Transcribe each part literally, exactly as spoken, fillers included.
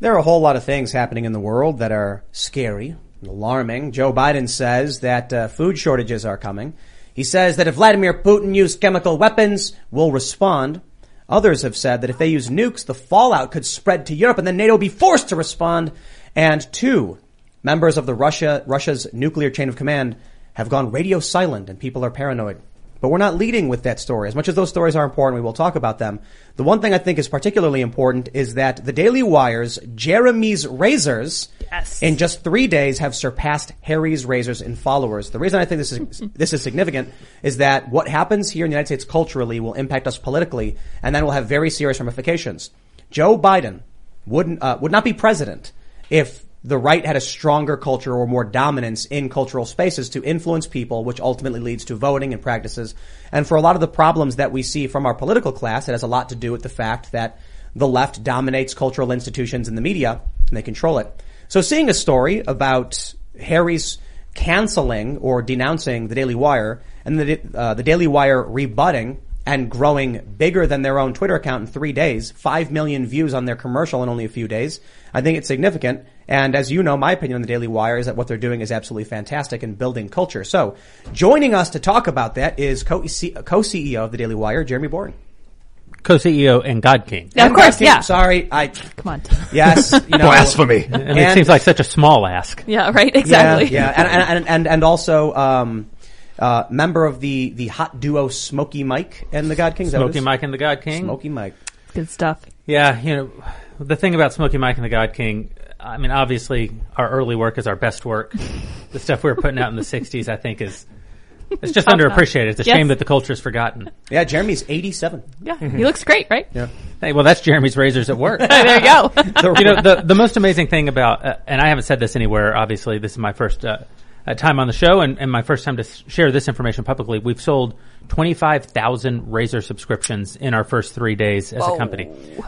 There are a whole lot of things happening in the world that are scary and alarming. Joe Biden says that uh, food shortages are coming. He says that if Vladimir Putin used chemical weapons, we'll respond. Others have said that if they use nukes, the fallout could spread to Europe and then NATO be forced to respond. And two members of the Russia Russia's nuclear chain of command have gone radio silent and people are paranoid. But we're not leading with that story. As much as those stories are important, we will talk about them. The one thing I think is particularly important is that the Daily Wire's Jeremy's Razors yes. in just three days have surpassed Harry's Razors in followers. The reason I think this is this is significant is that what happens here in the United States culturally will impact us politically, and then will have very serious ramifications. Joe Biden wouldn't uh, would not be president if the right had a stronger culture or more dominance in cultural spaces to influence people, which ultimately leads to voting and practices. And for a lot of the problems that we see from our political class, it has a lot to do with the fact that the left dominates cultural institutions and the media, and they control it. So seeing a story about Harry's canceling or denouncing the Daily Wire and the, uh, the Daily Wire rebutting and growing bigger than their own Twitter account in three days, five million views on their commercial in only a few days, I think it's significant. And as you know, my opinion on the Daily Wire is that what they're doing is absolutely fantastic in building culture. So joining us to talk about that is co-C E O of the Daily Wire, Jeremy Boren. Co-C E O and God King. Yeah, of course, King, yeah. Sorry. I Come on. Yes. You know, blasphemy. And, and it seems like such a small ask. Yeah, right? Exactly. Yeah, yeah. And, and, and, and also... Um, Uh, member of the, the hot duo Smokey Mike and the God King. Smokey Mike and the God King. Smokey Mike. Good stuff. Yeah, you know, the thing about Smokey Mike and the God King, I mean, obviously our early work is our best work. The stuff we were putting out in the sixties, I think, is it's just underappreciated. It's a yes. shame that the culture is forgotten. Yeah, Jeremy's eighty-seven. Yeah, mm-hmm. He looks great, right? Yeah. Hey, well, that's Jeremy's Razors at work. There you go. the, you know, the, the most amazing thing about, uh, and I haven't said this anywhere, obviously, this is my first... Uh, Uh, time on the show and, and my first time to s- share this information publicly. We've sold twenty-five thousand Razor subscriptions in our first three days as Whoa. a company,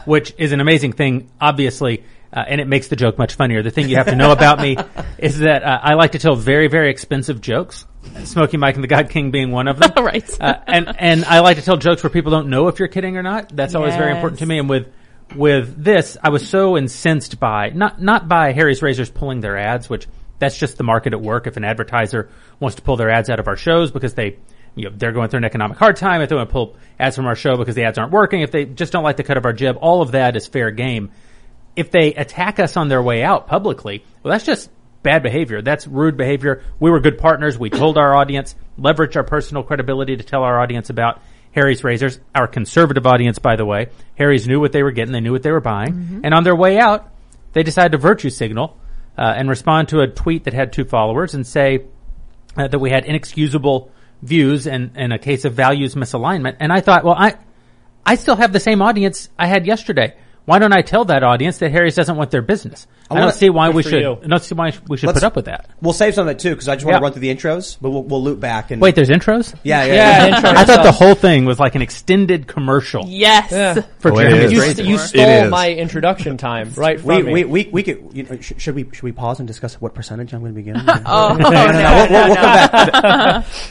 which is an amazing thing, obviously, uh, and it makes the joke much funnier. The thing you have to know about me is that uh, I like to tell very, very expensive jokes, Smokey Mike and the God King being one of them. Right. uh, and, and I like to tell jokes where people don't know if you're kidding or not. That's yes. always very important to me. And with with this, I was so incensed by, not not by Harry's Razors pulling their ads, which... That's just the market at work. If an advertiser wants to pull their ads out of our shows because they, you know, they're going through an economic hard time, if they want to pull ads from our show because the ads aren't working, if they just don't like the cut of our jib, all of that is fair game. If they attack us on their way out publicly, well, that's just bad behavior. That's rude behavior. We were good partners. We told our audience, leveraged our personal credibility to tell our audience about Harry's Razors, our conservative audience, by the way. Harry's knew what they were getting. They knew what they were buying. Mm-hmm. And on their way out, they decided to virtue signal. Uh, and respond to a tweet that had two followers and say uh, that we had inexcusable views and, and a case of values misalignment. And I thought, well, I I still have the same audience I had yesterday. Why don't I tell that audience that Harry's doesn't want their business? I, I don't see why we should. I don't see why we should Let's, put up with that. We'll save some of that too because I just want yeah. to run through the intros, but we'll, we'll loop back and wait. There's intros. Yeah, yeah. yeah, yeah. Intros. I thought the whole thing was like an extended commercial. Yes. Yeah. For oh, Jeremy's you, Razors. You stole my introduction time, right? From we, me. we we we could. You know, sh- should we should we pause and discuss what percentage I'm going to begin? oh no, no, no, no, no, we'll, no, we'll no. come back.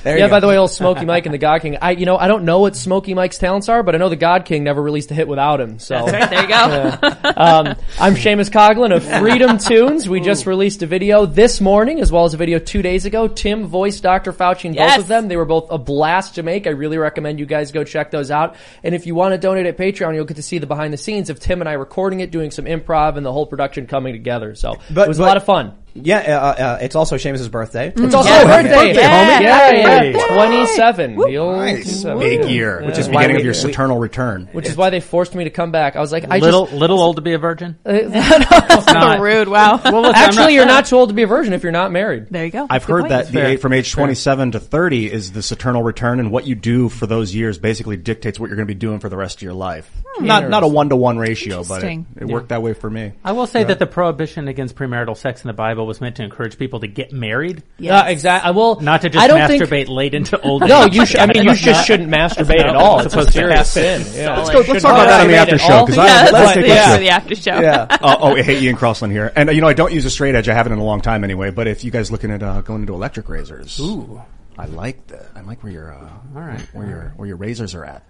there you yeah. Go. By the way, old Smokey Mike and the God King. I you know I don't know what Smokey Mike's talents are, but I know the God King never released a hit without him. So there you go. Yeah. Um, I'm Seamus Coughlin of Freedom Tunes. We just released a video this morning as well as a video two days ago. Tim voiced Doctor Fauci in yes. both of them. They were both a blast to make. I really recommend you guys go check those out. And if you want to donate at Patreon, you'll get to see the behind the scenes of Tim and I recording it, doing some improv, and the whole production coming together. So but, it was but, a lot of fun. Yeah, uh, uh, it's also Seamus' birthday. It's also yeah, her birthday, birthday yeah, homie. Yeah, yeah. twenty-seven. Nice. Big year, yeah. Which is beginning we, of your Saturnal return. Which is why they forced me to come back. I was like, I little, just... Little old to be a virgin? That's not, not rude, wow. Well, listen, actually, not, you're not too old to be a virgin if you're not married. There you go. I've Good heard point. that the age, from age twenty-seven to thirty is the Saturnal return, and what you do for those years basically dictates what you're going to be doing for the rest of your life. Hmm. Not not a one-to-one ratio, but it, it yeah. worked that way for me. I will say yeah. that the prohibition against premarital sex in the Bible was meant to encourage people to get married. Yeah, uh, exactly. Well, not to just masturbate think... late into old age. No, you should, I mean, you just not, shouldn't masturbate at all. It's supposed to pass in. Yeah. Let's, go, let's talk about that on the after show. Because yeah, let's take yeah. the after show. Yeah. uh, oh, hey, Ian Crossland here. And, uh, you know, I don't use a straight edge. I haven't in a long time anyway. But if you guys looking at uh, going into electric razors. Ooh. I like that. I like where your, uh, all right. where your, where your razors are at.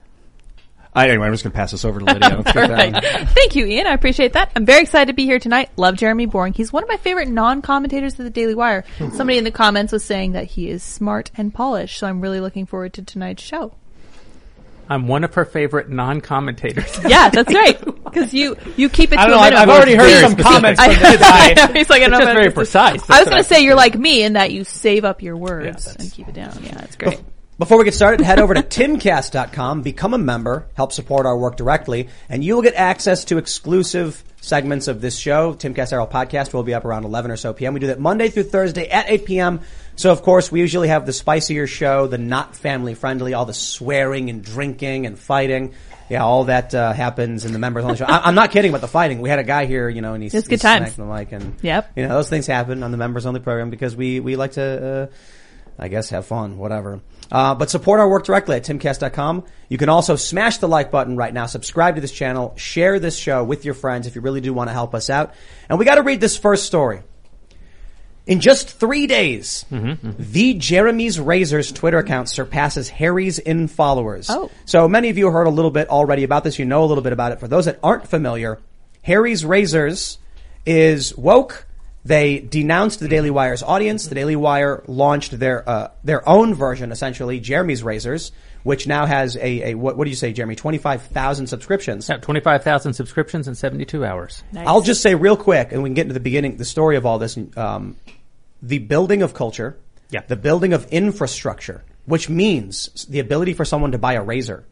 I, anyway, I'm just going to pass this over to Lydia. Perfect. Thank you, Ian. I appreciate that. I'm very excited to be here tonight. Love Jeremy Boring. He's one of my favorite non-commentators of the Daily Wire. Somebody in the comments was saying that he is smart and polished, so I'm really looking forward to tonight's show. I'm one of her favorite non-commentators. Yeah, that's right. Because you, you keep it to I don't a know, minimum. I've already heard some specific. comments from this guy. Know, he's like, I know, just very precise. That's I was going to say you're like me in that you save up your words yeah, and keep it down. Yeah, that's great. Before we get started, head over to timcast dot com, become a member, help support our work directly, and you will get access to exclusive segments of this show. Timcast Arrow Podcast will be up around eleven or so p m. We do that Monday through Thursday at eight p m. So, of course, we usually have the spicier show, the not family-friendly, all the swearing and drinking and fighting. Yeah, all that uh, happens in the members on the show. I- I'm not kidding about the fighting. We had a guy here, you know, and he's, he's good times. smacking the mic. And, yep. You know, those things happen on the members-only program because we, we like to, uh, I guess, have fun, whatever. Uh, but support our work directly at timcast dot com. You can also smash the like button right now, subscribe to this channel, share this show with your friends if you really do want to help us out. And we got to read this first story. In just three days, mm-hmm, mm-hmm. the Jeremy's Razors Twitter account surpasses Harry's in followers. Oh. So many of you heard a little bit already about this. You know a little bit about it. For those that aren't familiar, Harry's Razors is woke. They denounced the Daily Wire's audience. The Daily Wire launched their uh, their own version, essentially, Jeremy's Razors, which now has a, a what, what do you say, Jeremy, twenty-five thousand subscriptions. Yeah, twenty-five thousand subscriptions in seventy-two hours. Nice. I'll just say real quick, and we can get into the beginning, the story of all this, um, the building of culture, yeah. the building of infrastructure, which means the ability for someone to buy a razor.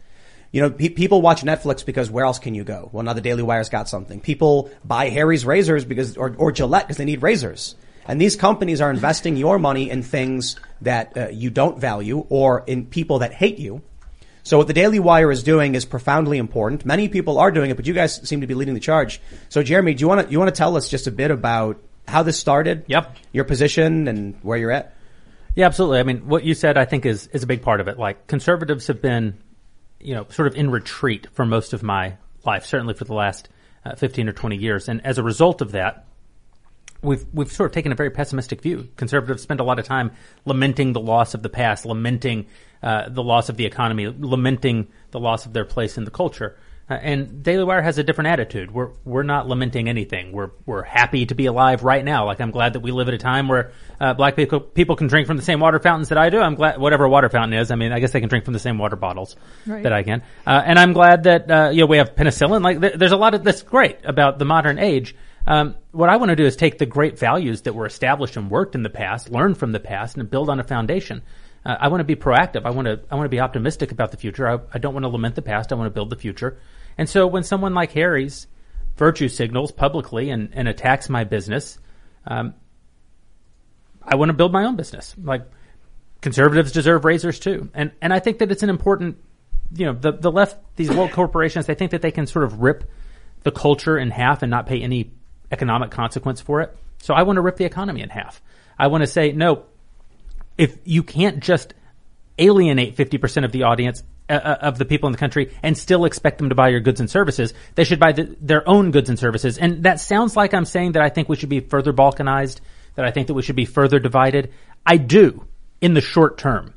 You know, pe- people watch Netflix because where else can you go? Well, now the Daily Wire's got something. People buy Harry's razors because, or, or Gillette because they need razors. And these companies are investing your money in things that uh, you don't value or in people that hate you. So what the Daily Wire is doing is profoundly important. Many people are doing it, but you guys seem to be leading the charge. So, Jeremy, do you want to you want to tell us just a bit about how this started? Yep. Your position and where you're at? Yeah, absolutely. I mean, what you said, I think, is is a big part of it. Like, conservatives have been, you know, sort of in retreat for most of my life, certainly for the last uh, fifteen or twenty years. And as a result of that, we've we've sort of taken a very pessimistic view. Conservatives spend a lot of time lamenting the loss of the past, lamenting uh, the loss of the economy, lamenting the loss of their place in the culture. Uh, and Daily Wire has a different attitude. We're we're not lamenting anything. We're we're happy to be alive right now. Like, I'm glad that we live at a time where uh, black people people can drink from the same water fountains that I do. I'm glad whatever water fountain is. I mean, I guess they can drink from the same water bottles right. that I can. Uh, and I'm glad that uh, you know, we have penicillin. Like, th- there's a lot of that's great about the modern age. Um, what I want to do is take the great values that were established and worked in the past, learn from the past, and build on a foundation. Uh, I want to be proactive. I want to I want to be optimistic about the future. I, I don't want to lament the past. I want to build the future. And so when someone like Harry's virtue signals publicly and, and attacks my business, um, I want to build my own business. Like, conservatives deserve razors too. And and I think that it's an important, you know, the, the left, these woke corporations, they think that they can sort of rip the culture in half and not pay any economic consequence for it. So I want to rip the economy in half. I want to say, no, if you can't just alienate fifty percent of the audience, Uh, of the people in the country and still expect them to buy your goods and services, they should buy the, their own goods and services. And that sounds like I'm saying that I think we should be further balkanized, that I think that we should be further divided. I do in the short term,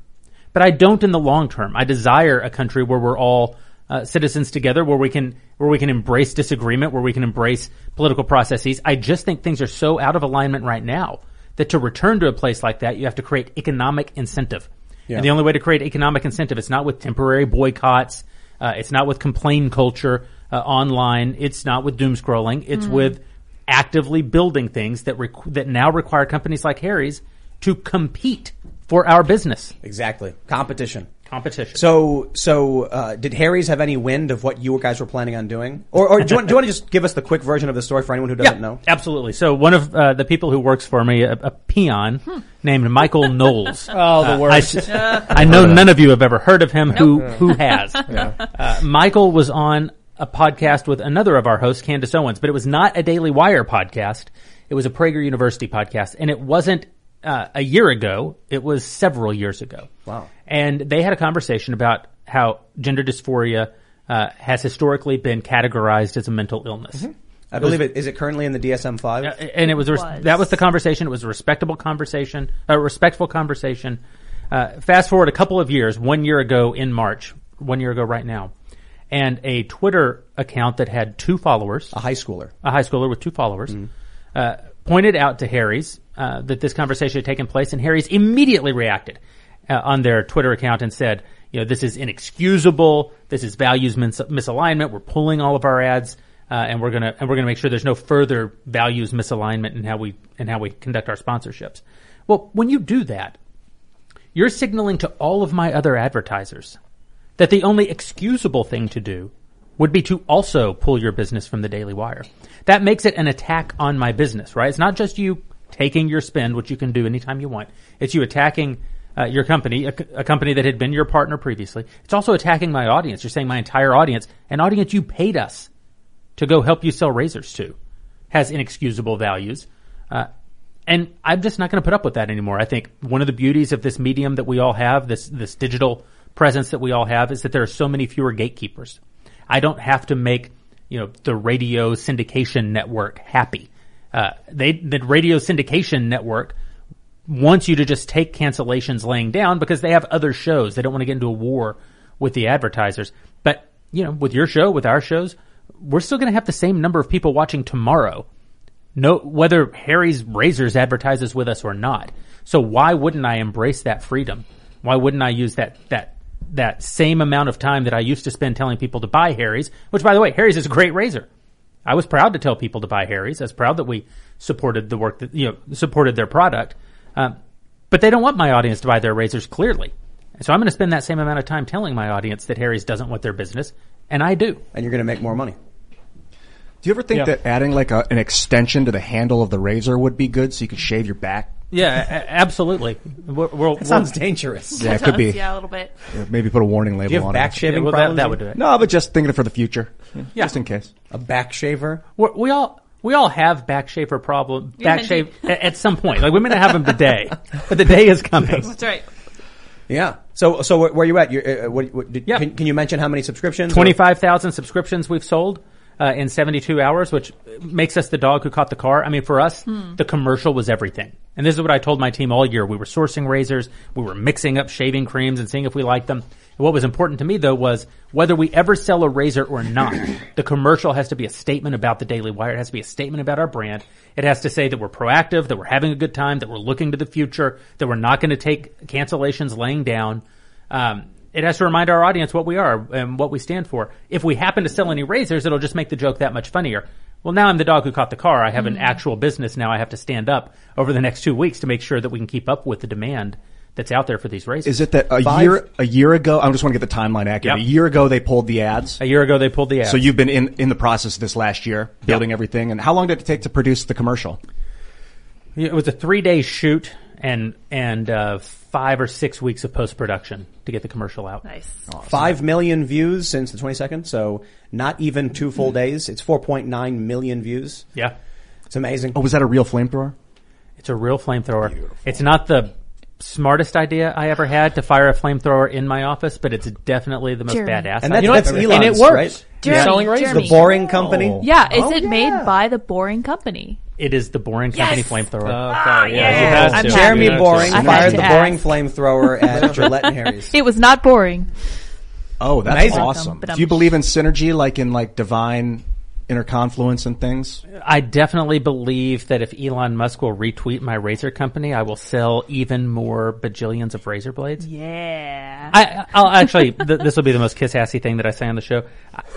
but I don't in the long term. I desire a country where we're all uh, citizens together, where we can where we can embrace disagreement, where we can embrace political processes. I just think things are so out of alignment right now that to return to a place like that, you have to create economic incentive. Yeah. And the only way to create economic incentive, it's not with temporary boycotts, uh, it's not with complain culture uh, online, it's not with doom scrolling, it's mm. with actively building things that rec- that now require companies like Harry's to compete for our business. Exactly. Competition. Competition. So, so uh, did Harry's have any wind of what you guys were planning on doing? Or, or do, you want, do you want to just give us the quick version of the story for anyone who doesn't yeah, know? Absolutely. So one of uh, the people who works for me, a, a peon hmm. named Michael Knowles. oh, the worst. Uh, I, yeah. I know none of you have ever heard of him. Nope. Who, yeah. who has? Yeah. Uh, Michael was on a podcast with another of our hosts, Candace Owens, but it was not a Daily Wire podcast. It was a Prager University podcast, and it wasn't Uh, a year ago, it was several years ago. Wow. And they had a conversation about how gender dysphoria uh, has historically been categorized as a mental illness. Mm-hmm. I it believe was, it is it currently in the D S M five? Uh, and it was, it was that was the conversation. It was a respectable conversation, a respectful conversation. Uh, fast forward a couple of years, one year ago in March, one year ago right now, and a Twitter account that had two followers. A high schooler. A high schooler with two followers. Mm-hmm. Uh, pointed out to Harry's uh, that this conversation had taken place, and Harry's immediately reacted uh, on their Twitter account and said, you know, this is inexcusable. This is values mis- misalignment. We're pulling all of our ads, uh, and we're gonna and we're gonna make sure there's no further values misalignment in how we in how we conduct our sponsorships. Well, when you do that, you're signaling to all of my other advertisers that the only excusable thing to do would be to also pull your business from the Daily Wire. That makes it an attack on my business, right? It's not just you taking your spend, which you can do anytime you want. It's you attacking uh, your company, a, a company that had been your partner previously. It's also attacking my audience. You're saying my entire audience, an audience you paid us to go help you sell razors to, has inexcusable values. Uh, and I'm just not going to put up with that anymore. I think one of the beauties of this medium that we all have, this this digital presence that we all have, is that there are so many fewer gatekeepers. I don't have to make, you know, the radio syndication network happy. Uh, they, the radio syndication network wants you to just take cancellations laying down because they have other shows. They don't want to get into a war with the advertisers. But, you know, with your show, with our shows, we're still going to have the same number of people watching tomorrow, no, whether Harry's Razors advertises with us or not. So why wouldn't I embrace that freedom? Why wouldn't I use that, that, that same amount of time that I used to spend telling people to buy Harry's, which, by the way, Harry's is a great razor. I was proud to tell people to buy Harry's. I was proud that we supported the work that, you know, supported their product. Um, but they don't want my audience to buy their razors, clearly. And so I'm going to spend that same amount of time telling my audience that Harry's doesn't want their business, and I do. And you're going to make more money. Do you ever think yeah. that adding like a, an extension to the handle of the razor would be good so you could shave your back? Yeah, absolutely. We're, we're, that sounds we're, dangerous. Yeah, it could be. Yeah, a little bit. Yeah, maybe put a warning label on it. Do you have back shaving yeah, problems? That, that would do it. No, but just thinking it for the future. Yeah. Yeah. Just in case. A back shaver? We're, we all we all have back shaver problem. Back shave at, at some point. Like, we may not have them today, but the day is coming. That's right. Yeah. So so where are you at? You're, uh, what, what, did, yeah. can, can you mention how many subscriptions? twenty-five thousand subscriptions we've sold. Uh, in seventy-two hours, which makes us the dog who caught the car. I mean, for us, hmm. the commercial was everything. And this is what I told my team all year. We were sourcing razors. We were mixing up shaving creams and seeing if we liked them. And what was important to me, though, was whether we ever sell a razor or not, the commercial has to be a statement about the Daily Wire. It has to be a statement about our brand. It has to say that we're proactive, that we're having a good time, that we're looking to the future, that we're not going to take cancellations laying down. Um, It has to remind our audience what we are and what we stand for. If we happen to sell any razors, it'll just make the joke that much funnier. Well, now I'm the dog who caught the car. I have mm-hmm. an actual business now. I have to stand up over the next two weeks to make sure that we can keep up with the demand that's out there for these razors. Is it that a Five. year a year ago? I just want to get the timeline accurate. Yep. A year ago they pulled the ads. A year ago they pulled the ads. So you've been in, in the process this last year, building yep. everything. And how long did it take to produce the commercial? It was a three day shoot and and uh, five or six weeks of post production to get the commercial out. Nice. Awesome. Five million views since the twenty-second, so not even two full days. It's four point nine million views. Yeah, it's amazing. Oh, was that a real flamethrower? It's a real flamethrower. Beautiful. It's not the smartest idea I ever had to fire a flamethrower in my in my office, but it's definitely the most Jeremy. badass. And that's, you know, that's Elon's, and it works. Right? Jeremy, selling razors. The Boring Company. Oh. Yeah, is oh, it yeah. made by the Boring Company? It is the Boring Company yes. flamethrower. Oh, okay. yeah. yeah. Jeremy Boring fired the ask. Boring flamethrower at Gillette and Harry's. It was not boring. Oh, that's Amazing. awesome. Do you believe in synergy, like in like divine interconfluence and things? I definitely believe that if Elon Musk will retweet my razor company, I will sell even more bajillions of razor blades. Yeah. I, I'll actually, th- this will be the most kiss-assy thing that I say on the show.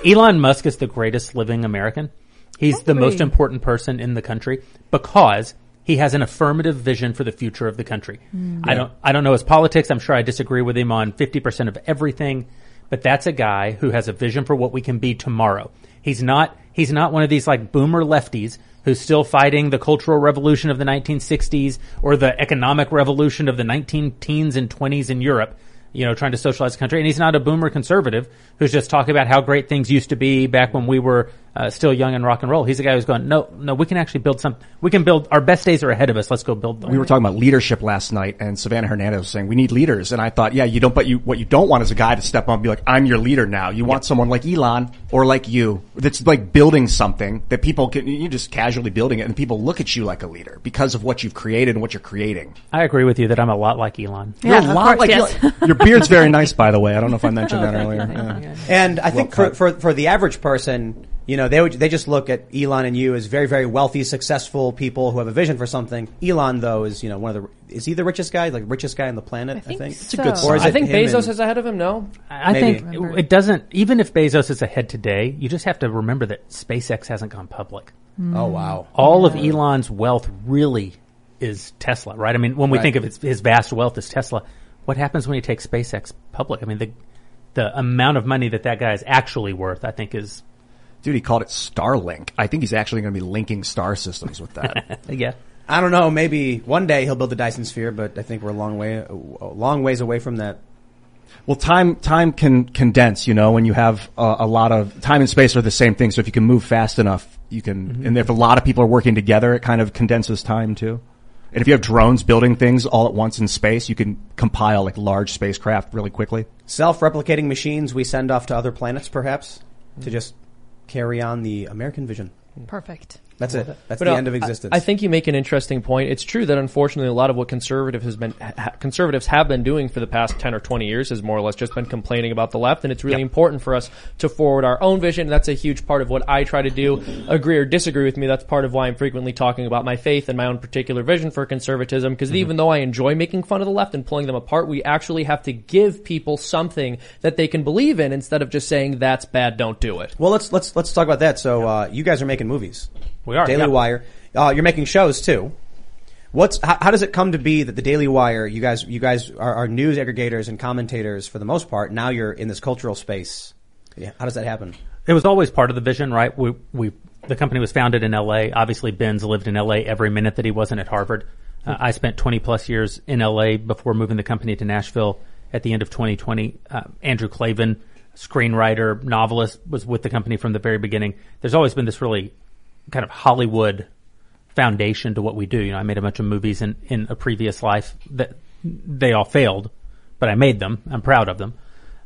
Elon Musk is the greatest living American. He's the most important person in the country because he has an affirmative vision for the future of the country. Mm. I don't, I don't know his politics. I'm sure I disagree with him on fifty percent of everything, but that's a guy who has a vision for what we can be tomorrow. He's not, he's not one of these like boomer lefties who's still fighting the Cultural Revolution of the nineteen sixties or the economic revolution of the nineteen teens and twenties in Europe, you know, trying to socialize the country. And he's not a boomer conservative who's just talking about how great things used to be back when we were uh, still young and rock and roll. He's the guy who's going, no, no, we can actually build some. We can build. Our best days are ahead of us. Let's go build them. We were talking about leadership last night, and Savannah Hernandez was saying we need leaders. And I thought, yeah, you don't. But you, what you don't want is a guy to step up and be like, I'm your leader now. You want yep. someone like Elon or like you that's like building something that people can. You're just casually building it, and people look at you like a leader because of what you've created and what you're creating. I agree with you that I'm a lot like Elon. Yeah, you're a lot like yes. Elon. Your beard's very nice, by the way. I don't know if I mentioned that earlier. Yeah. And I think for, for for the average person, you know, they would, they just look at Elon and you as very, very wealthy, successful people who have a vision for something. Elon, though, is, you know, one of the, is he the richest guy, like richest guy on the planet? I think, I think. So. It's a good sign. I think Bezos is ahead of him, no? I, I think it, it doesn't, even if Bezos is ahead today, you just have to remember that SpaceX hasn't gone public. Mm. Oh, wow. All yeah. of Elon's wealth really is Tesla, right? I mean, when we right. think of his, his vast wealth as Tesla, what happens when you take SpaceX public? I mean, the, the amount of money that that guy is actually worth, I think, is... Dude, he called it Starlink. I think he's actually going to be linking star systems with that. Yeah. I don't know. Maybe one day he'll build the Dyson Sphere, but I think we're a long way, a long ways away from that. Well, time, time can condense, you know, when you have uh, a lot of time and space are the same thing. So if you can move fast enough, you can, mm-hmm. and if a lot of people are working together, it kind of condenses time too. And if you have drones building things all at once in space, you can compile like large spacecraft really quickly. Self-replicating machines we send off to other planets, perhaps, mm-hmm. to just carry on the American vision. Perfect. That's it. That's but the no, end of existence. I, I think you make an interesting point. It's true that unfortunately a lot of what conservative has been, ha, conservatives have been doing for the past ten or twenty years has more or less just been complaining about the left, and it's really yep. important for us to forward our own vision. That's a huge part of what I try to do. Agree or disagree with me, that's part of why I'm frequently talking about my faith and my own particular vision for conservatism, because mm-hmm. even though I enjoy making fun of the left and pulling them apart, we actually have to give people something that they can believe in instead of just saying that's bad, don't do it. Well, let's let's let's talk about that. So uh you guys are making movies. We are. Daily yeah. Wire. Uh, you're making shows too. What's, how, how does it come to be that the Daily Wire, you guys, you guys are, are news aggregators and commentators for the most part. Now you're in this cultural space. Yeah. How does that happen? It was always part of the vision, right? We, we, the company was founded in L A. Obviously, Ben's lived in L A every minute that he wasn't at Harvard. Uh, I spent twenty plus years in L A before moving the company to Nashville at the end of twenty twenty. Uh, Andrew Klavan, screenwriter, novelist, was with the company from the very beginning. There's always been this really kind of Hollywood foundation to what we do. You know, I made a bunch of movies in, in a previous life that they all failed, but I made them. I'm proud of them.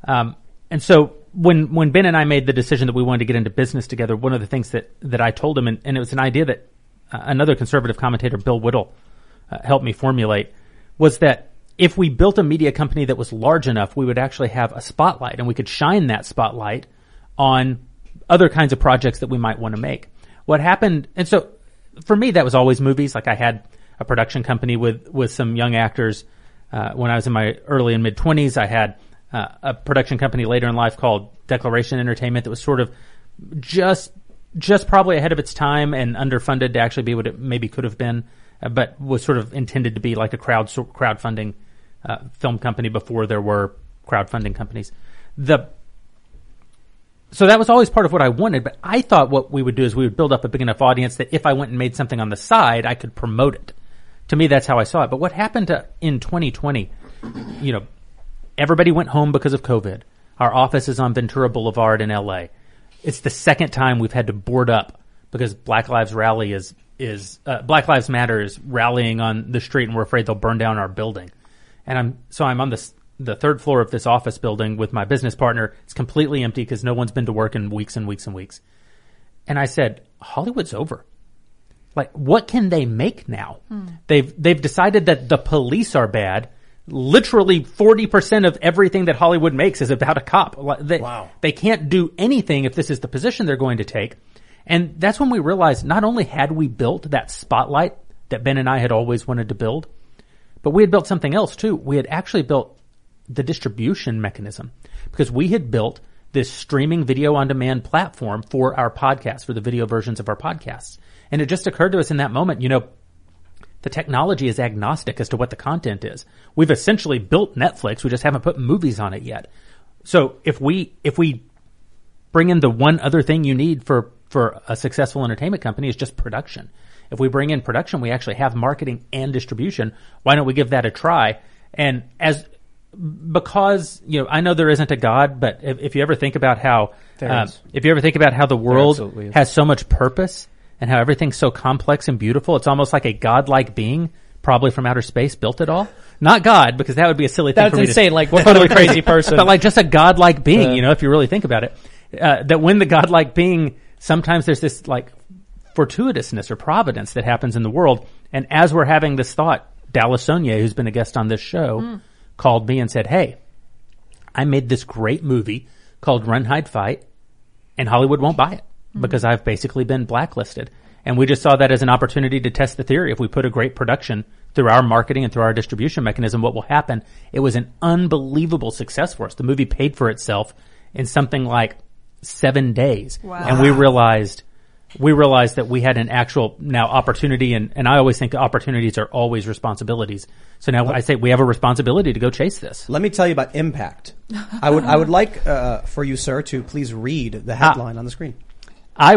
Um, and so when, when Ben and I made the decision that we wanted to get into business together, one of the things that, that I told him, and, and it was an idea that uh, another conservative commentator, Bill Whittle, uh, helped me formulate, was that if we built a media company that was large enough, we would actually have a spotlight, and we could shine that spotlight on other kinds of projects that we might want to make. What happened, and so for me, that was always movies. Like I had a production company with, with some young actors uh, when I was in my early and mid twenties. I had uh, a production company later in life called Declaration Entertainment that was sort of just just probably ahead of its time and underfunded to actually be what it maybe could have been, uh, but was sort of intended to be like a crowd crowdfunding uh, film company before there were crowdfunding companies. The So that was always part of what I wanted, but I thought what we would do is we would build up a big enough audience that if I went and made something on the side, I could promote it. To me, that's how I saw it. But what happened to, in twenty twenty, you know, everybody went home because of COVID. Our office is on Ventura Boulevard in L A. It's the second time we've had to board up because Black Lives Rally is, is, uh, Black Lives Matter is rallying on the street and we're afraid they'll burn down our building. And I'm, so I'm on this, the third floor of this office building with my business partner. It's completely empty because no one's been to work in weeks and weeks and weeks. And I said, Hollywood's over. Like, what can they make now? Hmm. They've, they've decided that the police are bad. Literally forty percent of everything that Hollywood makes is about a cop. They, wow. they can't do anything if this is the position they're going to take. And that's when we realized not only had we built that spotlight that Ben and I had always wanted to build, but we had built something else too. We had actually built the distribution mechanism, because we had built this streaming video on demand platform for our podcasts, for the video versions of our podcasts. And it just occurred to us in that moment, you know, the technology is agnostic as to what the content is. We've essentially built Netflix. We just haven't put movies on it yet. So if we, if we bring in the one other thing you need for, for a successful entertainment company is just production. If we bring in production, we actually have marketing and distribution. Why don't we give that a try? And as, because, you know, I know there isn't a God, but if, if you ever think about how, um, if you ever think about how the world has so much purpose and how everything's so complex and beautiful, it's almost like a godlike being, probably from outer space, built it all. Not God, because that would be a silly thing. That's for me insane. To, like, what kind of a crazy person? But like just a godlike being, uh, you know, if you really think about it, uh, that when the godlike being, sometimes there's this like fortuitousness or providence that happens in the world. And as we're having this thought, Dallas Sonier, who's been a guest on this show, mm. called me and said, hey, I made this great movie called Run, Hide, Fight, and Hollywood won't buy it mm. because I've basically been blacklisted. And we just saw that as an opportunity to test the theory. If we put a great production through our marketing and through our distribution mechanism, what will happen? It was an unbelievable success for us. The movie paid for itself in something like seven days. Wow. And we realized... We realized that we had an actual now opportunity, and, and I always think opportunities are always responsibilities. So now I say we have a responsibility to go chase this. Let me tell you about impact. I would I would like uh, for you, sir, to please read the headline ah, on the screen. I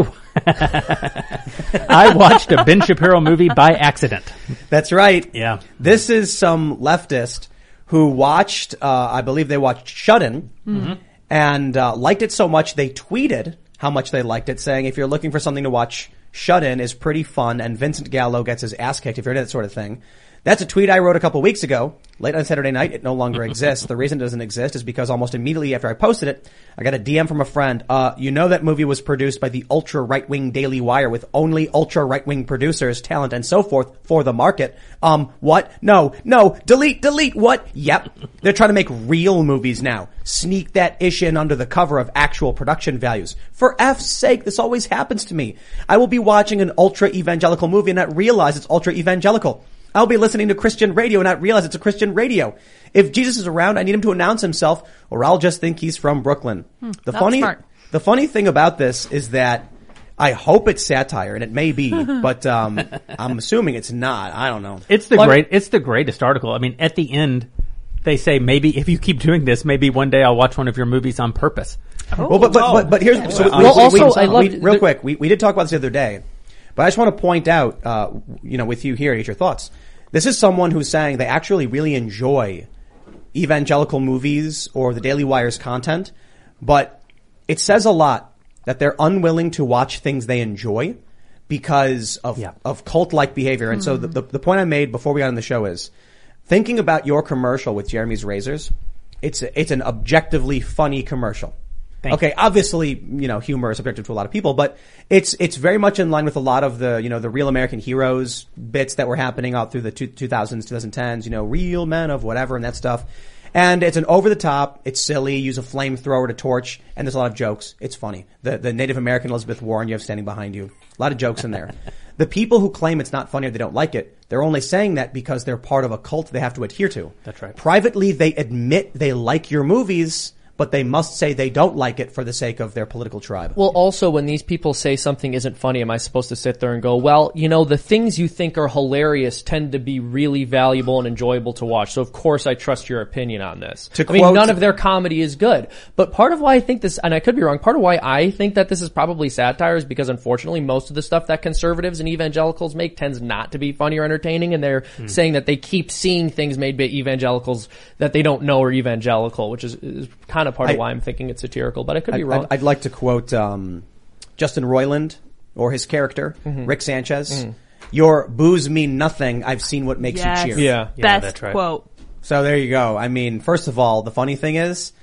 I watched a Ben Shapiro movie by accident. That's right. Yeah. This is some leftist who watched, uh, I believe they watched Shut-In, mm-hmm. and uh, liked it so much they tweeted how much they liked it, saying, if you're looking for something to watch, Shut-In is pretty fun, and Vincent Gallo gets his ass kicked if you're into that sort of thing. That's a tweet I wrote a couple weeks ago, late on Saturday night. It no longer exists. The reason it doesn't exist is because almost immediately after I posted it, I got a D M from a friend. Uh, you know that movie was produced by the ultra-right-wing Daily Wire with only ultra-right-wing producers, talent, and so forth for the market. Um, what? No, no, delete, delete, what? Yep. They're trying to make real movies now. Sneak that ish in under the cover of actual production values. For F's sake, this always happens to me. I will be watching an ultra-evangelical movie and not realize it's ultra-evangelical. I'll be listening to Christian radio and not realize it's a Christian radio. If Jesus is around, I need him to announce himself, or I'll just think he's from Brooklyn. Hmm, the funny, smart. the funny thing about this is that I hope it's satire, and it may be, but um, I'm assuming it's not. I don't know. It's the Love great. It. It's the greatest article. I mean, at the end, they say maybe if you keep doing this, maybe one day I'll watch one of your movies on purpose. Oh, well, but, but but but here's so we, well, we, also, we, I loved, we, real there, quick. We we did talk about this the other day, but I just want to point out, uh, you know, with you here, get your thoughts. This is someone who's saying they actually really enjoy evangelical movies or the Daily Wire's content, but it says a lot that they're unwilling to watch things they enjoy because of yeah. of cult-like behavior. And mm-hmm. so the, the the point I made before we got on the show is, thinking about your commercial with Jeremy's Razors, it's a, it's an objectively funny commercial. Thank okay, you. Obviously, you know, humor is subjective to a lot of people, but it's it's very much in line with a lot of the, you know, the Real American Heroes bits that were happening out through the two thousands, twenty tens, you know, real men of whatever and that stuff. And it's an over-the-top, it's silly, use a flamethrower to torch, and there's a lot of jokes. It's funny. The the Native American Elizabeth Warren you have standing behind you. A lot of jokes in there. The people who claim it's not funny or they don't like it, they're only saying that because they're part of a cult they have to adhere to. That's right. Privately, they admit they like your movies, but they must say they don't like it for the sake of their political tribe. Well, also, when these people say something isn't funny, am I supposed to sit there and go, well, you know, the things you think are hilarious tend to be really valuable and enjoyable to watch, so of course I trust your opinion on this. To I quote, mean, none of their comedy is good. But part of why I think this, and I could be wrong, part of why I think that this is probably satire is because, unfortunately, most of the stuff that conservatives and evangelicals make tends not to be funny or entertaining, and they're mm. saying that they keep seeing things made by evangelicals that they don't know are evangelical, which is, is kind of a part of I, why I'm thinking it's satirical, but I could I, be wrong. I'd, I'd like to quote um, Justin Roiland, or his character, mm-hmm. Rick Sanchez. Mm-hmm. Your boos mean nothing. I've seen what makes yes. you cheer. Yeah, Best yeah that's right. quote. So there you go. I mean, first of all, the funny thing is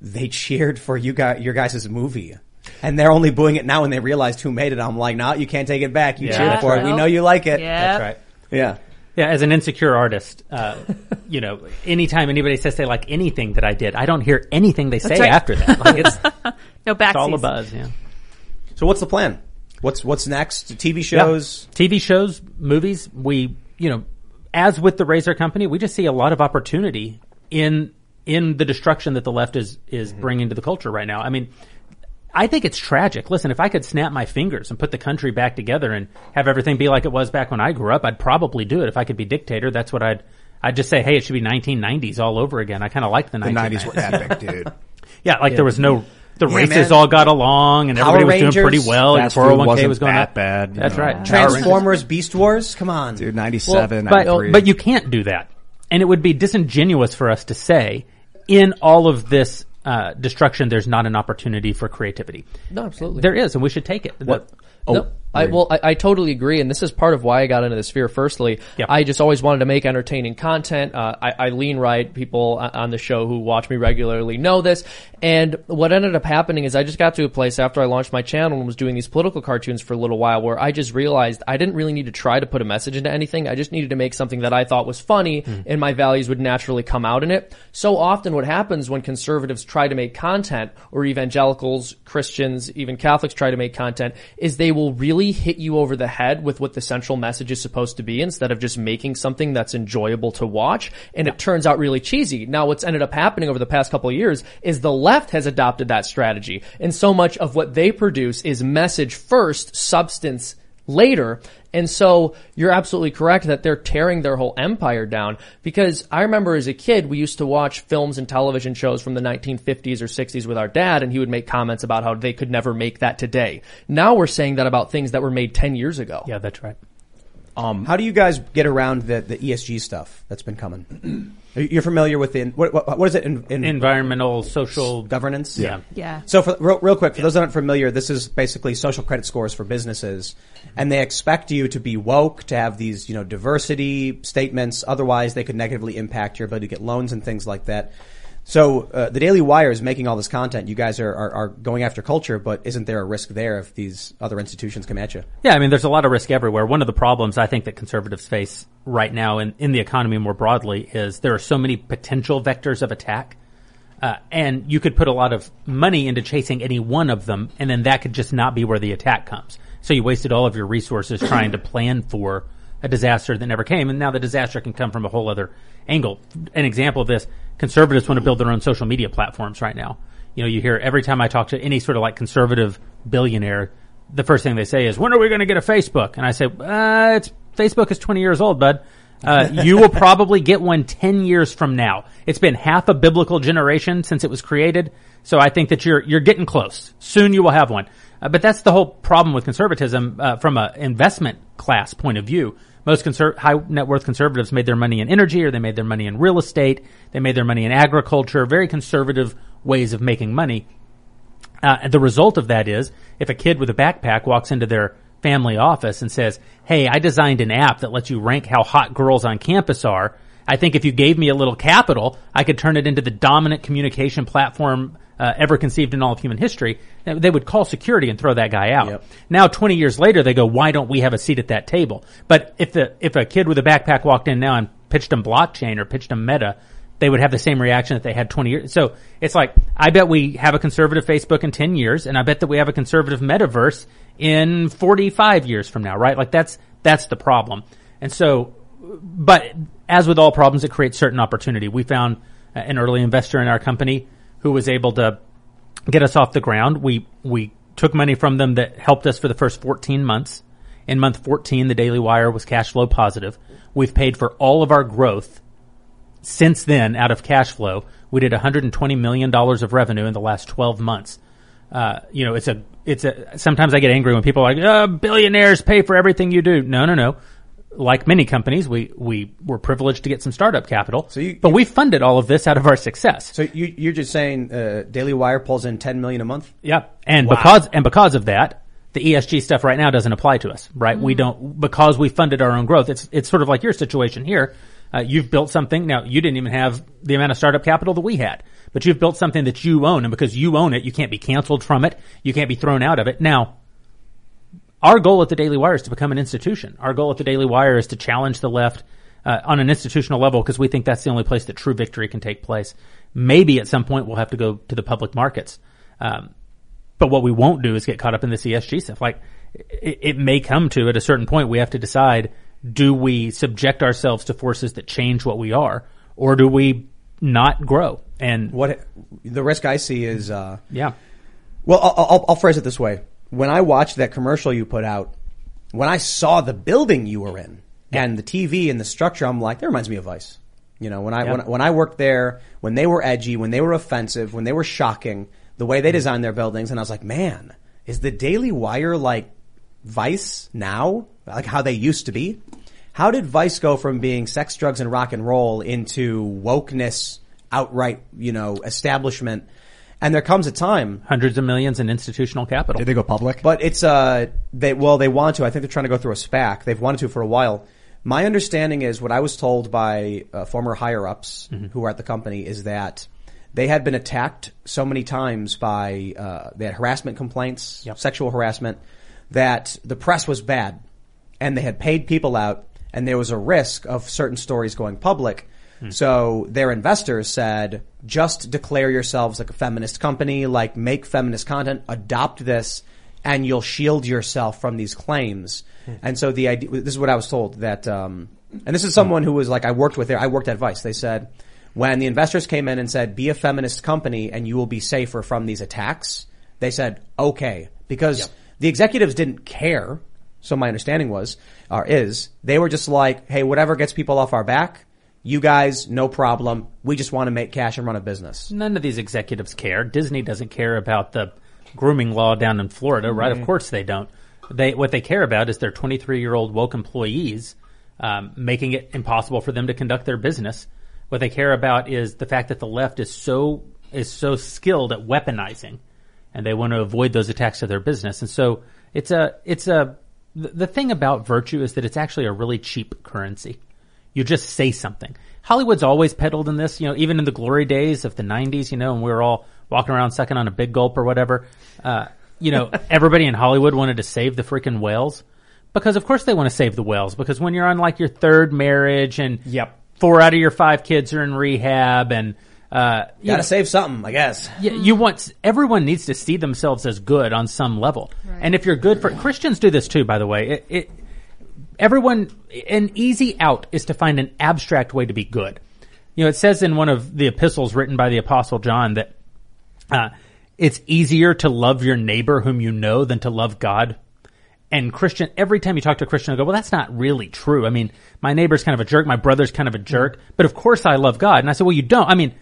they cheered for you guys, your guys' movie. And they're only booing it now when they realized who made it. I'm like, no, you can't take it back. You yeah, cheered for right. it. We know you like it. Yeah. That's right. Yeah. Yeah, as an insecure artist, uh, you know, anytime anybody says they like anything that I did, I don't hear anything they say right. after that. Like it's, no backseats. It's all a buzz, yeah. So what's the plan? What's, what's next? T V shows? Yeah. T V shows, movies. We, you know, as with the Razor Company, we just see a lot of opportunity in, in the destruction that the left is, is mm-hmm. bringing to the culture right now. I mean, I think it's tragic. Listen, if I could snap my fingers and put the country back together and have everything be like it was back when I grew up, I'd probably do it. If I could be dictator, that's what I'd, I'd just say, hey, it should be nineteen nineties all over again. I kind of like the nineteen nineties. The nineties were epic, dude. Yeah, like yeah. there was no, the yeah, races man. all got along and Power everybody Rangers, was doing pretty well. And four oh one k was going that up. Bad. That's know. right. Transformers, Beast Wars, come on. Dude, ninety-seven, well, but, ninety-three. But you can't do that. and it would be disingenuous for us to say in all of this uh, destruction, there's not an opportunity for creativity. No, absolutely. There is, and we should take it. What? Oh. No. I, well, I, I totally agree, and this is part of why I got into this sphere. Firstly, yep. I just always wanted to make entertaining content. Uh, I, I lean right. People on the show who watch me regularly know this. And what ended up happening is I just got to a place after I launched my channel and was doing these political cartoons for a little while where I just realized I didn't really need to try to put a message into anything. I just needed to make something that I thought was funny, mm. and my values would naturally come out in it. So often what happens when conservatives try to make content, or evangelicals, Christians, even Catholics try to make content, is they will really hit you over the head with what the central message is supposed to be instead of just making something that's enjoyable to watch, and yeah. it turns out really cheesy. Now, what's ended up happening over the past couple of years is the left has adopted that strategy, and so much of what they produce is message first, substance later. And so you're absolutely correct that they're tearing their whole empire down, because I remember as a kid, we used to watch films and television shows from the nineteen fifties or sixties with our dad, and he would make comments about how they could never make that today. Now we're saying that about things that were made ten years ago. Yeah, that's right. Um, how do you guys get around the, the E S G stuff that's been coming? You're familiar with the, what, what, what is it? In, in Environmental, social governance? Yeah. Yeah. So for, real, real quick, for yeah. those that aren't familiar, this is basically social credit scores for businesses. Mm-hmm. And they expect you to be woke, to have these, you know, diversity statements. Otherwise, they could negatively impact your ability to get loans and things like that. So, uh, the Daily Wire is making all this content. You guys are, are, are going after culture, but isn't there a risk there if these other institutions come at you? Yeah, I mean, there's a lot of risk everywhere. One of the problems I think that conservatives face right now in, in the economy more broadly is there are so many potential vectors of attack. Uh, and you could put a lot of money into chasing any one of them, and then that could just not be where the attack comes. So you wasted all of your resources trying to plan for a disaster that never came, and now the disaster can come from a whole other angle. An example of this, conservatives want to build their own social media platforms right now. You know, you hear every time I talk to any sort of like conservative billionaire, the first thing they say is, when are we going to get a Facebook? And I say, uh, it's, Facebook is twenty years old, bud. Uh, you will probably get one ten years from now. It's been half a biblical generation since it was created. So I think that you're, you're getting close. Soon you will have one. Uh, but that's the whole problem with conservatism, uh, from an investment class point of view. Most conser- high net worth conservatives made their money in energy, or they made their money in real estate. They made their money in agriculture, very conservative ways of making money. Uh, and the result of that is if a kid with a backpack walks into their family office and says, hey, I designed an app that lets you rank how hot girls on campus are. I think if you gave me a little capital, I could turn it into the dominant communication platform uh, ever conceived in all of human history. They would call security and throw that guy out. Yep. Now, twenty years later, they go, why don't we have a seat at that table? But if the if a kid with a backpack walked in now and pitched them blockchain or pitched them Meta, they would have the same reaction that they had twenty years. So it's like, I bet we have a conservative Facebook in ten years, and I bet that we have a conservative metaverse in forty-five years from now, right? Like that's that's the problem. And so, but as with all problems, it creates certain opportunity. We found an early investor in our company who was able to get us off the ground. We we took money from them that helped us for the first fourteen months. In month fourteen, the Daily Wire was cash flow positive. We've paid for all of our growth since then out of cash flow. We did one hundred twenty million dollars of revenue in the last twelve months. Uh, you know, it's a it's a. Sometimes I get angry when people are like, oh, billionaires pay for everything you do. No, no, no. Like many companies, we, we were privileged to get some startup capital, so you, but you, we funded all of this out of our success. So you, you're just saying uh, Daily Wire pulls in ten million dollars a month? Yeah, and wow. because and because of that, the E S G stuff right now doesn't apply to us, right? Mm. We don't, because we funded our own growth. It's it's sort of like your situation here. Uh, you've built something. Now, you didn't even have the amount of startup capital that we had, but you've built something that you own, and because you own it, you can't be canceled from it. You can't be thrown out of it. Now, our goal at the Daily Wire is to become an institution. Our goal at the Daily Wire is to challenge the left uh, on an institutional level, because we think that's the only place that true victory can take place. Maybe at some point we'll have to go to the public markets. Um, but what we won't do is get caught up in this E S G stuff. Like it, it may come to at a certain point we have to decide, do we subject ourselves to forces that change what we are, or do we not grow? And what the risk I see is uh, yeah. Well, I'll, I'll, I'll phrase it this way. When I watched that commercial you put out, when I saw the building you were in yeah. and the T V and the structure, I'm like, that reminds me of Vice. You know, when I yeah. when, when I worked there, when they were edgy, when they were offensive, when they were shocking, the way they designed their buildings, and I was like, man, is the Daily Wire like Vice now? Like how they used to be? How did Vice go from being sex, drugs, and rock and roll into wokeness, outright, you know, establishment? And there comes a time. Hundreds of millions in institutional capital. Did they go public? But it's, uh, they, well, they want to. I think they're trying to go through a SPAC. They've wanted to for a while. My understanding is what I was told by uh, former higher-ups mm-hmm. who were at the company is that they had been attacked so many times by, uh, they had harassment complaints, yep. sexual harassment, that the press was bad and they had paid people out and there was a risk of certain stories going public. Hmm. So their investors said, just declare yourselves like a feminist company, like make feminist content, adopt this, and you'll shield yourself from these claims. Hmm. And so the idea, this is what I was told that, um, and this is someone who was like, I worked with there, I worked at Vice. They said, when the investors came in and said, be a feminist company and you will be safer from these attacks, they said, okay. Because yep. the executives didn't care, so my understanding was, or is, they were just like, hey, whatever gets people off our back, you guys, no problem. We just want to make cash and run a business. None of these executives care. Disney doesn't care about the grooming law down in Florida, right? Mm-hmm. Of course they don't. They What they care about is their twenty-three-year-old woke employees um, making it impossible for them to conduct their business. What they care about is the fact that the left is so is so skilled at weaponizing, and they want to avoid those attacks to their business. And so it's a it's a the thing about virtue is that it's actually a really cheap currency. You just say something. Hollywood's always peddled in this, you know, even in the glory days of the nineties, you know, and we were all walking around sucking on a big gulp or whatever. Uh, you know, everybody in Hollywood wanted to save the freaking whales because, of course, they want to save the whales because when you're on like your third marriage and yep. four out of your five kids are in rehab and, uh, you gotta know, save something, I guess. Yeah, you, you want, everyone needs to see themselves as good on some level. Right. And if you're good for, Christians do this too, by the way. It, it, everyone, an easy out is to find an abstract way to be good. You know, it says in one of the epistles written by the Apostle John that, uh, it's easier to love your neighbor whom you know than to love God. And Christian, every time you talk to a Christian, they go, well, that's not really true. I mean, my neighbor's kind of a jerk. My brother's kind of a jerk. But of course I love God. And I said, well, you don't. I mean,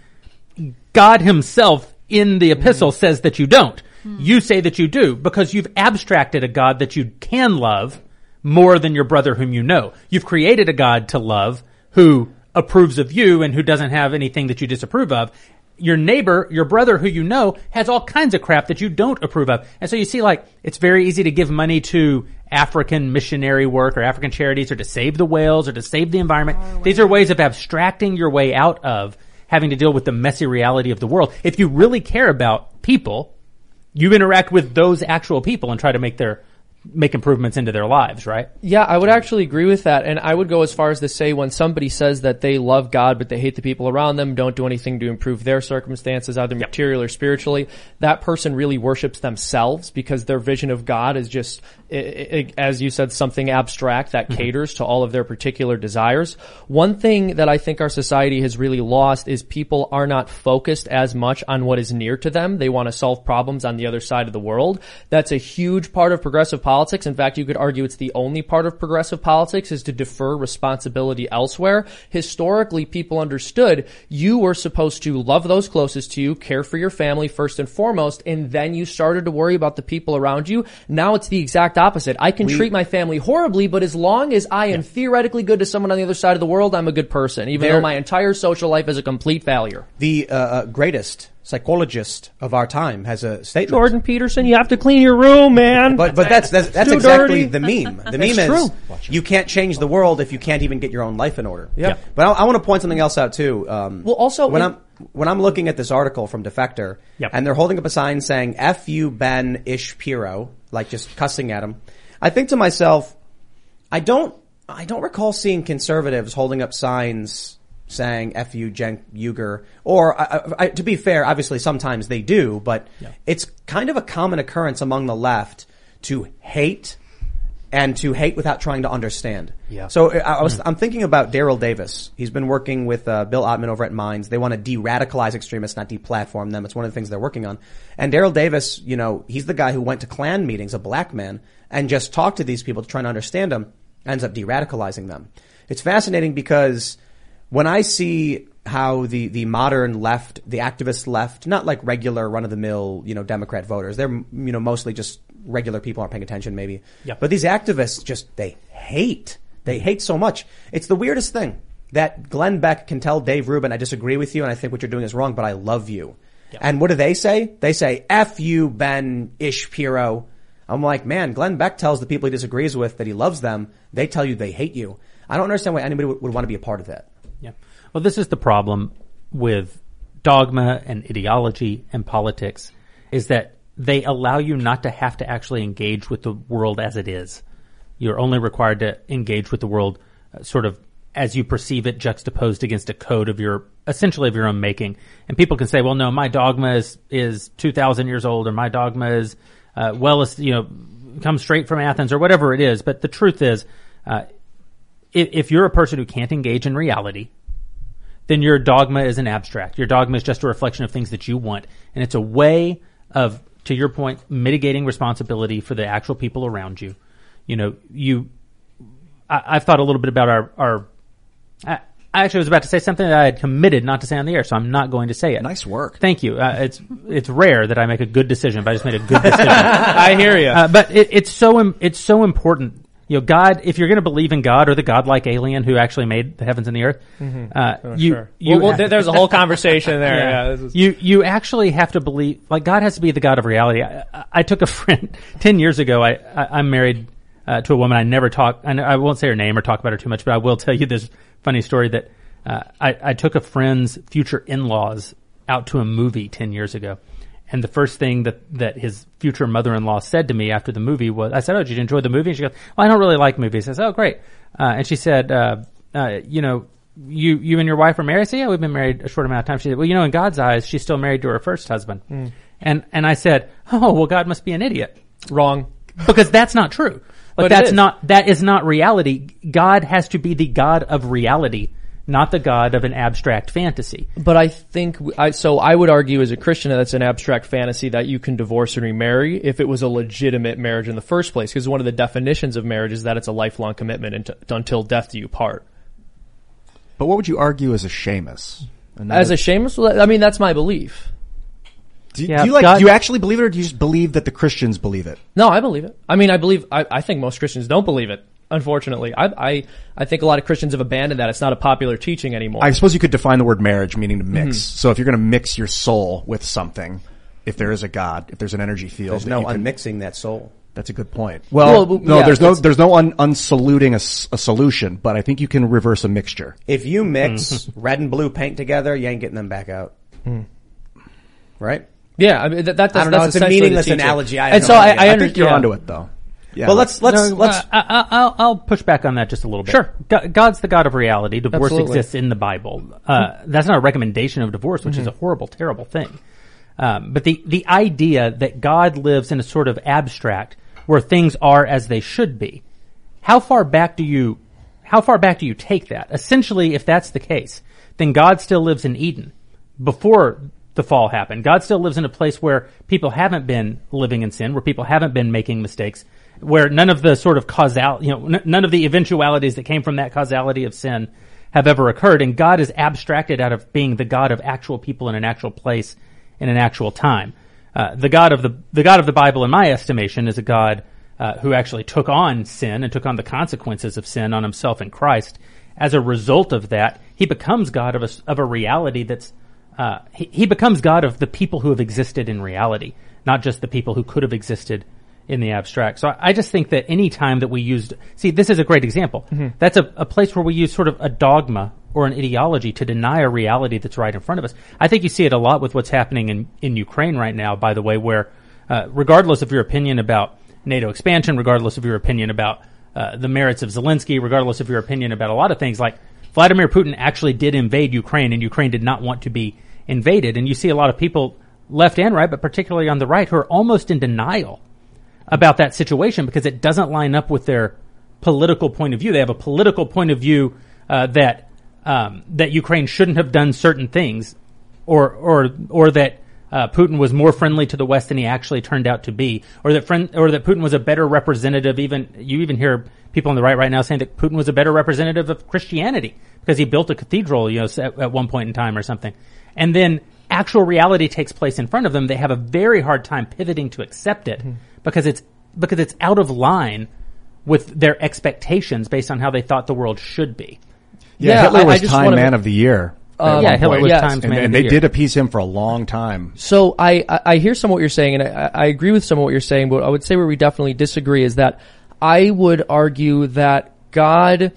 God himself in the epistle mm. says that you don't. Mm. You say that you do because you've abstracted a God that you can love more than your brother whom you know. You've created a God to love who approves of you and who doesn't have anything that you disapprove of. Your neighbor, your brother who you know, has all kinds of crap that you don't approve of. And so you see, like, it's very easy to give money to African missionary work or African charities or to save the whales or to save the environment. Oh, wow. These are ways of abstracting your way out of having to deal with the messy reality of the world. If you really care about people, you interact with those actual people and try to make their make improvements into their lives, right? Yeah, I would actually agree with that. And I would go as far as to say when somebody says that they love God, but they hate the people around them, don't do anything to improve their circumstances, either yep. material or spiritually, that person really worships themselves because their vision of God is just, it, it, as you said, something abstract that caters to all of their particular desires. One thing that I think our society has really lost is people are not focused as much on what is near to them. They want to solve problems on the other side of the world. That's a huge part of progressive politics. Politics. In fact, you could argue it's the only part of progressive politics is to defer responsibility elsewhere. Historically, people understood you were supposed to love those closest to you, care for your family first and foremost, and then you started to worry about the people around you. Now it's the exact opposite. I can we, treat my family horribly, but as long as I yeah. am theoretically good to someone on the other side of the world, I'm a good person, even They're, though my entire social life is a complete failure. The uh, greatest psychologist of our time has a statement. Jordan Peterson, you have to clean your room, man. But but that's that's, that's exactly dirty. The meme. The meme it's is true. You can't change the world if you can't even get your own life in order. Yep. Yeah. But I, I want to point something else out too. Um, well, also when it, I'm when I'm looking at this article from Defector, yep. and they're holding up a sign saying "F you Ben Ishpiro," like just cussing at him. I think to myself, I don't I don't recall seeing conservatives holding up signs saying F you, Cenk Uygur, or I, I, to be fair, obviously sometimes they do, but yeah. it's kind of a common occurrence among the left to hate and to hate without trying to understand. Yeah. So I was, mm-hmm. I'm thinking about Darrell Davis. He's been working with uh, Bill Ottman over at Minds. They want to de-radicalize extremists, not de-platform them. It's one of the things they're working on. And Darrell Davis, you know, he's the guy who went to Klan meetings, a black man, and just talked to these people to try and understand them, ends up de-radicalizing them. It's fascinating because when I see how the, the modern left, the activist left, not like regular run-of-the-mill, you know, Democrat voters, they're, you know, mostly just regular people aren't paying attention maybe. Yep. But these activists just, they hate. They hate so much. It's the weirdest thing that Glenn Beck can tell Dave Rubin, I disagree with you and I think what you're doing is wrong, but I love you. Yep. And what do they say? They say, F you, Ben, Ish, Piro. I'm like, man, Glenn Beck tells the people he disagrees with that he loves them. They tell you they hate you. I don't understand why anybody would, would want to be a part of that. Yeah. Well, this is the problem with dogma and ideology and politics, is that they allow you not to have to actually engage with the world as it is. You're only required to engage with the world uh, sort of as you perceive it, juxtaposed against a code of your, essentially of your own making. And people can say, well, no, my dogma is, is two thousand years old, or my dogma is, uh, well, you know, comes straight from Athens, or whatever it is. But the truth is, uh, if, if you're a person who can't engage in reality, then your dogma is an abstract. Your dogma is just a reflection of things that you want. And it's a way of, to your point, mitigating responsibility for the actual people around you. You know, you, I, I've thought a little bit about our, our, I actually was about to say something that I had committed not to say on the air, so I'm not going to say it. Nice work. Thank you. Uh, it's it's rare that I make a good decision, but I just made a good decision. I hear you. Uh, but it, it's so im- it's so important. You know, God, if you're going to believe in God or the godlike alien who actually made the heavens and the earth, mm-hmm. uh, oh, you, sure. you well, well, there's a whole conversation there. Yeah. Yeah, this is... You you actually have to believe, like, God has to be the God of reality. I, I, I took a friend ten years ago. I I, I married uh, to a woman I never talk. I, I won't say her name or talk about her too much, but I will tell you this funny story that uh, I, I took a friend's future in-laws out to a movie ten years ago, and the first thing that that his future mother-in-law said to me after the movie was, I said, "Oh, did you enjoy the movie?" And she goes, "Well, I don't really like movies." I said, "Oh, great." Uh, and she said, uh, uh, "You know, you you and your wife are married?" I said, "Yeah, we've been married a short amount of time." She said, "Well, you know, in God's eyes, she's still married to her first husband." Mm. And and I said, "Oh, well, God must be an idiot." Wrong, because that's not true. Like, but that's not, that is not reality. God has to be the God of reality, not the God of an abstract fantasy. But I think, I, so I would argue as a Christian that that's an abstract fantasy that you can divorce and remarry if it was a legitimate marriage in the first place. Because one of the definitions of marriage is that it's a lifelong commitment and t- until death do you part. But what would you argue as a Seamus? As a Seamus? I mean, that's my belief. Do you, yeah, do you like? God, do you actually believe it, or do you just believe that the Christians believe it? No, I believe it. I mean, I believe. I, I think most Christians don't believe it. Unfortunately, I, I I think a lot of Christians have abandoned that. It's not a popular teaching anymore. I suppose you could define the word marriage, meaning to mix. Mm-hmm. So if you're going to mix your soul with something, if there is a God, if there's an energy field, there's no unmixing that soul. That's a good point. Well, well no, yeah, there's no there's no un, unsoluting a, a solution, but I think you can reverse a mixture. If you mix red and blue paint together, you ain't getting them back out. Mm. Right. Yeah, I mean that, that that's, I don't know, that's it's a meaningless analogy. I and so I, I, I think you're yeah. onto it, though. Yeah, but let's let's no, let's. Uh, I, I'll I'll push back on that just a little bit. Sure, God, God's the God of reality. Divorce Absolutely. exists in the Bible. Uh, that's not a recommendation of divorce, which mm-hmm. is a horrible, terrible thing. Um, but the the idea that God lives in a sort of abstract where things are as they should be. How far back do you? How far back do you take that? Essentially, if that's the case, then God still lives in Eden before the fall happened. God still lives in a place where people haven't been living in sin, where people haven't been making mistakes, where none of the sort of causal, you know, n- none of the eventualities that came from that causality of sin have ever occurred. And God is abstracted out of being the God of actual people in an actual place in an actual time. Uh, the God of the, the God of the Bible, in my estimation, is a God, uh, who actually took on sin and took on the consequences of sin on himself in Christ. As a result of that, he becomes God of a, of a reality that's Uh, he, he becomes God of the people who have existed in reality, not just the people who could have existed in the abstract. So I, I just think that any time that we used, see, this is a great example. Mm-hmm. That's a, a place where we use sort of a dogma or an ideology to deny a reality that's right in front of us. I think you see it a lot with what's happening in, in Ukraine right now, by the way, where, uh, regardless of your opinion about NATO expansion, regardless of your opinion about, uh, the merits of Zelensky, regardless of your opinion about a lot of things, like, Vladimir Putin actually did invade Ukraine, and Ukraine did not want to be invaded. And you see a lot of people left and right, but particularly on the right, who are almost in denial about that situation because it doesn't line up with their political point of view. They have a political point of view uh, that um, that Ukraine shouldn't have done certain things, or or or that uh, Putin was more friendly to the West than he actually turned out to be, or that friend, or that Putin was a better representative. Even you even hear people on the right right now saying that Putin was a better representative of Christianity because he built a cathedral, you know, at, at one point in time or something. And then actual reality takes place in front of them. They have a very hard time pivoting to accept it mm-hmm. because it's because it's out of line with their expectations based on how they thought the world should be. Yeah, yeah Hitler I, was I Time Man be, of the Year. Uh, yeah, Hitler was yes. Time Man and, of the Year. And they did appease him for a long time. So I, I, I hear some of what you're saying, and I, I agree with some of what you're saying, but I would say where we definitely disagree is that I would argue that God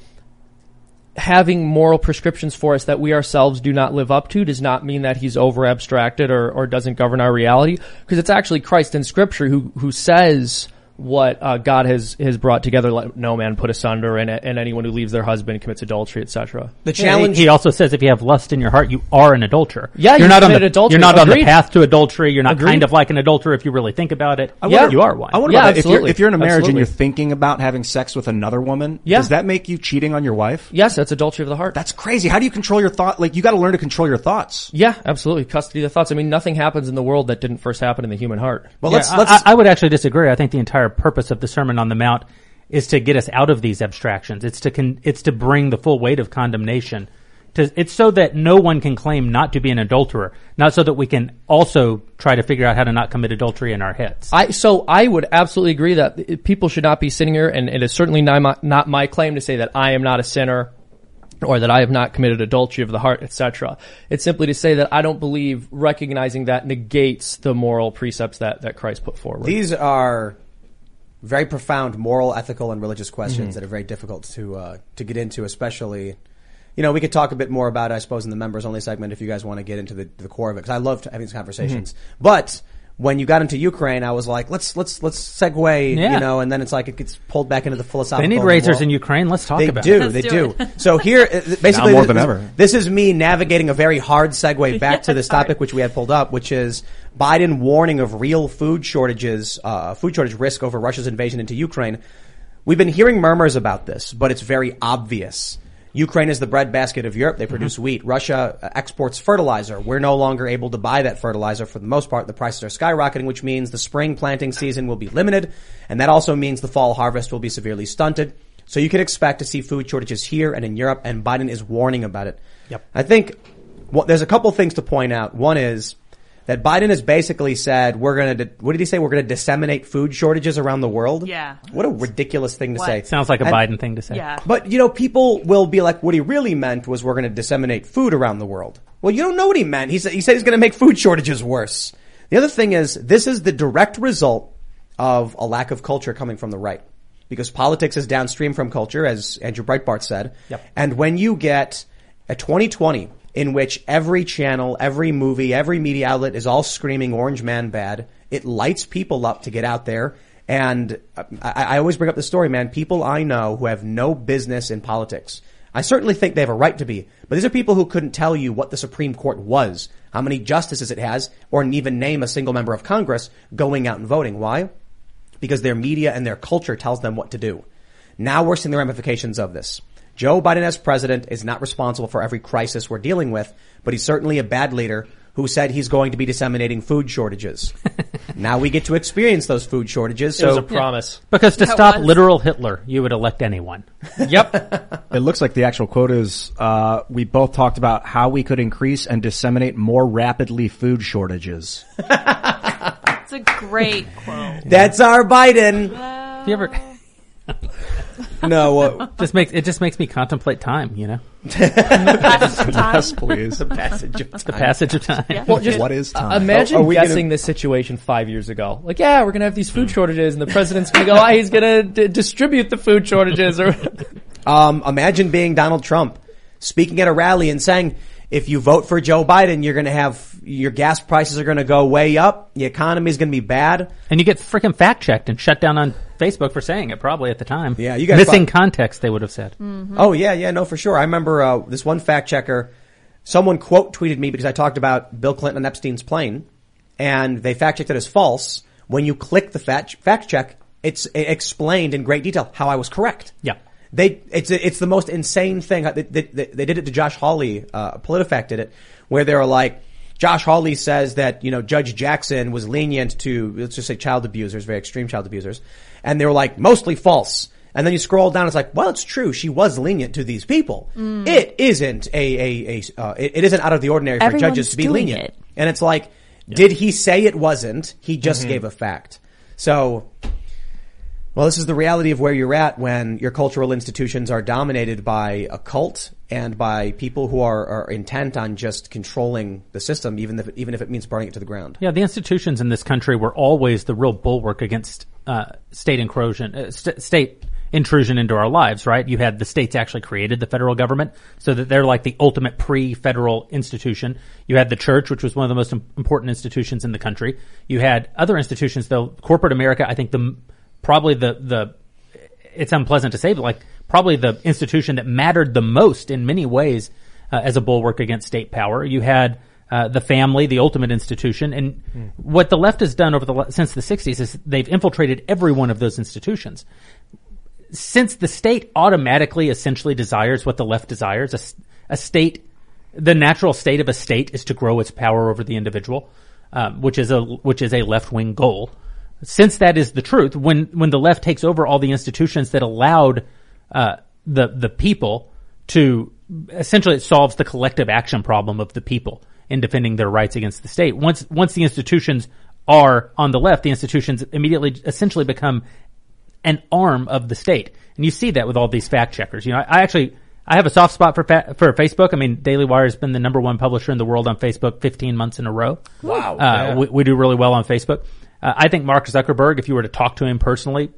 having moral prescriptions for us that we ourselves do not live up to does not mean that he's over-abstracted or, or doesn't govern our reality, because it's actually Christ in Scripture who, who says what uh, God has, has brought together, let no man put asunder, and, and anyone who leaves their husband commits adultery, et cetera. The challenge. He, he also says if you have lust in your heart, you are an adulterer. Yeah, you're not on the adultery. You're not Agreed. on the path to adultery. You're not Agreed. kind of like an adulterer if you really think about it. I wonder, yeah, you are one. I wonder yeah, about absolutely. If you're, if you're in a marriage absolutely. and you're thinking about having sex with another woman, yeah. does that make you cheating on your wife? Yes, that's adultery of the heart. That's crazy. How do you control your thought? Like you got to learn to control your thoughts. Yeah, absolutely. Custody of the thoughts. I mean, nothing happens in the world that didn't first happen in the human heart. Well, yeah, let's. let's I, I would actually disagree. I think the entire purpose of the Sermon on the Mount is to get us out of these abstractions. It's to con- it's to bring the full weight of condemnation. To, it's so that no one can claim not to be an adulterer, not so that we can also try to figure out how to not commit adultery in our heads. I, so I would absolutely agree that people should not be sitting here, and it is certainly not my, not my claim to say that I am not a sinner or that I have not committed adultery of the heart, et cetera. It's simply to say that I don't believe recognizing that negates the moral precepts that, that Christ put forward. These are very profound moral, ethical, and religious questions mm-hmm. that are very difficult to uh, to get into, especially, you know, we could talk a bit more about it, I suppose, in the members-only segment if you guys want to get into the, the core of it, because I love having these conversations. Mm-hmm. But when you got into Ukraine, I was like, let's let's let's segue, yeah. you know, and then it's like it gets pulled back into the philosophical world. They need razors in Ukraine. Let's talk they about do, it. They do. They do. So here, basically, now more than this, ever. This is me navigating a very hard segue back yeah, to this topic, hard. which we had pulled up, which is Biden warning of real food shortages, uh, food shortage risk over Russia's invasion into Ukraine. We've been hearing murmurs about this, but it's very obvious. Ukraine is the breadbasket of Europe. They produce mm-hmm. wheat. Russia exports fertilizer. We're no longer able to buy that fertilizer for the most part. The prices are skyrocketing, which means the spring planting season will be limited. And that also means the fall harvest will be severely stunted. So you can expect to see food shortages here and in Europe, and Biden is warning about it. Yep. I think well, there's a couple things to point out. One is that Biden has basically said we're going to, de- what did he say? We're going to disseminate food shortages around the world. Yeah. What a ridiculous thing to what? say. Sounds like a and, Biden thing to say. Yeah. But, you know, people will be like, what he really meant was we're going to disseminate food around the world. Well, you don't know what he meant. He said, he said he's going to make food shortages worse. The other thing is this is the direct result of a lack of culture coming from the right, because politics is downstream from culture, as Andrew Breitbart said. Yep. And when you get a twenty twenty in which every channel, every movie, every media outlet is all screaming Orange Man bad, it lights people up to get out there. And I, I always bring up the story, man. People I know who have no business in politics. I certainly think they have a right to be, but these are people who couldn't tell you what the Supreme Court was, how many justices it has, or even name a single member of Congress going out and voting. Why? Because their media and their culture tells them what to do. Now we're seeing the ramifications of this. Joe Biden as president is not responsible for every crisis we're dealing with, but he's certainly a bad leader who said he's going to be disseminating food shortages. Now we get to experience those food shortages. So it was a promise. Yeah. Because to that stop was. literal Hitler, you would elect anyone. Yep. It looks like the actual quote is, uh, we both talked about how we could increase and disseminate more rapidly food shortages. That's a great quote. That's our Biden. Well. If you ever... No, uh, just makes it just makes me contemplate time, you know. The passage of time. Yes, please. The passage of time. The passage of time. Yeah. Well, just, what is time? Uh, imagine oh, guessing gonna... this situation five years ago. Like, yeah, we're gonna have these food shortages, and the president's gonna go, "Ah, oh, he's gonna d- distribute the food shortages." Or, um, imagine being Donald Trump speaking at a rally and saying, "If you vote for Joe Biden, you're gonna have your gas prices are gonna go way up. The economy's gonna be bad," and you get freaking fact checked and shut down on Facebook for saying it, probably at the time. Yeah, you guys missing thought. context. They would have said. Mm-hmm. Oh yeah, yeah, no, for sure. I remember uh, this one fact checker. Someone quote tweeted me because I talked about Bill Clinton and Epstein's plane, and they fact checked it as false. When you click the fact fact check, it's it explained in great detail how I was correct. Yeah. They, it's, it's the most insane thing. They, they, they did it to Josh Hawley, uh, PolitiFact did it, where they were like, Josh Hawley says that, you know, Judge Jackson was lenient to, let's just say child abusers, very extreme child abusers. And they were like, mostly false. And then you scroll down, it's like, well, it's true. She was lenient to these people. Mm. It isn't a, a, a, uh, it, it isn't out of the ordinary for Everyone's judges to be lenient. It. And it's like, yeah. Did he say it wasn't? He just mm-hmm. gave a fact. So, Well, this is the reality of where you're at when your cultural institutions are dominated by a cult and by people who are, are intent on just controlling the system, even if, even if it means burning it to the ground. Yeah, the institutions in this country were always the real bulwark against uh, state incursion, uh, st- state intrusion into our lives, right? You had the states actually created the federal government so that they're like the ultimate pre-federal institution. You had the church, which was one of the most important institutions in the country. You had other institutions, though. Corporate America, I think the... Probably the, the, it's unpleasant to say, but like probably the institution that mattered the most in many ways uh, as a bulwark against state power. You had uh, the family, the ultimate institution, and mm. what the left has done over the since the sixties is they've infiltrated every one of those institutions. Since the state automatically essentially desires what the left desires, a, a state, the natural state of a state is to grow its power over the individual, um, which is a which is a left-wing goal. Since that is the truth, when when the left takes over all the institutions that allowed uh the the people to essentially, it solves the collective action problem of the people in defending their rights against the state. Once once the institutions are on the left, the institutions immediately essentially become an arm of the state, and you see that with all these fact checkers. You know, I, I actually I have a soft spot for fa- for Facebook. I mean, Daily Wire has been the number one publisher in the world on Facebook fifteen months in a row. Wow, uh, yeah. we, we do really well on Facebook. Uh, I think Mark Zuckerberg, if you were to talk to him personally,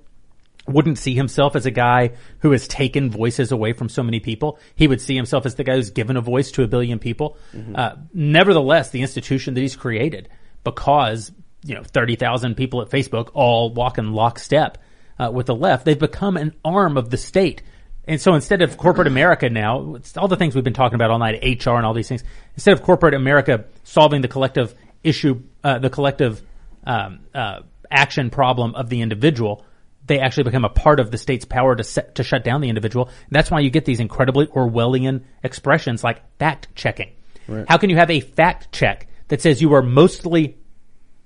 wouldn't see himself as a guy who has taken voices away from so many people. He would see himself as the guy who's given a voice to a billion people. Mm-hmm. Uh, nevertheless, the institution that he's created, because, you know, thirty thousand people at Facebook all walk in lockstep uh, with the left, they've become an arm of the state. And so instead of corporate America now, it's all the things we've been talking about all night, H R and all these things, instead of corporate America solving the collective issue, uh, the collective Um, uh, action problem of the individual, they actually become a part of the state's power to set, to shut down the individual. And that's why you get these incredibly Orwellian expressions like fact checking. Right. How can you have a fact check that says you are mostly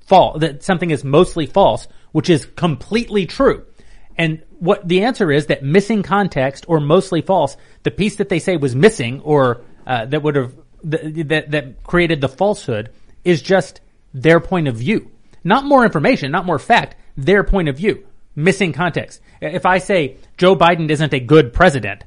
false, that something is mostly false, which is completely true? And what the answer is that missing context or mostly false, the piece that they say was missing or uh, that would have, th- that, that created the falsehood is just their point of view. Not more information, not more fact, their point of view. Missing context. If I say Joe Biden isn't a good president,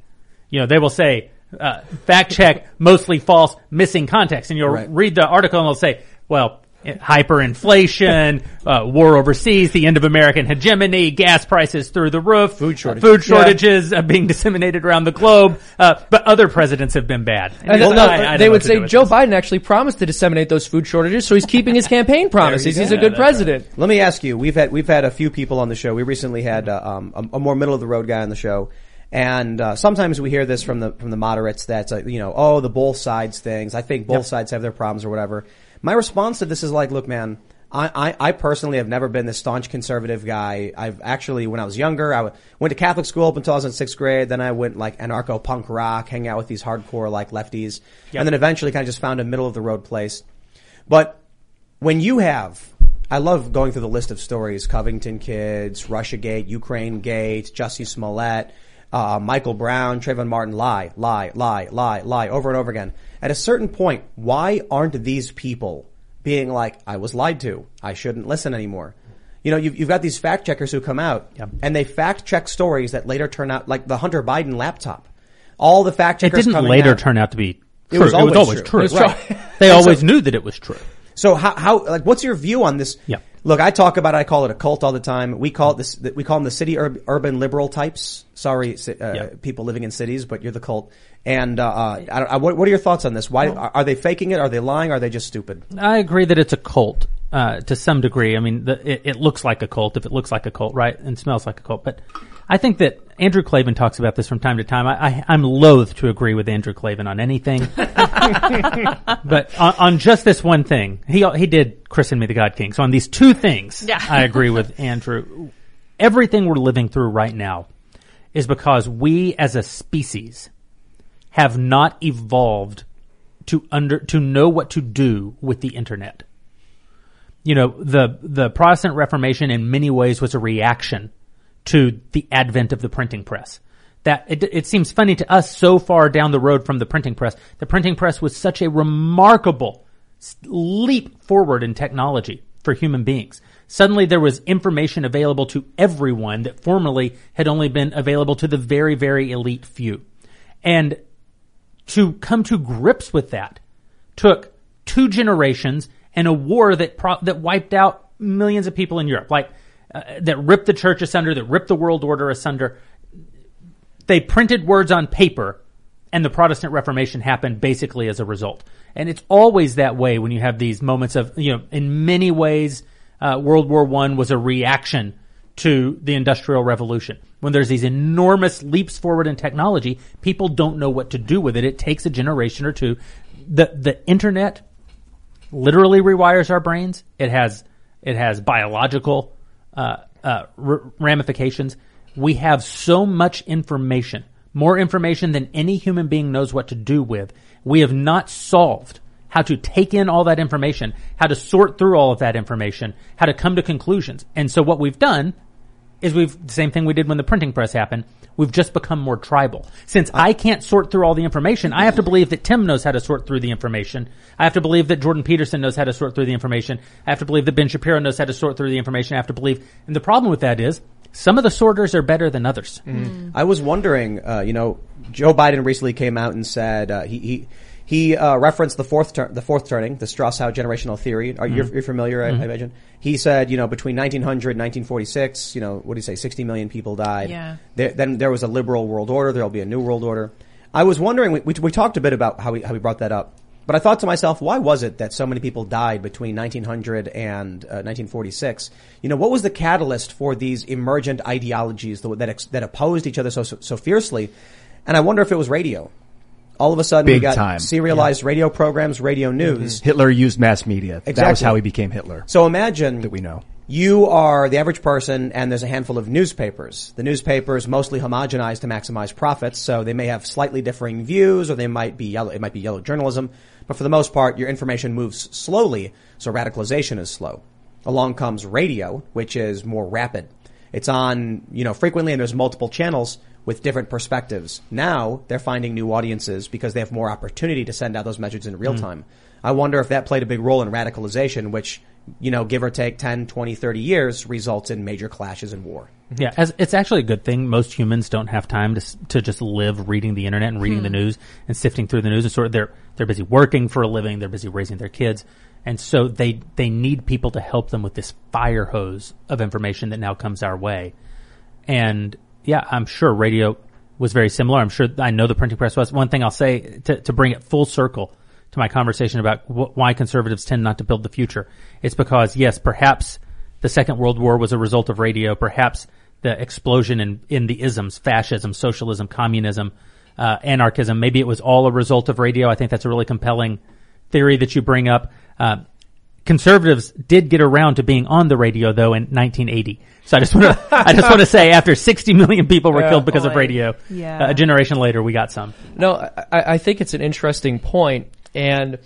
you know, they will say, uh, fact check, mostly false, missing context. And you'll right. read the article and they'll say, well, hyperinflation, uh, war overseas, the end of American hegemony, gas prices through the roof, food shortages, uh, food shortages yeah. uh, being disseminated around the globe. Uh, but other presidents have been bad. And well, no, I, I they would say Joe this. Biden actually promised to disseminate those food shortages, so he's keeping his campaign promises. He's a good yeah, president. Right. Let me ask you: we've had we've had a few people on the show. We recently had uh, um, a, a more middle of the road guy on the show. And uh, sometimes we hear this from the from the moderates that's uh, you know, oh, the both sides things. I think both yep. sides have their problems or whatever. My response to this is like, look, man, I, I, I personally have never been this staunch conservative guy. I've actually, when I was younger, I w- went to Catholic school up until I was in sixth grade. Then I went like anarcho-punk rock, hang out with these hardcore like lefties. Yep. And then eventually kind of just found a middle of the road place. But when you have, I love going through the list of stories, Covington kids, Russiagate, Ukrainegate, Jussie Smollett, uh, Michael Brown, Trayvon Martin, lie, lie, lie, lie, lie, over and over again. At a certain point, why aren't these people being like, I was lied to. I shouldn't listen anymore. You know, you've, you've got these fact checkers who come out yep. and they fact check stories that later turn out like the Hunter Biden laptop. All the fact checkers. It didn't coming later out, turn out to be true. It was always, it was always true. true. It was right. They always so, knew that it was true. So how, how, like, what's your view on this? Yep. Look, I talk about it, I call it a cult all the time. We call it this, we call them the city ur- urban liberal types. Sorry, uh, yep. people living in cities, but you're the cult. And, uh, I, I, what are your thoughts on this? Why, are they faking it? Are they lying? Are they just stupid? I agree that it's a cult, uh, to some degree. I mean, the, it, it looks like a cult if it looks like a cult, right? And smells like a cult. But I think that Andrew Clavin talks about this from time to time. I, I I'm loath to agree with Andrew Clavin on anything. But on, on just this one thing, he, he did Christen Me the God King. So on these two things, yeah. I agree with Andrew. Everything we're living through right now is because we as a species have not evolved to under, to know what to do with the internet. You know, the, the Protestant Reformation in many ways was a reaction to the advent of the printing press. That it, it seems funny to us so far down the road from the printing press. The printing press was such a remarkable leap forward in technology for human beings Suddenly there was information available to everyone that formerly had only been available to the very, very elite few. And to come to grips with that took two generations and a war that pro- that wiped out millions of people in Europe, like uh, that ripped the church asunder, that ripped the world order asunder. They printed words on paper, and the Protestant Reformation happened basically as a result. And it's always that way when you have these moments of, you know, in many ways, uh, World War One was a reaction to the Industrial Revolution. When there's these enormous leaps forward in technology, people don't know what to do with it. It takes a generation or two. The, the internet literally rewires our brains. It has, it has biological, uh, uh, r- ramifications. We have so much information, more information than any human being knows what to do with. We have not solved how to take in all that information, how to sort through all of that information, how to come to conclusions. And so what we've done is we've, the same thing we did when the printing press happened, we've just become more tribal. Since I can't sort through all the information, I have to believe that Tim knows how to sort through the information. I have to believe that Jordan Peterson knows how to sort through the information. I have to believe that Ben Shapiro knows how to sort through the information. I have to believe, and the problem with that is, some of the sorters are better than others. Mm. I was wondering, uh, you know, Joe Biden recently came out and said uh, he he he uh, referenced the fourth ter- the fourth turning, the Strauss-Howe generational theory. Are mm. you're, you're familiar? Mm-hmm. I, I imagine. He said, you know, between nineteen hundred and nineteen forty-six, you know, what do you say, sixty million people died. Yeah. There, then there was a liberal world order. There'll be a new world order. I was wondering. We we, we talked a bit about how we how we brought that up. But I thought to myself, why was it that so many people died between nineteen hundred and uh, nineteen forty-six? You know, what was the catalyst for these emergent ideologies that that, ex- that opposed each other so, so so fiercely? And I wonder if it was radio. All of a sudden, Big we got time. serialized yeah. radio programs, radio news. Mm-hmm. Hitler used mass media. Exactly. That was how he became Hitler. So imagine that we know. You are the average person, and there's a handful of newspapers. The newspapers mostly homogenize to maximize profits, so they may have slightly differing views, or they might be yellow. It might be yellow journalism, but for the most part, your information moves slowly, so radicalization is slow. Along comes radio, which is more rapid. It's on, you know, frequently, and there's multiple channels with different perspectives. Now they're finding new audiences because they have more opportunity to send out those messages in real mm. time. I wonder if that played a big role in radicalization, which, you know, give or take ten, twenty, thirty years results in major clashes and war. Yeah, as, it's actually a good thing. Most humans don't have time to to just live reading the internet and reading hmm. the news and sifting through the news. And sort of they're they're busy working for a living, they're busy raising their kids, and so they they need people to help them with this fire hose of information that now comes our way. And yeah, I'm sure radio was very similar. I'm sure I know the printing press was. One thing I'll say to to bring it full circle to my conversation about wh- why conservatives tend not to build the future. It's because, yes, perhaps the Second World War was a result of radio. Perhaps the explosion in, in the isms, fascism, socialism, communism, uh, anarchism, maybe it was all a result of radio. I think that's a really compelling theory that you bring up. Uh, conservatives did get around to being on the radio, though, in nineteen eighty. So I just want to, I just want to say after sixty million people were yeah, killed because boy. of radio, yeah. uh, a generation later, we got some. No, I, I think it's an interesting point. And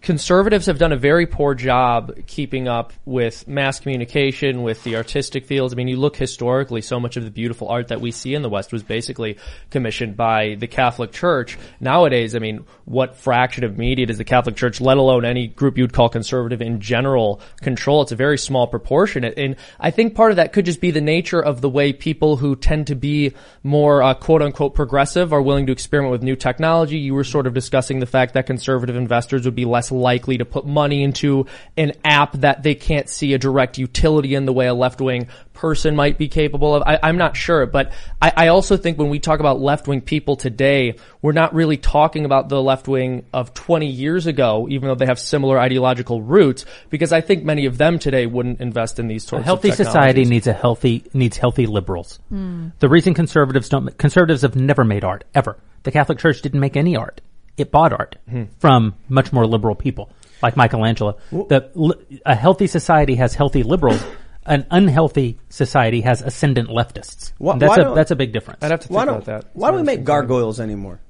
conservatives have done a very poor job keeping up with mass communication, with the artistic fields. I mean, you look historically, so much of the beautiful art that we see in the West was basically commissioned by the Catholic Church. Nowadays, I mean, what fraction of media does the Catholic Church, let alone any group you'd call conservative in general, control? It's a very small proportion. And I think part of that could just be the nature of the way people who tend to be more, uh, quote unquote, progressive are willing to experiment with new technology. You were sort of discussing the fact that conservative investors would be less likely to put money into an app that they can't see a direct utility in the way a left-wing person might be capable of. I, I'm not sure, but I, I also think when we talk about left-wing people today, we're not really talking about the left-wing of twenty years ago, even though they have similar ideological roots, because I think many of them today wouldn't invest in these sorts of technologies. A healthy society needs a healthy, needs healthy liberals. Mm. The reason conservatives don't, conservatives have never made art, ever. The Catholic Church didn't make any art. It bought art hmm. from much more liberal people, like Michelangelo. The, a healthy society has healthy liberals. An unhealthy society has ascendant leftists. Wh- that's, a, that's a big difference. I'd have to think about that. Why don't we make gargoyles anymore?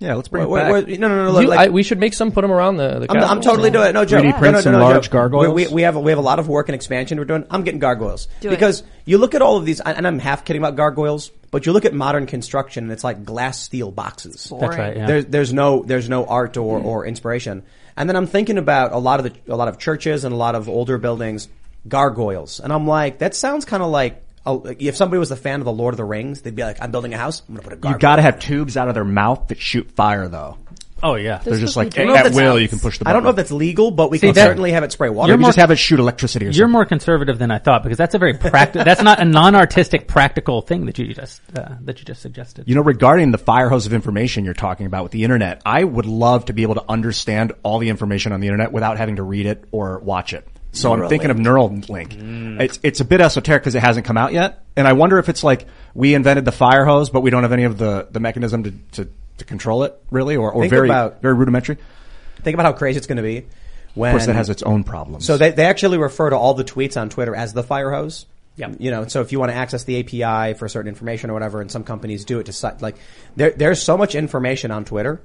Yeah, let's bring wait, it back. Wait, wait, no, no, no. Look, you, like, I, we should make some, put them around the, the I'm, I'm totally doing it. No, Joe. three D prints no, no, no, no, and large Joe. gargoyles. We, we, we, have a, we have a lot of work and expansion we're doing. I'm getting gargoyles. Do because it. You look at all of these, and I'm half kidding about gargoyles, but you look at modern construction and it's like glass steel boxes. That's right, yeah. There's, there's no, there's no art or, mm. or inspiration. And then I'm thinking about a lot of the, a lot of churches and a lot of older buildings gargoyles. And I'm like, that sounds kind of like, a, if somebody was a fan of The Lord of the Rings, they'd be like, I'm building a house, I'm going to put a gargoyle. You got to have tubes out of their mouth that shoot fire, though. Oh, yeah. They're just like, at will, you can push the button. I don't know if that's legal, but we can certainly have it spray water. You just have it shoot electricity or something. You're more conservative than I thought, because that's a very practical, that's not a non-artistic practical thing that you just, uh, that you just suggested. You know, regarding the fire hose of information you're talking about with the internet, I would love to be able to understand all the information on the internet without having to read it or watch it. So I'm thinking of Neuralink. Mm. It's, it's a bit esoteric because it hasn't come out yet. And I wonder if it's like, we invented the fire hose, but we don't have any of the, the mechanism to, to, to control it, really, or, or very, about, very rudimentary. Think about how crazy it's going to be. When, of course, that has its own problems. So they, they actually refer to all the tweets on Twitter as the fire hose. Yeah. You know, so if you want to access the A P I for certain information or whatever, and some companies do it to, like, there, there's so much information on Twitter.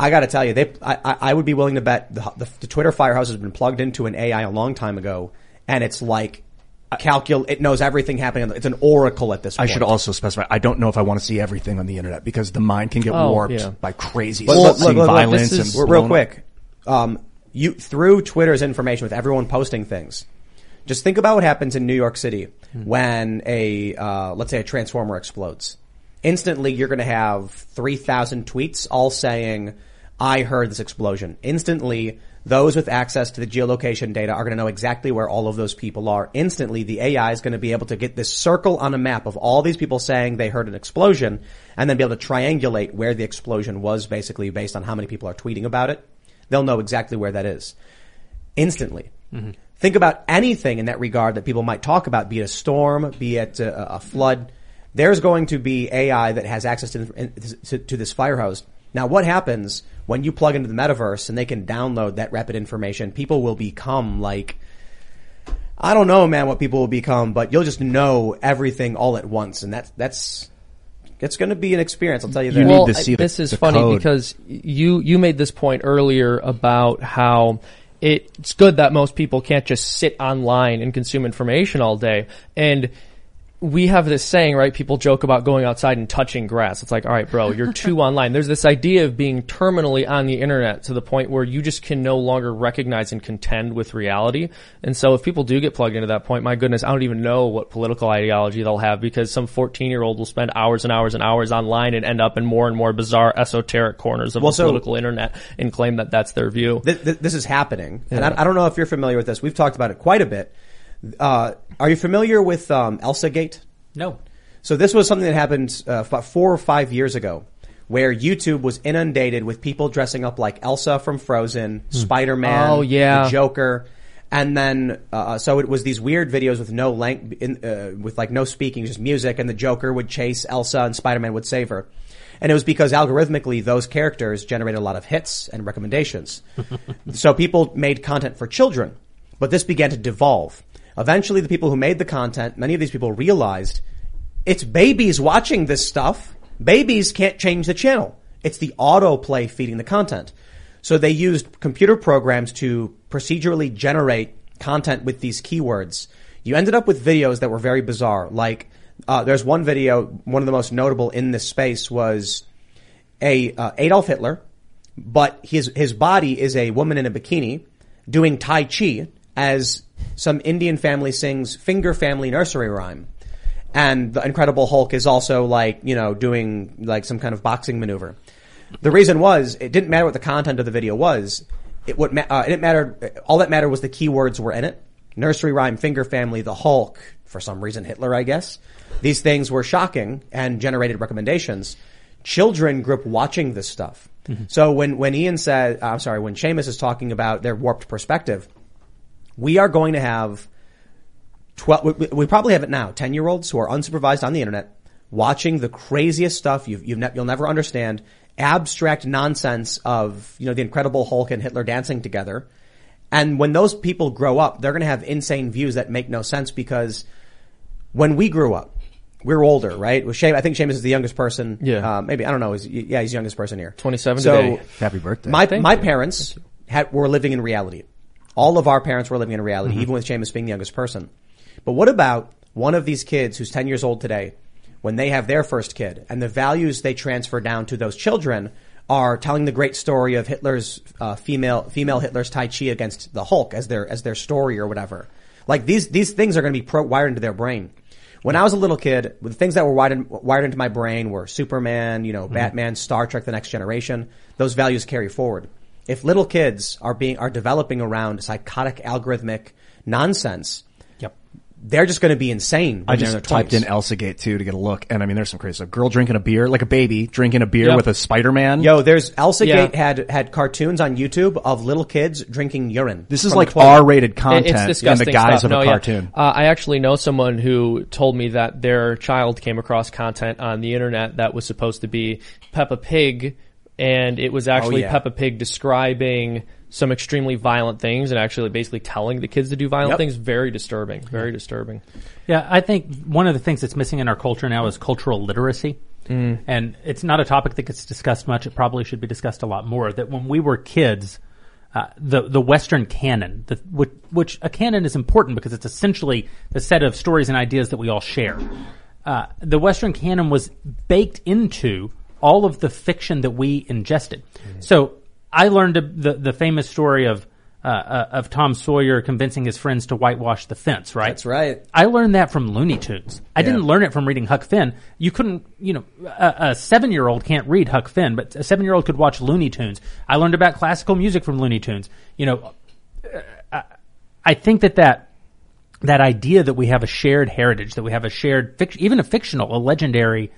I got to tell you, they, I, I would be willing to bet the, the, the Twitter firehouse has been plugged into an A I a long time ago, and it's like calcul. It knows everything happening. It's an oracle at this point. I should also specify, I don't know if I want to see everything on the internet, because the mind can get oh, warped yeah. by crazy well, look, look, look, violence. Look, is, and real quick, um, you through Twitter's information with everyone posting things. Just think about what happens in New York City hmm. when a uh, let's say a transformer explodes. Instantly, you're going to have three thousand tweets all saying, I heard this explosion. Instantly, those with access to the geolocation data are going to know exactly where all of those people are. Instantly, the A I is going to be able to get this circle on a map of all these people saying they heard an explosion, and then be able to triangulate where the explosion was, basically based on how many people are tweeting about it. They'll know exactly where that is. Instantly. Mm-hmm. Think about anything in that regard that people might talk about, be it a storm, be it a, a flood. There's going to be A I that has access to, to, to this fire hose. Now, what happens when you plug into the metaverse and they can download that rapid information? People will become like, I don't know, man, what people will become, but you'll just know everything all at once. And that's, that's, it's going to be an experience. I'll tell you that. You need well, to see the, this is the funny code. Because you, you made this point earlier about how it's good that most people can't just sit online and consume information all day. And we have this saying, right? People joke about going outside and touching grass. It's like, all right, bro, you're too online. There's this idea of being terminally on the internet to the point where you just can no longer recognize and contend with reality. And so if people do get plugged into that point, my goodness, I don't even know what political ideology they'll have, because some fourteen-year-old will spend hours and hours and hours online and end up in more and more bizarre esoteric corners of well, the so political internet and claim that that's their view. Th- th- this is happening. Yeah. And I, I don't know if you're familiar with this. We've talked about it quite a bit. Uh, are you familiar with, um, ElsaGate? No. So this was something that happened, uh, about four or five years ago, where YouTube was inundated with people dressing up like Elsa from Frozen, hmm. Spider-Man, oh, yeah. the Joker, and then, uh, so it was these weird videos with no lang- in, uh, with like no speaking, just music, and the Joker would chase Elsa and Spider-Man would save her. And it was because algorithmically those characters generated a lot of hits and recommendations. So people made content for children, but this began to devolve. Eventually, the people who made the content, many of these people realized it's babies watching this stuff. Babies can't change the channel. It's the autoplay feeding the content. So they used computer programs to procedurally generate content with these keywords. You ended up with videos that were very bizarre. Like, uh, there's one video, one of the most notable in this space was a uh, Adolf Hitler, but his his body is a woman in a bikini doing Tai Chi as some Indian family sings Finger Family Nursery Rhyme. And the Incredible Hulk is also like, you know, doing like some kind of boxing maneuver. The reason was, it didn't matter what the content of the video was. It, what, uh, it didn't matter. All that mattered was the keywords were in it. Nursery Rhyme, Finger Family, the Hulk, for some reason Hitler, I guess. These things were shocking and generated recommendations. Children grew up watching this stuff. Mm-hmm. So when, when Ian said, I'm sorry, when Seamus is talking about their warped perspective, we are going to have twelve, we probably have it now, ten-year-olds who are unsupervised on the internet watching the craziest stuff you've, you've ne- you'll never understand, abstract nonsense of, you know, the Incredible Hulk and Hitler dancing together. And when those people grow up, they're going to have insane views that make no sense, because when we grew up, we were older, right? With Seamus, I think Seamus is the youngest person. Yeah. Uh, maybe, I don't know. He's, yeah, he's the youngest person here. twenty-seven so today. Happy birthday. My, Thank my you. parents had, were living in reality. All of our parents were living in reality, mm-hmm. even with Seamus being the youngest person. But what about one of these kids who's ten years old today, when they have their first kid, and the values they transfer down to those children are telling the great story of Hitler's uh, female female Hitler's Tai Chi against the Hulk as their as their story or whatever. Like these, these things are going to be pro- wired into their brain. When I was a little kid, the things that were wired, in, wired into my brain were Superman, you know, mm-hmm. Batman, Star Trek, The Next Generation. Those values carry forward. If little kids are being, are developing around psychotic algorithmic nonsense, yep. they're just going to be insane. I just in typed in Elsagate too to get a look. And I mean, there's some crazy stuff. Girl drinking a beer, like a baby drinking a beer yep. with a Spider-Man. Yo, there's Elsagate yeah. had, had cartoons on YouTube of little kids drinking urine. This is like R-rated content it's in the guise stuff. of no, a cartoon. Yeah. Uh, I actually know someone who told me that their child came across content on the internet that was supposed to be Peppa Pig. And it was actually oh, yeah. Peppa Pig describing some extremely violent things and actually basically telling the kids to do violent yep. things. Very disturbing. Very disturbing. Yeah, I think one of the things that's missing in our culture now is cultural literacy. Mm. And it's not a topic that gets discussed much. It probably should be discussed a lot more. That when we were kids, uh, the the Western canon, the, which, which a canon is important because it's essentially the set of stories and ideas that we all share. Uh, the Western canon was baked into all of the fiction that we ingested. Mm-hmm. So I learned the the famous story of uh, uh, of Tom Sawyer convincing his friends to whitewash the fence, right? That's right. I learned that from Looney Tunes. I yeah. didn't learn it from reading Huck Finn. You couldn't, you know, a, a seven-year-old can't read Huck Finn, but a seven-year-old could watch Looney Tunes. I learned about classical music from Looney Tunes. You know, I, I think that that that idea that we have a shared heritage, that we have a shared fiction, even a fictional, a legendary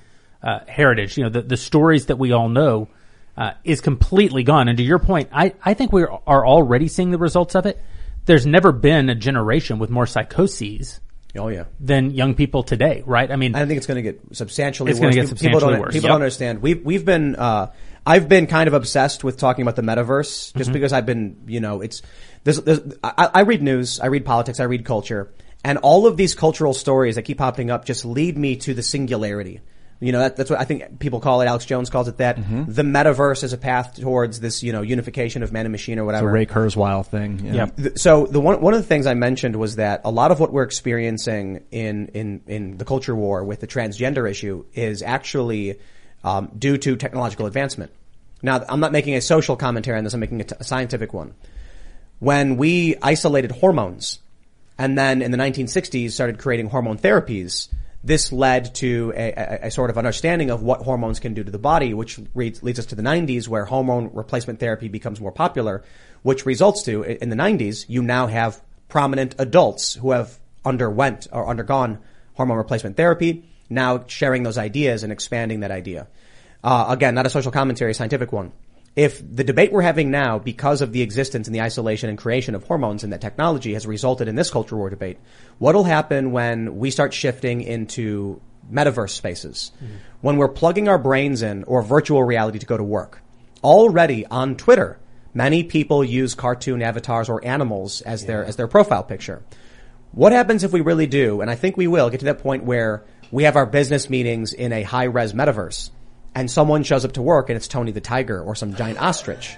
Uh, heritage, you know, the, the stories that we all know, uh, is completely gone. And to your point, I, I think we are already seeing the results of it. There's never been a generation with more psychoses. Oh yeah. Than young people today, right? I mean, I think it's going to get substantially it's worse. It's going to get substantially people don't, worse. People yep. don't understand. We've, we've been, uh, I've been kind of obsessed with talking about the metaverse just mm-hmm. because I've been, you know, it's, there's, there's, I, I read news, I read politics, I read culture, and all of these cultural stories that keep popping up just lead me to the singularity. You know, that, that's what I think people call it. Alex Jones calls it that. Mm-hmm. The metaverse is a path towards this, you know, unification of man and machine or whatever. It's a Ray Kurzweil thing. Yeah. yeah. So the one, one of the things I mentioned was that a lot of what we're experiencing in, in, in the culture war with the transgender issue is actually, um, due to technological advancement. Now, I'm not making a social commentary on this. I'm making a, t- a scientific one. When we isolated hormones and then in the nineteen sixties started creating hormone therapies, this led to a, a, a sort of understanding of what hormones can do to the body, which leads, leads us to the nineties where hormone replacement therapy becomes more popular, which results to, in the nineties, you now have prominent adults who have underwent or undergone hormone replacement therapy, now sharing those ideas and expanding that idea. Uh, again, not a social commentary, a scientific one. If the debate we're having now because of the existence and the isolation and creation of hormones and that technology has resulted in this culture war debate, what'll happen when we start shifting into metaverse spaces? Mm-hmm. When we're plugging our brains in or virtual reality to go to work. Already on Twitter, many people use cartoon avatars or animals as yeah. their, as their profile picture. What happens if we really do, and I think we will, get to that point where we have our business meetings in a high-res metaverse? And someone shows up to work and it's Tony the Tiger or some giant ostrich.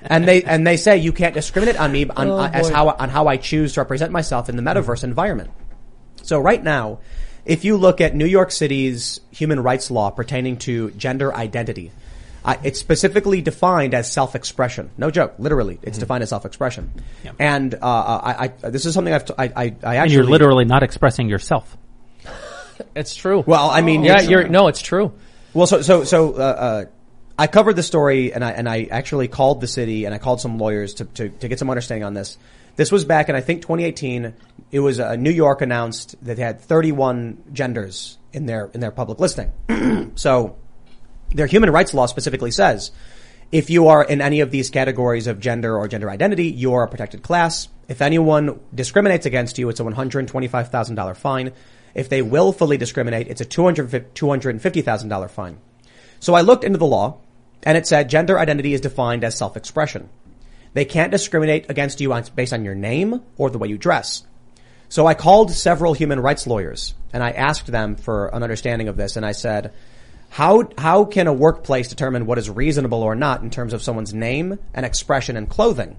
And they, and they say, you can't discriminate on me on, oh, uh, as how, on how I choose to represent myself in the metaverse mm-hmm. environment. So right now, if you look at New York City's human rights law pertaining to gender identity, uh, it's specifically defined as self-expression. No joke. Literally, it's mm-hmm. defined as self-expression. Yeah. And, uh, I, I, this is something I've, t- I, I, I actually. And you're literally not expressing yourself. It's true. Well, I mean. Oh, yeah, you're, no, it's true. Well, so, so, so, uh, uh, I covered the story and I, and I actually called the city and I called some lawyers to, to, to get some understanding on this. This was back in, I think, twenty eighteen. It was, uh, New York announced that they had thirty-one genders in their, in their public listing. So their human rights law specifically says if you are in any of these categories of gender or gender identity, you are a protected class. If anyone discriminates against you, it's a one hundred twenty-five thousand dollars fine. If they willfully discriminate, it's a two hundred fifty thousand dollars fine. So I looked into the law, and it said gender identity is defined as self-expression. They can't discriminate against you on, based on your name or the way you dress. So I called several human rights lawyers, and I asked them for an understanding of this, and I said, how how can a workplace determine what is reasonable or not in terms of someone's name and expression and clothing?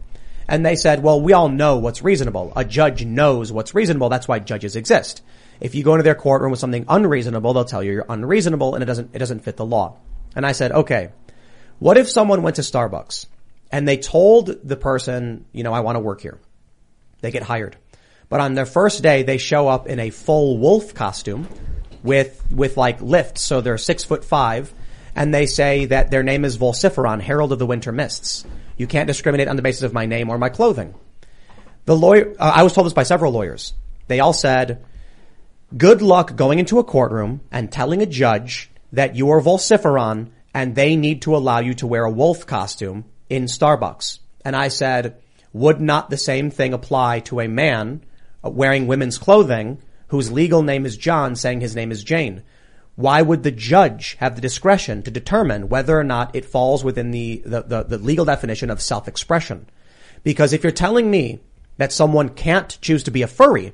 And they said, well, we all know what's reasonable. A judge knows what's reasonable. That's why judges exist. If you go into their courtroom with something unreasonable, they'll tell you you're unreasonable and it doesn't, it doesn't fit the law. And I said, okay, what if someone went to Starbucks and they told the person, you know, I want to work here. They get hired. But on their first day, they show up in a full wolf costume with, with like lifts. So they're six foot five and they say that their name is Volsiferon, Herald of the Winter Mists. You can't discriminate on the basis of my name or my clothing. The lawyer, uh, I was told this by several lawyers. They all said, good luck going into a courtroom and telling a judge that you are Volsiferon and they need to allow you to wear a wolf costume in Starbucks. And I said, would not the same thing apply to a man wearing women's clothing whose legal name is John saying his name is Jane? Why would the judge have the discretion to determine whether or not it falls within the, the, the, the legal definition of self-expression? Because if you're telling me that someone can't choose to be a furry,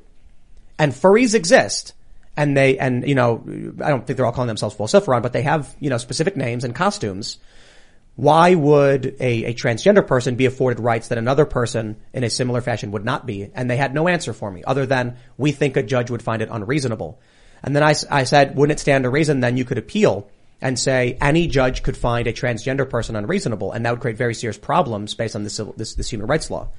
and furries exist, and they, and you know, I don't think they're all calling themselves Volsiferon, but they have, you know, specific names and costumes. Why would a, a transgender person be afforded rights that another person in a similar fashion would not be? And they had no answer for me other than we think a judge would find it unreasonable. And then I, I said, wouldn't it stand to reason then you could appeal and say any judge could find a transgender person unreasonable? And that would create very serious problems based on this, this, this human rights law.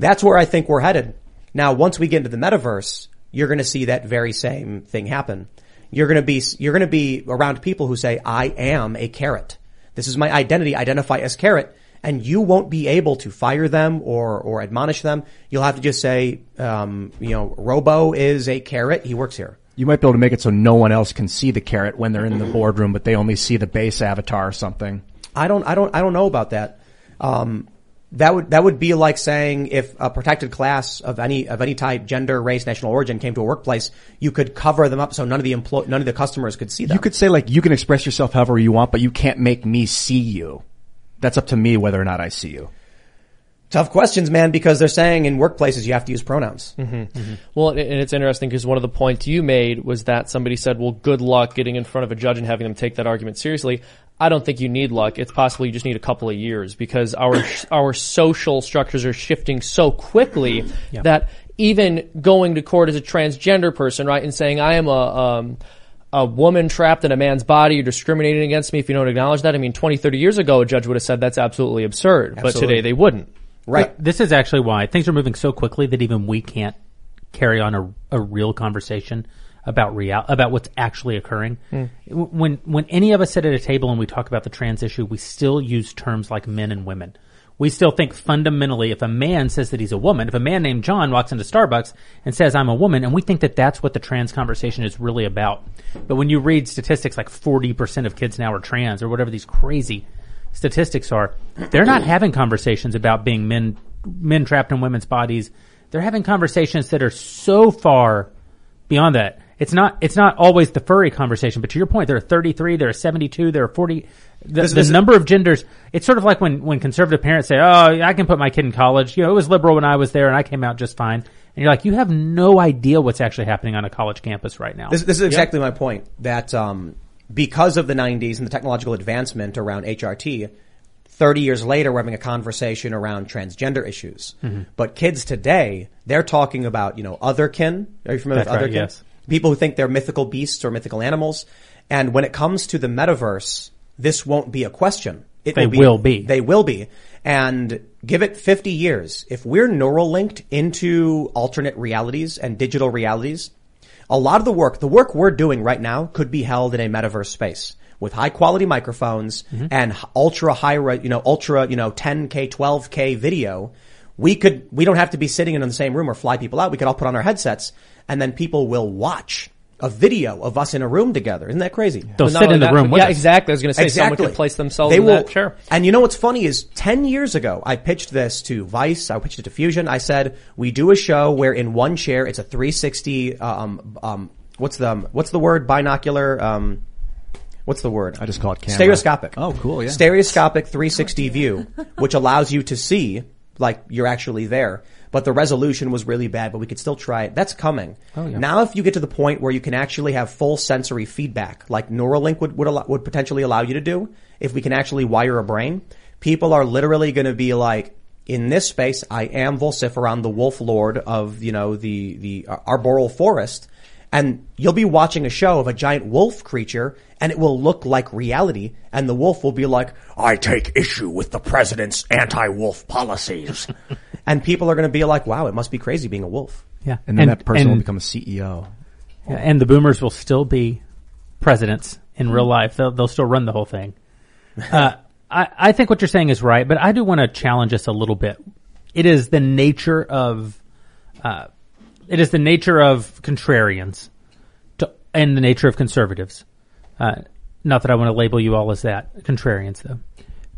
That's where I think we're headed. Now, once we get into the metaverse, you're going to see that very same thing happen. You're going to be, you're going to be around people who say, I am a carrot. This is my identity. Identify as carrot. And you won't be able to fire them or, or admonish them. You'll have to just say, um, you know, Robo is a carrot. He works here. You might be able to make it so no one else can see the carrot when they're in the boardroom, but they only see the base avatar or something. I don't, I don't, I don't know about that. Um, That would, that would be like saying if a protected class of any, of any type, gender, race, national origin came to a workplace, you could cover them up so none of the employ, none of the customers could see them. You could say like, you can express yourself however you want, but you can't make me see you. That's up to me whether or not I see you. Tough questions, man, because they're saying in workplaces you have to use pronouns. Mm-hmm. Mm-hmm. Well, and it's interesting because one of the points you made was that somebody said, well, good luck getting in front of a judge and having them take that argument seriously. I don't think you need luck. It's possible you just need a couple of years because our our social structures are shifting so quickly yeah. that even going to court as a transgender person, right, and saying I am a um a woman trapped in a man's body, you're discriminating against me if you don't acknowledge that. I mean, twenty, thirty years ago, a judge would have said that's absolutely absurd, absolutely. But today they wouldn't. Right. But this is actually why things are moving so quickly that even we can't carry on a, a real conversation about real, about what's actually occurring. Mm. When, when any of us sit at a table and we talk about the trans issue, we still use terms like men and women. We still think fundamentally if a man says that he's a woman, if a man named John walks into Starbucks and says, I'm a woman, and we think that that's what the trans conversation is really about. But when you read statistics like forty percent of kids now are trans or whatever these crazy statistics are, they're not having conversations about being men, men trapped in women's bodies. They're having conversations that are so far beyond that. It's not, it's not always the furry conversation, but to your point, there are thirty-three, there are seventy-two, there are forty. The, this, this the number of genders, it's sort of like when, when conservative parents say, oh, I can put my kid in college. You know, it was liberal when I was there and I came out just fine. And you're like, you have no idea what's actually happening on a college campus right now. This, this is exactly yep. my point that, um, because of the nineties and the technological advancement around H R T, thirty years later, we're having a conversation around transgender issues. Mm-hmm. But kids today, they're talking about, you know, otherkin. Are you familiar That's with right, otherkin? Yes. People who think they're mythical beasts or mythical animals. And when it comes to the metaverse, this won't be a question. It they will be, will be. They will be. And give it fifty years. If we're neural linked into alternate realities and digital realities, a lot of the work, the work we're doing right now could be held in a metaverse space with high quality microphones mm-hmm. and ultra high, you know, ultra, you know, ten K, twelve K video. We could, we don't have to be sitting in the same room or fly people out. We could all put on our headsets and then people will watch a video of us in a room together. Isn't that crazy? Yeah. They'll sit in the room with us. Yeah, exactly. I was going to say exactly. Someone could place themselves they in will, that. Sure. And you know what's funny is ten years ago, I pitched this to Vice. I pitched it to Fusion. I said, we do a show where in one chair, it's a three sixty, um, um, what's the, what's the word? Binocular, um, What's the word? I just call it camera. Stereoscopic. Oh, cool. Yeah. Stereoscopic three sixty view, which allows you to see like you're actually there. But the resolution was really bad, but we could still try it. That's coming. Oh, yeah. Now if you get to the point where you can actually have full sensory feedback, like Neuralink would, would, allow, would potentially allow you to do, if we can actually wire a brain, people are literally going to be like, in this space, I am Volsiferon, the wolf lord of, you know, the, the arboreal forest. And you'll be watching a show of a giant wolf creature and it will look like reality. And the wolf will be like, I take issue with the president's anti-wolf policies. And people are going to be like, wow, it must be crazy being a wolf. Yeah. And then and, that person and, will become a C E O. Yeah, and the boomers will still be presidents in real life. They'll, they'll still run the whole thing. Uh, I, I think what you're saying is right, but I do want to challenge us a little bit. It is the nature of, uh, it is the nature of contrarians to, and the nature of conservatives. Uh, not that I want to label you all as that, contrarians though,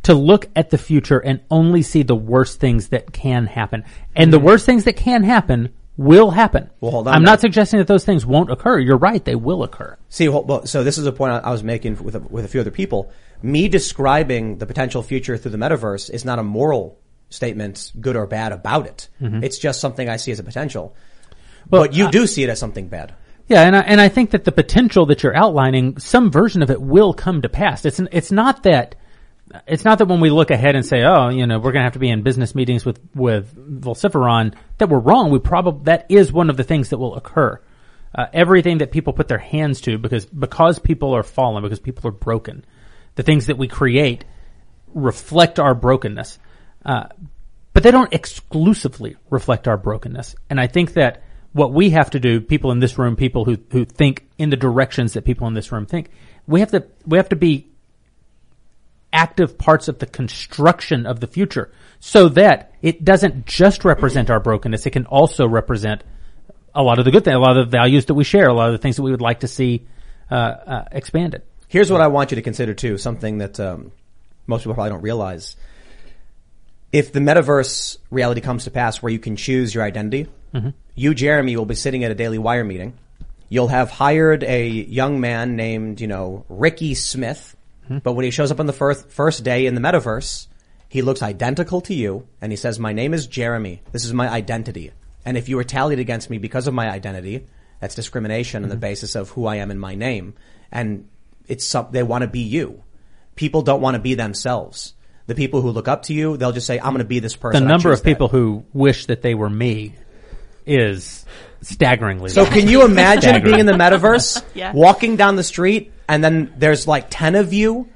to look at the future and only see the worst things that can happen. And the worst things that can happen will happen. Well, hold on. I'm now. not suggesting that those things won't occur. You're right; they will occur. See, well, so this is a point I was making with a, with a few other people. Me describing the potential future through the metaverse is not a moral statement, good or bad, about it. Mm-hmm. It's just something I see as a potential. Well, but you uh, do see it as something bad. Yeah, and I, and I think that the potential that you're outlining, some version of it will come to pass. It's an, it's not that. It's not that when we look ahead and say, oh, you know, we're going to have to be in business meetings with, with Vociferon, that we're wrong. We probably, that is one of the things that will occur. Uh, everything that people put their hands to because, because people are fallen, because people are broken. The things that we create reflect our brokenness. Uh, but they don't exclusively reflect our brokenness. And I think that what we have to do, people in this room, people who, who think in the directions that people in this room think, we have to, we have to be active parts of the construction of the future so that it doesn't just represent our brokenness. It can also represent a lot of the good things, a lot of the values that we share, a lot of the things that we would like to see uh, uh expanded. Here's what I want you to consider too, something that um most people probably don't realize. If the metaverse reality comes to pass where you can choose your identity, mm-hmm. you, Jeremy, will be sitting at a Daily Wire meeting. You'll have hired a young man named, you know, Ricky Smith. But when he shows up on the first, first day in the metaverse, he looks identical to you, and he says, my name is Jeremy. This is my identity. And if you were tallied against me because of my identity, that's discrimination mm-hmm. on the basis of who I am and my name. And it's some, they want to be you. People don't want to be themselves. The people who look up to you, they'll just say, I'm going to be this person. The number of people that. who wish that they were me is staggeringly so low. Can you imagine being in the metaverse, yeah. walking down the street, and then there's like ten of you,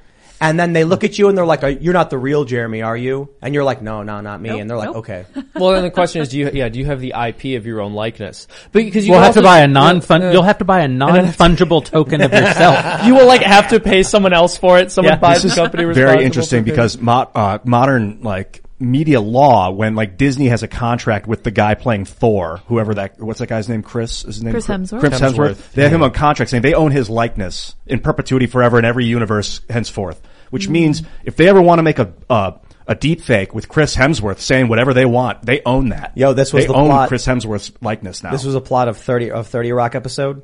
and then they look at you and they're like, you're not the real Jeremy, are you? And you're like, no, no, not me. Nope, and they're like, nope. okay. Well, then the question is, do you, yeah, do you have the I P of your own likeness? Because you will have to buy a non-fun, uh, you'll have to buy a non-fungible token of yourself. You will like have to pay someone else for it. Someone yeah, buys the company responsible. Very interesting because mo- uh, modern, like, media law, when like Disney has a contract with the guy playing Thor, whoever that, what's that guy's name? Chris? Is his name Chris Hemsworth. Chris Hemsworth. Hemsworth. They have yeah. him on contract saying they own his likeness in perpetuity forever in every universe henceforth. Which mm-hmm. means if they ever want to make a, uh, a deep fake with Chris Hemsworth saying whatever they want, they own that. Yo, this was they the own plot. Chris Hemsworth's likeness now. This was a plot of thirty, of thirty Rock episode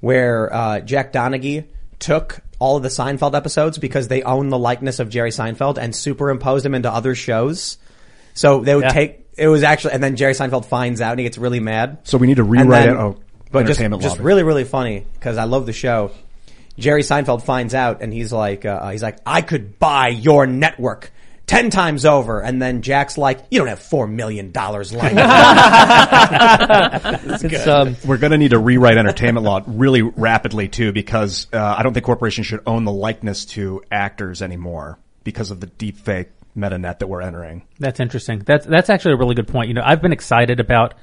where, uh, Jack Donaghy took all of the Seinfeld episodes because they own the likeness of Jerry Seinfeld and superimpose them into other shows. So they would yeah. take, it was actually, and then Jerry Seinfeld finds out and he gets really mad. So we need to rewrite then, it. Oh, but just, just really, really funny because I love the show. Jerry Seinfeld finds out and he's like, uh, he's like, I could buy your network ten times over. And then Jack's like, you don't have four million dollars like that. um, We're going to need to rewrite entertainment law really rapidly too, because uh, I don't think corporations should own the likeness to actors anymore because of the deep fake meta net that we're entering. That's interesting. That's, that's actually a really good point. You know, I've been excited about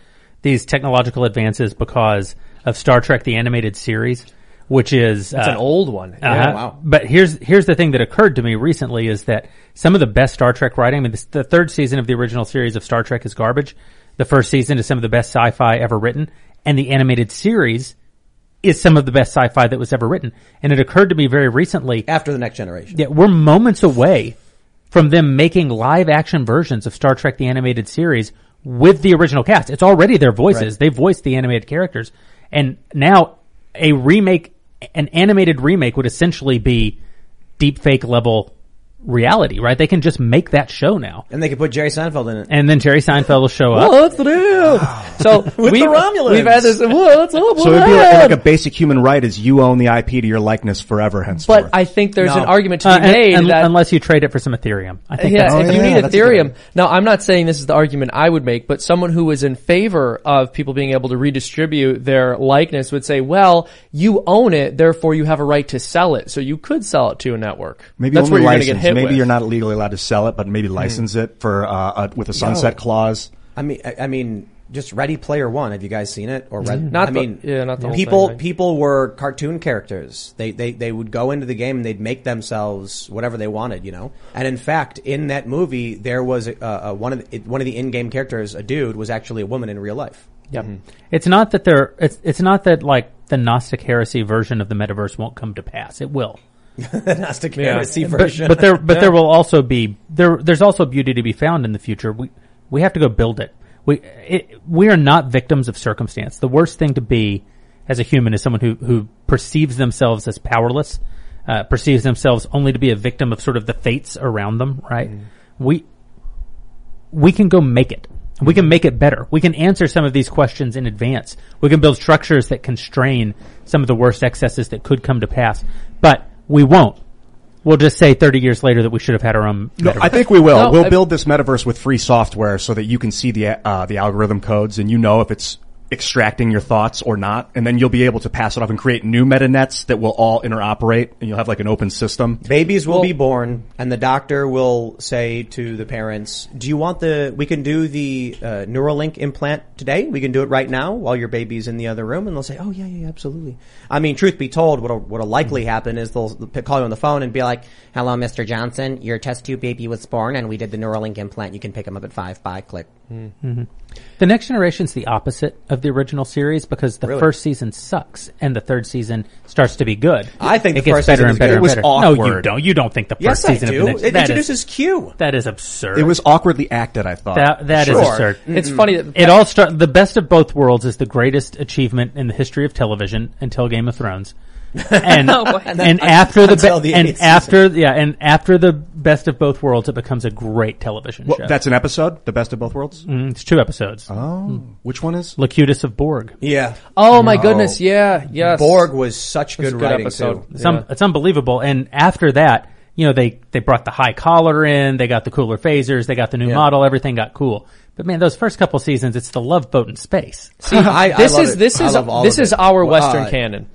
these technological advances because of Star Trek, the animated series, which is it's uh, an old one. Uh-huh. Yeah, wow. But here's here's the thing that occurred to me recently is that some of the best Star Trek writing, I mean, this, the third season of the original series of Star Trek is garbage. The first season is some of the best sci-fi ever written, and the animated series is some of the best sci-fi that was ever written. And it occurred to me very recently after The Next Generation. Yeah, we're moments away from them making live action versions of Star Trek the animated series with the original cast. It's already their voices. Right. They voiced the animated characters. And now a remake An animated remake would essentially be deepfake level reality, right? They can just make that show now, and they can put Jerry Seinfeld in it, and then Jerry Seinfeld will show up. What's the deal? So with we, the Romulans, we've had this. What's up? So it'd be like, like a basic human right is you own the I P to your likeness forever, henceforth. But I think there's no. an argument to be uh, made and, and, that unless you trade it for some Ethereum, I think. Yeah, that's, oh, if yeah, you need Ethereum. Now, I'm not saying this is the argument I would make, but someone who is in favor of people being able to redistribute their likeness would say, "Well, you own it, therefore you have a right to sell it. So you could sell it to a network. Maybe that's where you're going to get hit." Maybe with. You're not legally allowed to sell it, but maybe license mm. it for uh, a, with a sunset no. clause. I mean, I, I mean, just Ready Player One. Have you guys seen it or read? Not I the, mean, yeah, not the people. Whole thing, right? People were cartoon characters. They they they would go into the game and they'd make themselves whatever they wanted, you know. And in fact, in that movie, there was a, a, one of the, one of the in-game characters, a dude, was actually a woman in real life. Yep. Mm-hmm. It's not that they're. It's it's not that like the Gnostic heresy version of the metaverse won't come to pass. It will. The Gnostic heresy yeah. version, but, but there but yeah. there will also be there. There's also beauty to be found in the future. We we have to go build it. We it, we are not victims of circumstance. The worst thing to be as a human is someone who, who perceives themselves as powerless, uh, perceives themselves only to be a victim of sort of the fates around them, right? Mm. We we can go make it. We can make it better. We can answer some of these questions in advance. We can build structures that constrain some of the worst excesses that could come to pass. But we won't. We'll just say thirty years later that we should have had our own metaverse. No, I think we will. No, we'll I, build this metaverse with free software so that you can see the uh, the algorithm codes and you know if it's extracting your thoughts or not. And then you'll be able to pass it off and create new meta nets that will all interoperate and you'll have like an open system. Babies will well, be born and the doctor will say to the parents, do you want the, we can do the uh, Neuralink implant today. We can do it right now while your baby's in the other room. And they'll say, oh yeah, yeah, absolutely. I mean, truth be told, what'll, what'll likely happen is they'll call you on the phone and be like, hello, Mister Johnson, your test tube baby was born and we did the Neuralink implant. You can pick him up at five by click. Mm-hmm. The Next Generation's the opposite of the original series because the really? first season sucks and the third season starts to be good. I think it the gets first better and better. It was and better. awkward. No, you don't. You don't think the first yes, season I do. of the next. It introduces is, Q. That is absurd. It was awkwardly acted. I thought that that sure. is absurd. Mm-hmm. It's funny. That it all start. The best of both worlds is the greatest achievement in the history of television until Game of Thrones. And, oh, and, and after the, be- the and after season. yeah and after the best of both worlds, it becomes a great television well, show. That's an episode. The best of both worlds. Mm, it's two episodes. Oh, mm. Which one is Locutus of Borg? Yeah. Oh my no. goodness. Yeah. Yes. Borg was such good, was good writing episode. Too. It's, yeah. un- it's unbelievable. And after that, you know, they they brought the high collar in. They got the cooler phasers. They got the new yeah. model. Everything got cool. But man, those first couple seasons, it's the love boat in space. See, I, this I love is it. this I is love this is our well, Western uh, canon.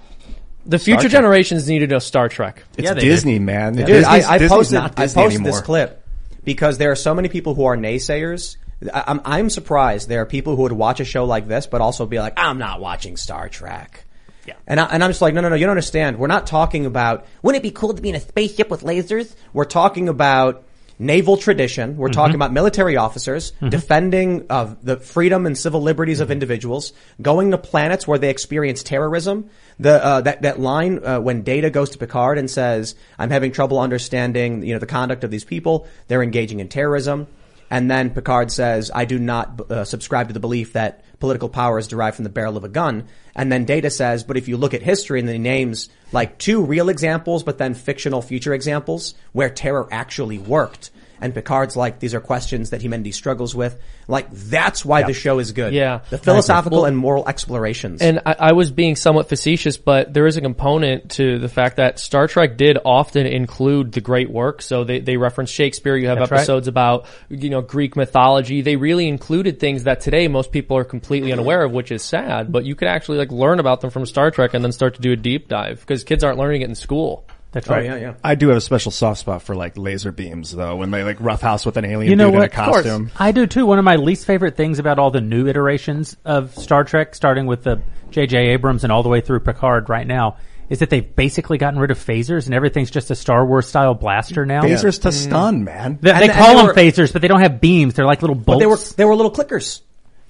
The future generations need to know Star Trek. It's yeah, Disney, do. man. Yeah. Dude, I, I posted, not I posted this clip because there are so many people who are naysayers. I, I'm, I'm surprised there are people who would watch a show like this, but also be like, I'm not watching Star Trek. Yeah. And, I, and I'm just like, no, no, no, you don't understand. We're not talking about, wouldn't it be cool to be in a spaceship with lasers? We're talking about naval tradition. We're mm-hmm. talking about military officers mm-hmm. defending uh, the freedom and civil liberties mm-hmm. of individuals, going to planets where they experience terrorism. The uh, that that line uh, when Data goes to Picard and says, "I'm having trouble understanding, you know, the conduct of these people. They're engaging in terrorism." And then Picard says, "I do not uh, subscribe to the belief that political power is derived from the barrel of a gun." And then Data says, "But if you look at history," and then he names like two real examples, but then fictional future examples where terror actually worked. And Picard's like, these are questions that humanity struggles with. Like, that's why yeah. the show is good. Yeah. The philosophical well, and moral explorations. And I, I was being somewhat facetious, but there is a component to the fact that Star Trek did often include the great work. So they, they reference Shakespeare. You have that's episodes right. about, you know, Greek mythology. They really included things that today most people are completely unaware of, which is sad. But you could actually, like, learn about them from Star Trek and then start to do a deep dive because kids aren't learning it in school. That's right. Oh, yeah, yeah. I do have a special soft spot for like laser beams, though, when they like roughhouse with an alien you know dude what? in a costume. Of course. I do too. One of my least favorite things about all the new iterations of Star Trek, starting with the J J Abrams and all the way through Picard right now, is that they've basically gotten rid of phasers and everything's just a Star Wars style blaster now. Phasers yeah. to stun, man. The, they the, call they them were, phasers, but they don't have beams. They're like little bolts. But they were they were little clickers.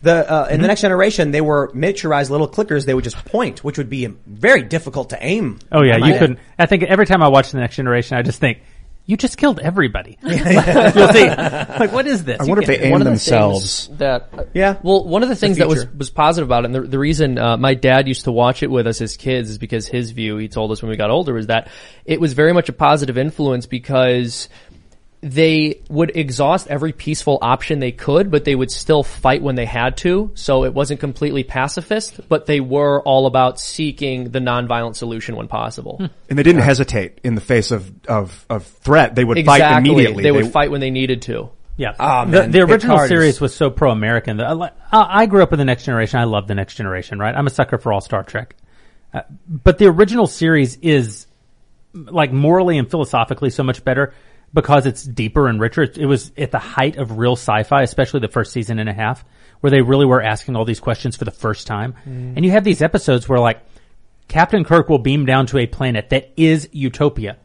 The, uh, in mm-hmm. the Next Generation, they were miniaturized little clickers. They would just point, which would be very difficult to aim. Oh yeah, you couldn't. I think every time I watch the Next Generation, I just think, you just killed everybody. You'll see. Like, what is this? I wonder if they aim themselves. That, uh, yeah. Well, one of the things that was, was positive about it, and the, the reason, uh, my dad used to watch it with us as kids is because his view, he told us when we got older, is that it was very much a positive influence because they would exhaust every peaceful option they could, but they would still fight when they had to. So it wasn't completely pacifist, but they were all about seeking the nonviolent solution when possible. Hmm. And they didn't yeah. hesitate in the face of, of, of threat. They would exactly. fight immediately. They would they, fight when they needed to. Yeah. Oh, the, the original Picard series is... was so pro-American. I, I grew up with The Next Generation. I love The Next Generation, right? I'm a sucker for all Star Trek. Uh, but the original series is like morally and philosophically so much better. because it's deeper and richer. It was at the height of real sci-fi, especially the first season and a half, where they really were asking all these questions for the first time. Mm. And you have these episodes where, like, Captain Kirk will beam down to a planet that is utopia.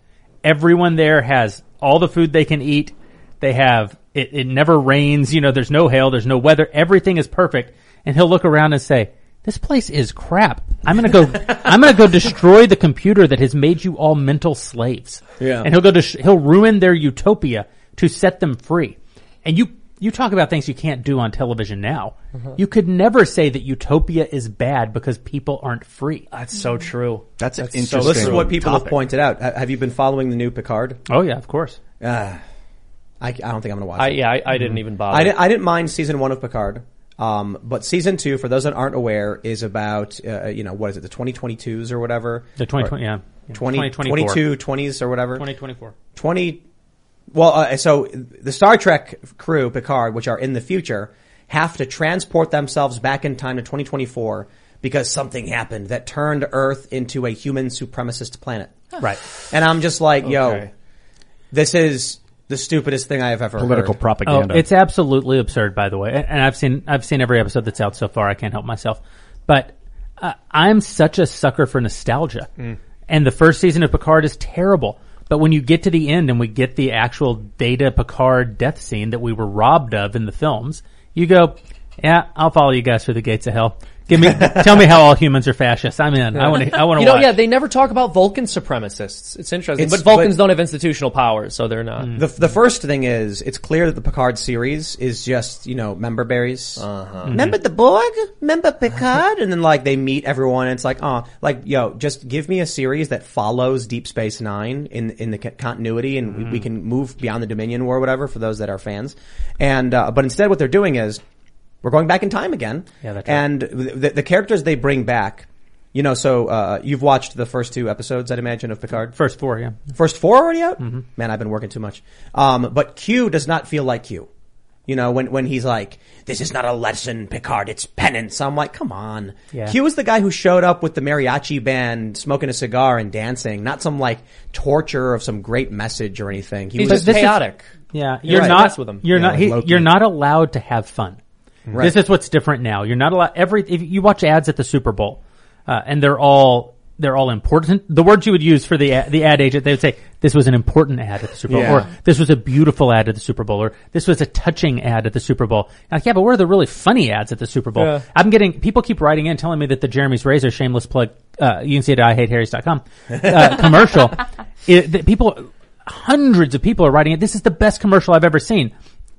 Everyone there has all the food they can eat. They have, it, it never rains, you know, there's no hail, there's no weather. Everything is perfect. And he'll look around and say, this place is crap. I'm going to go, I'm going to go destroy the computer that has made you all mental slaves. Yeah. And he'll go to, sh- he'll ruin their utopia to set them free. And you, you talk about things you can't do on television now. Mm-hmm. You could never say that utopia is bad because people aren't free. That's so true. That's, That's interesting. So this is what people topic. have pointed out. Have you been following the new Picard? Oh yeah, of course. Uh, I, I don't think I'm going to watch I, it. Yeah, I, I didn't mm-hmm. even bother. I didn't, I didn't mind season one of Picard. Um, but season two, for those that aren't aware, is about, uh, you know, what is it, the twenty twenty-twos or whatever? The twenty twenty, yeah. twenty, twenty twenty-two, twenties or whatever? twenty twenty-four. twenty, well, uh, so the Star Trek crew, Picard, which are in the future, have to transport themselves back in time to twenty twenty-four because something happened that turned Earth into a human supremacist planet. Huh. Right. And I'm just like, okay. yo, this is... the stupidest thing I have ever Political heard. Propaganda. Oh, it's absolutely absurd, by the way. And I've seen, I've seen every episode that's out so far. I can't help myself. But, uh, I'm such a sucker for nostalgia. Mm. And the first season of Picard is terrible. But when you get to the end and we get the actual Data Picard death scene that we were robbed of in the films, you go, yeah, I'll follow you guys through the gates of hell. Give me, tell me how all humans are fascists. I'm in. I want to, I want to you know, watch. Yeah, they never talk about Vulcan supremacists. It's interesting. It's, but Vulcans but, don't have institutional powers, so they're not. Mm. The, the first thing is, it's clear that the Picard series is just, you know, member berries. Uh-huh. Mm-hmm. Remember the Borg? Remember Picard? And then, like, they meet everyone and it's like, oh, like, yo, just give me a series that follows Deep Space Nine in, in the c- continuity and mm. we, we can move beyond the Dominion War or whatever for those that are fans. And, uh, but instead what they're doing is, we're going back in time again. Yeah, that's right. And the, the characters they bring back, you know, so, uh, you've watched the first two episodes, I'd imagine, of Picard. First four, yeah. First four already out? Mm-hmm. Man, I've been working too much. Um, but Q does not feel like Q. You know, when, when he's like, this is not a lesson, Picard, it's penance. I'm like, come on. Yeah. Q was the guy who showed up with the mariachi band, smoking a cigar and dancing, not some like torture of some great message or anything. He he's was just chaotic. Is, yeah. You're, you're not, with him. You're yeah, not, he, you're not allowed to have fun. Right. This is what's different now. You're not allowed. Every if you watch ads at the Super Bowl, uh, and they're all they're all important. The words you would use for the ad, the ad agent, they would say this was an important ad at the Super Bowl, yeah. or this was a beautiful ad at the Super Bowl, or this was a touching ad at the Super Bowl. Now, like, yeah, but where are the really funny ads at the Super Bowl? Yeah. I'm getting people keep writing in telling me that the Jeremy's Razor shameless plug. Uh, you can see it at I hate harrys dot com uh, commercial. It, the people, hundreds of people are writing it. This is the best commercial I've ever seen.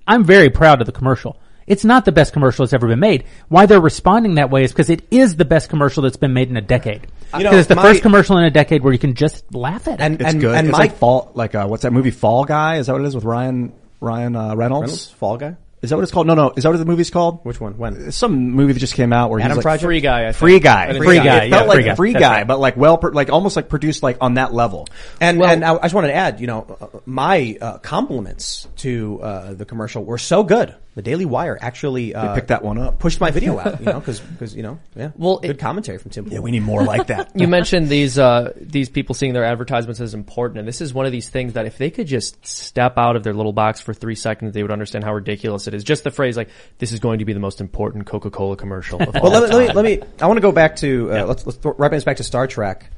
I'm very proud of the commercial. It's not the best commercial that's ever been made. Why they're responding that way is because it is the best commercial that's been made in a decade. Because you know, it's the my, first commercial in a decade where you can just laugh at it. And, it's and, good. And it's my, like Fall, like uh, what's that movie Fall Guy? Is that what it is with Ryan Ryan uh, Reynolds? Reynolds? Fall Guy? Is that what it's called? No, no. Is that what the movie's called? Which one? When? Some movie that just came out where Adam he's like Project? Free Guy. I think. Free Guy. Free, free Guy. guy. It felt yeah, like Free Guy, free guy right. but like well, like almost like produced like on that level. And well, and I, I just wanted to add, you know, my uh, compliments to uh, the commercial were so good. The Daily Wire actually uh, picked that one up, pushed my video out, you know, because because you know, yeah, well, good it, commentary from Tim. Yeah, we need more like that. You mentioned these uh these people seeing their advertisements as important, and this is one of these things that if they could just step out of their little box for three seconds, they would understand how ridiculous it is. Just the phrase like, "This is going to be the most important Coca-Cola commercial." Of all well, let, let me let me. I want to go back to uh, yeah. let's let's wrap this back to Star Trek.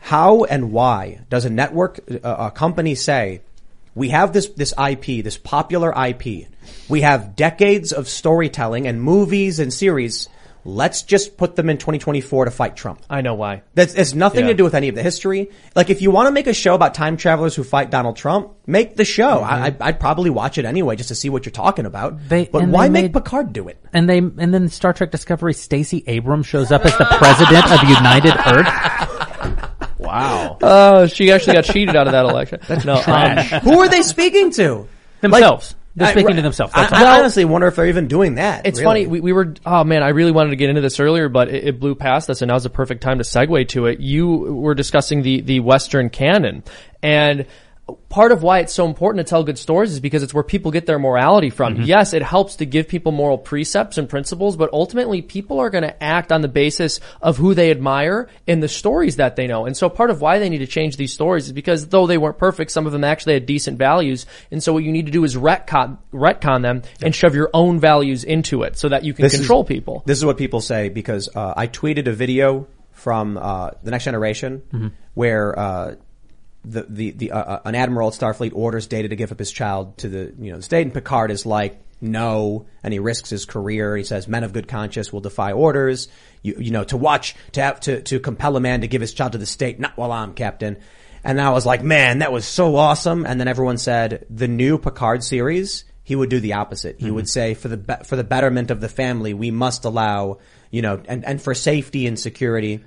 How and why does a network uh, a company say? We have this, this I P, this popular I P. We have decades of storytelling and movies and series. Let's just put them in twenty twenty-four to fight Trump. I know why. That's, it's nothing yeah. to do with any of the history. Like, if you want to make a show about time travelers who fight Donald Trump, make the show. Mm-hmm. I, I'd probably watch it anyway just to see what you're talking about. They, but why make made, Picard do it? And they, and then Star Trek Discovery, Stacey Abrams shows up as the president of United Earth. Wow. Oh, she actually got cheated out of that election. That's no, trash. Um, who are they speaking to? Themselves. Like, they're speaking I, to themselves. I, I honestly wonder if they're even doing that. It's really funny. We, we were, oh man, I really wanted to get into this earlier, but it, it blew past us, and now's the perfect time to segue to it. You were discussing the, the Western canon, and part of why it's so important to tell good stories is because it's where people get their morality from. Mm-hmm. Yes, it helps to give people moral precepts and principles, but ultimately people are going to act on the basis of who they admire and the stories that they know. And so part of why they need to change these stories is because though they weren't perfect, some of them actually had decent values. And so what you need to do is retcon, retcon them yeah. and shove your own values into it so that you can this control is, people. This is what people say because uh, I tweeted a video from uh, The Next Generation mm-hmm. where uh The, the, the, uh, an admiral at Starfleet orders Data to give up his child to the, you know, the state, and Picard is like, no, and he risks his career. He says, men of good conscience will defy orders. You, you know, to watch, to have, to, to compel a man to give his child to the state, not while I'm captain. And I was like, man, that was so awesome. And then everyone said, the new Picard series, he would do the opposite. He mm-hmm. would say, for the, be- for the betterment of the family, we must allow, you know, and, and for safety and security.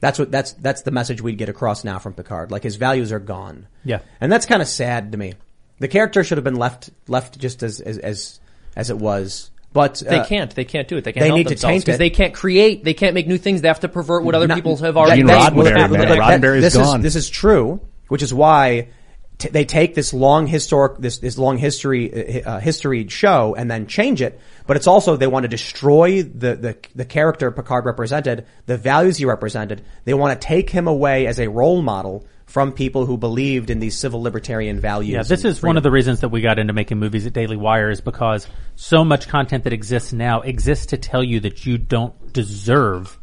That's what, that's, that's the message we'd get across now from Picard. Like, his values are gone. Yeah. And that's kind of sad to me. The character should have been left, left just as, as, as, as it was. But, uh, they can't, they can't do it. They can't they help need themselves to taint because they can't create, they can't make new things. They have to pervert what other Not, people have already made. Roddenberry, man. Like, Roddenberry's this gone. Is, this is true, which is why t- they take this long historic, this, this long history, uh, history show and then change it. But it's also they want to destroy the, the the character Picard represented, the values he represented. They want to take him away as a role model from people who believed in these civil libertarian values. Yeah, this is freedom. One of the reasons that we got into making movies at Daily Wire is because so much content that exists now exists to tell you that you don't deserve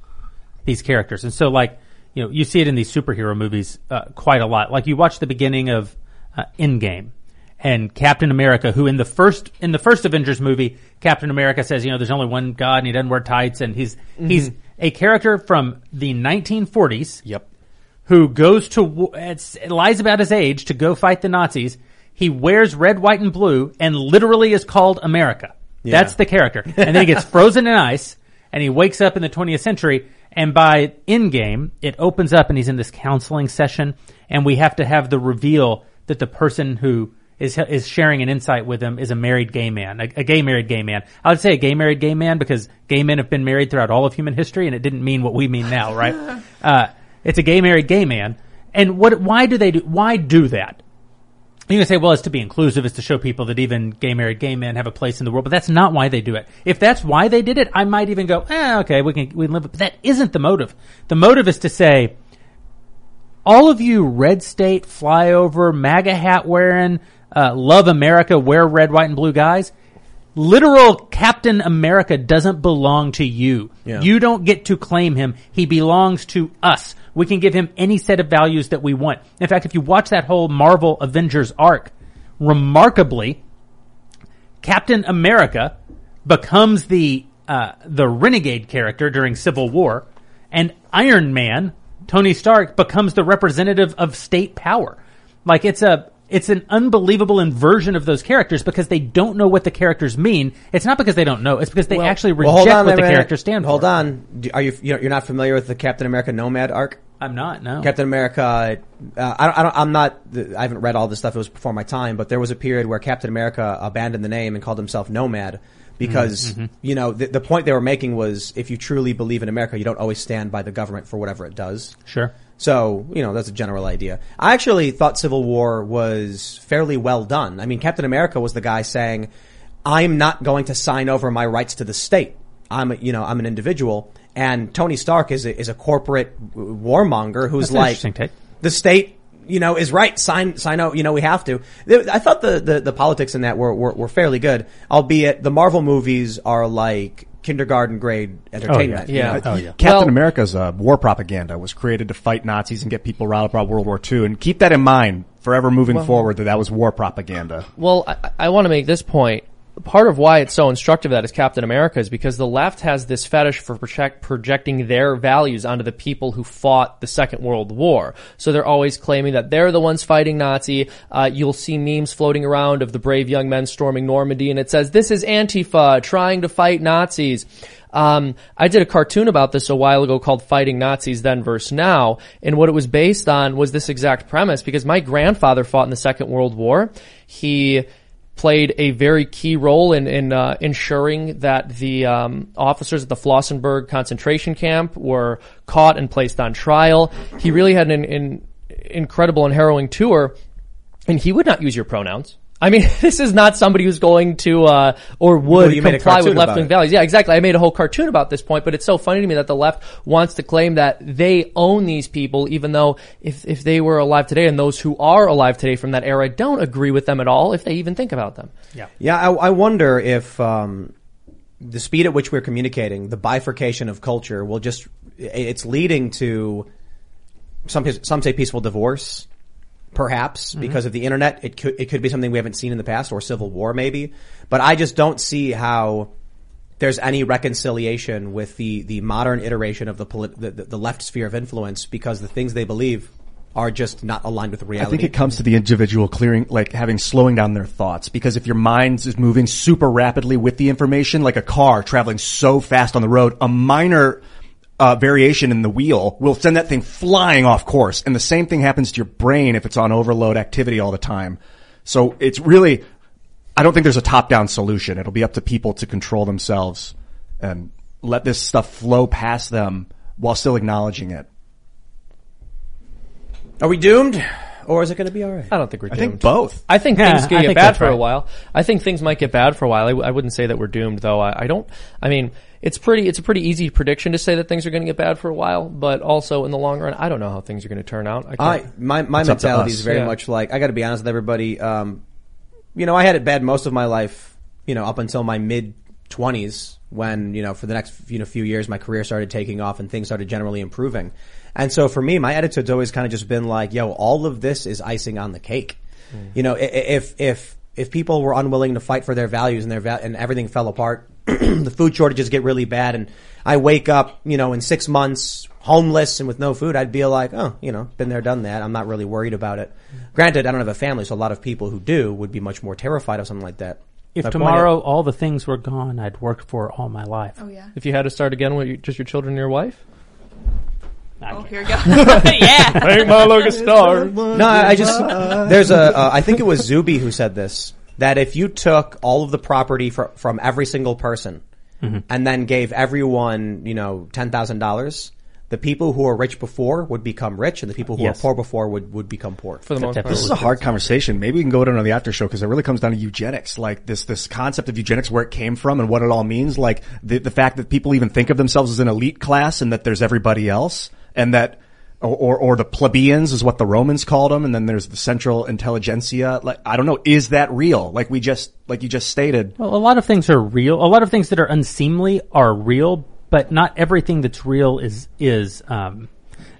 these characters. And so, like, you know, you see it in these superhero movies uh, quite a lot. Like, you watch the beginning of uh, Endgame. And Captain America, who in the first in the first Avengers movie, Captain America says, you know, there's only one God and he doesn't wear tights, and he's mm-hmm. he's a character from the nineteen forties. Yep. Who goes to lies about his age to go fight the Nazis. He wears red, white, and blue, and literally is called America. Yeah. That's the character. And then he gets frozen in ice, and he wakes up in the twentieth century. And by Endgame, it opens up, and he's in this counseling session, and we have to have the reveal that the person who is is sharing an insight with him is a married gay man, a, a gay married gay man. I would say a gay married gay man because gay men have been married throughout all of human history, and it didn't mean what we mean now, right? uh, it's a gay married gay man. And what? Why do they do? Why do that? You can say, well, it's to be inclusive, it's to show people that even gay married gay men have a place in the world, but that's not why they do it. If that's why they did it, I might even go, eh, okay, we can we can live it. But that isn't the motive. The motive is to say, all of you red state flyover MAGA hat wearing. Uh, love America, wear red, white, and blue guys. Literal Captain America doesn't belong to you. Yeah. You don't get to claim him. He belongs to us. We can give him any set of values that we want. In fact, if you watch that whole Marvel Avengers arc, remarkably, Captain America becomes the, uh, the renegade character during Civil War, and Iron Man, Tony Stark, becomes the representative of state power. Like, it's a, It's an unbelievable inversion of those characters because they don't know what the characters mean. It's not because they don't know. It's because they well, actually reject well, on, what the characters stand for. Hold on. Are you, you're not familiar with the Captain America Nomad arc? I'm not, no. Captain America, uh, I don't, I don't, I'm not, I haven't read all this stuff. It was before my time, but there was a period where Captain America abandoned the name and called himself Nomad because, mm-hmm. you know, the, the point they were making was if you truly believe in America, you don't always stand by the government for whatever it does. Sure. So, you know, that's a general idea. I actually thought Civil War was fairly well done. I mean, Captain America was the guy saying, I'm not going to sign over my rights to the state. I'm, a, you know, I'm an individual. And Tony Stark is a, is a corporate warmonger who's that's like, the state, you know, is right. Sign, sign out, you know, we have to. I thought the, the, the politics in that were, were, were fairly good, albeit the Marvel movies are like, kindergarten grade entertainment. Oh, yeah. Yeah. Oh, yeah. Captain well, America's uh, war propaganda was created to fight Nazis and get people riled up about World War Two. And keep that in mind forever moving well, forward that that was war propaganda. Well, I, I want to make this point. Part of why it's so instructive that is Captain America is because the left has this fetish for project, projecting their values onto the people who fought the Second World War. So they're always claiming that they're the ones fighting Nazi. Uh, you'll see memes floating around of the brave young men storming Normandy, and it says, this is Antifa trying to fight Nazis. Um, I did a cartoon about this a while ago called Fighting Nazis Then versus Now, and what it was based on was this exact premise, because my grandfather fought in the Second World War. He played a very key role in, in, uh, ensuring that the, um, officers at the Flossenburg concentration camp were caught and placed on trial. He really had an, an incredible and harrowing tour. And he would not use your pronouns. I mean, this is not somebody who's going to, uh, or would well, comply with left-wing values. Yeah, exactly. I made a whole cartoon about this point, but it's so funny to me that the left wants to claim that they own these people, even though if, if they were alive today and those who are alive today from that era don't agree with them at all, if they even think about them. Yeah. Yeah, I, I wonder if, um, the speed at which we're communicating, the bifurcation of culture will just, it's leading to some, some say peaceful divorce. Perhaps mm-hmm. because of the internet, it could it could be something we haven't seen in the past, or civil war maybe. But I just don't see how there's any reconciliation with the the modern iteration of the polit- the, the left sphere of influence, because the things they believe are just not aligned with reality. I think it comes to the individual clearing, like having slowing down their thoughts, because if your mind is moving super rapidly with the information, like a car traveling so fast on the road, a minor Uh, variation in the wheel will send that thing flying off course. And the same thing happens to your brain if it's on overload activity all the time. So it's really, I don't think there's a top-down solution. It'll be up to people to control themselves and let this stuff flow past them while still acknowledging it. Are we doomed? Or is it going to be all right? I don't think we're doomed. I think both. I think yeah, things could get bad for right. a while. I think things might get bad for a while. I, w- I wouldn't say that we're doomed, though. I, I don't. I mean, it's pretty. It's a pretty easy prediction to say that things are going to get bad for a while. But also in the long run, I don't know how things are going to turn out. I, I my my mentality is very yeah. much like, I got to be honest with everybody. Um, you know, I had it bad most of my life. You know, up until my mid twenties, when you know, for the next you know few years, my career started taking off and things started generally improving. And so for me, my attitude's always kind of just been like, yo, all of this is icing on the cake. Mm. You know, if, if, if people were unwilling to fight for their values and their, va- and everything fell apart, the food shortages get really bad and I wake up, you know, in six months homeless and with no food, I'd be like, oh, you know, been there, done that. I'm not really worried about it. Mm. Granted, I don't have a family, so a lot of people who do would be much more terrified of something like that. If My tomorrow all the things were gone I'd worked for all my life. Oh yeah. If you had to start again with just your children and your wife? Oh, here we go. Yeah. Ain't my luck a star. No, I just, there's a, uh, I think it was Zuby who said this, that if you took all of the property for, from every single person mm-hmm. and then gave everyone, you know, ten thousand dollars, the people who were rich before would become rich and the people who yes. were poor before would, would become poor. For the most part. This is a hard conversation. Maybe we can go to another after show because it really comes down to eugenics. Like this, this concept of eugenics, where it came from and what it all means. Like the, the fact that people even think of themselves as an elite class and that there's everybody else. And that, or, or, or the plebeians is what the Romans called them. And then there's the central intelligentsia. Like, I don't know. Is that real? Like we just, like you just stated. Well, a lot of things are real. A lot of things that are unseemly are real, but not everything that's real is, is, um,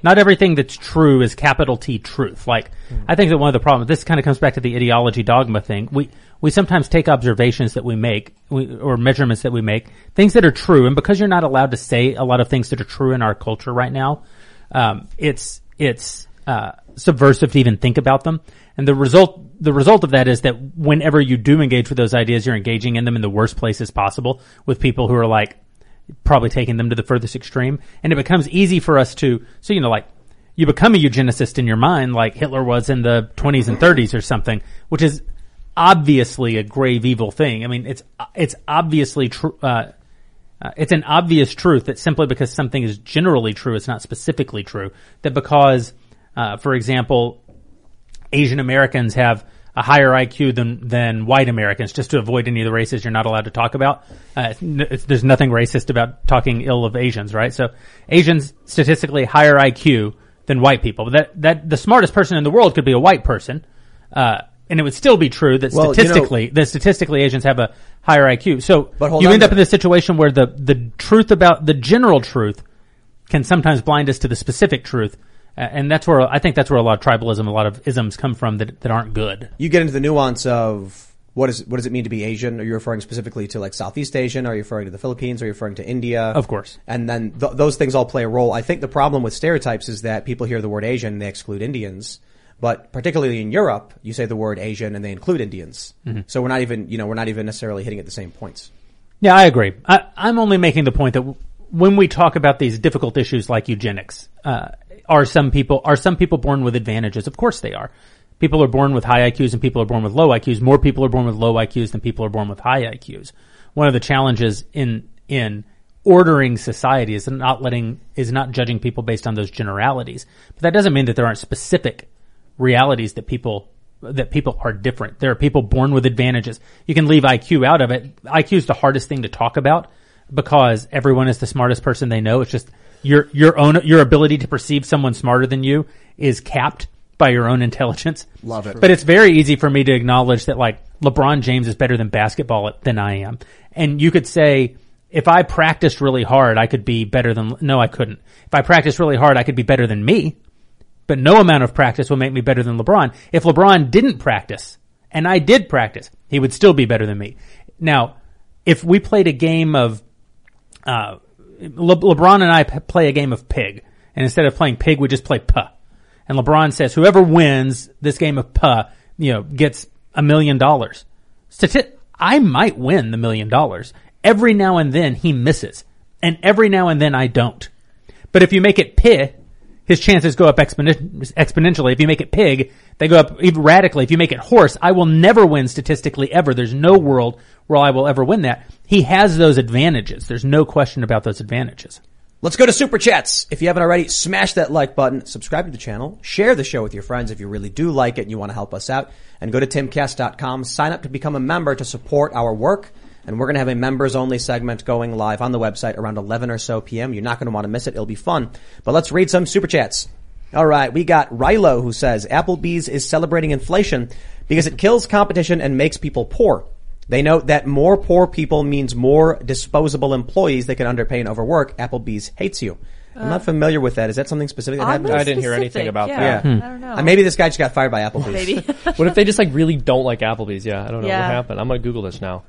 not everything that's true is capital T truth. Like, mm. I think that one of the problems, this kind of comes back to the ideology dogma thing. We, we sometimes take observations that we make, we, or measurements that we make, things that are true. And because you're not allowed to say a lot of things that are true in our culture right now, Um, it's, it's, uh, subversive to even think about them. And the result, the result of that is that whenever you do engage with those ideas, you're engaging in them in the worst places possible with people who are like, probably taking them to the furthest extreme. And it becomes easy for us to, so, you know, like, you become a eugenicist in your mind, like Hitler was in the twenties and thirties or something, which is obviously a grave evil thing. I mean, it's, it's obviously true, uh, Uh, it's an obvious truth that simply because something is generally true, it's not specifically true. That because, uh, for example, Asian Americans have a higher I Q than than white Americans, just to avoid any of the races you're not allowed to talk about. Uh, it's, it's, there's nothing racist about talking ill of Asians, right? So Asians statistically higher I Q than white people. But that that the smartest person in the world could be a white person, uh, and it would still be true that well, statistically, you know, that statistically Asians have a higher I Q. So you end up in this situation where the, the truth about the general truth can sometimes blind us to the specific truth. Uh, and that's where, I think that's where a lot of tribalism, a lot of isms come from that, that aren't good. You get into the nuance of what is, what does it mean to be Asian? Are you referring specifically to like Southeast Asian? Are you referring to the Philippines? Are you referring to India? Of course. And then th- those things all play a role. I think the problem with stereotypes is that people hear the word Asian and they exclude Indians. But particularly in Europe, you say the word Asian and they include Indians. Mm-hmm. So we're not even, you know, we're not even necessarily hitting at the same points. Yeah, I agree. I, I'm only making the point that w- when we talk about these difficult issues like eugenics, uh, are some people, are some people born with advantages? Of course they are. People are born with high I Qs and people are born with low I Qs. More people are born with low I Qs than people are born with high I Qs. One of the challenges in, in ordering society is not letting, is not judging people based on those generalities. But that doesn't mean that there aren't specific realities that people that people are different. There are people born with advantages. You can leave I Q out of it. I Q is the hardest thing to talk about because everyone is the smartest person they know. It's just your your own your ability to perceive someone smarter than you is capped by your own intelligence. Love it. But it's very easy for me to acknowledge that, like, LeBron James is better than basketball than I am. And you could say, if I practiced really hard, I could be better than... No, I couldn't. If I practiced really hard, I could be better than me. But no amount of practice will make me better than LeBron. If LeBron didn't practice, and I did practice, he would still be better than me. Now, if we played a game of... Uh, Le- LeBron and I p- play a game of pig. And instead of playing pig, we just play puh. And LeBron says, whoever wins this game of puh, you know, gets a million dollars. Stati- I might win the million dollars. Every now and then he misses. And every now and then I don't. But if you make it pih, his chances go up exponent- exponentially. If you make it pig, they go up even radically. If you make it horse, I will never win statistically ever. There's no world where I will ever win that. He has those advantages. There's no question about those advantages. Let's go to Super Chats. If you haven't already, smash that like button, subscribe to the channel, share the show with your friends if you really do like it and you want to help us out, and go to timcast dot com, sign up to become a member to support our work, and we're going to have a members-only segment going live on the website around eleven or so p m. You're not going to want to miss it. It'll be fun. But let's read some Super Chats. All right, we got Rilo who says, Applebee's is celebrating inflation because it kills competition and makes people poor. They note that more poor people means more disposable employees that can underpay and overwork. Applebee's hates you. Uh, I'm not familiar with that. Is that something specific that happened? I didn't hear anything about yeah. that. Yeah. Hmm. I don't know. Uh, maybe this guy just got fired by Applebee's. Maybe. What if they just like really don't like Applebee's? Yeah, I don't know yeah. what happened. I'm going to Google this now.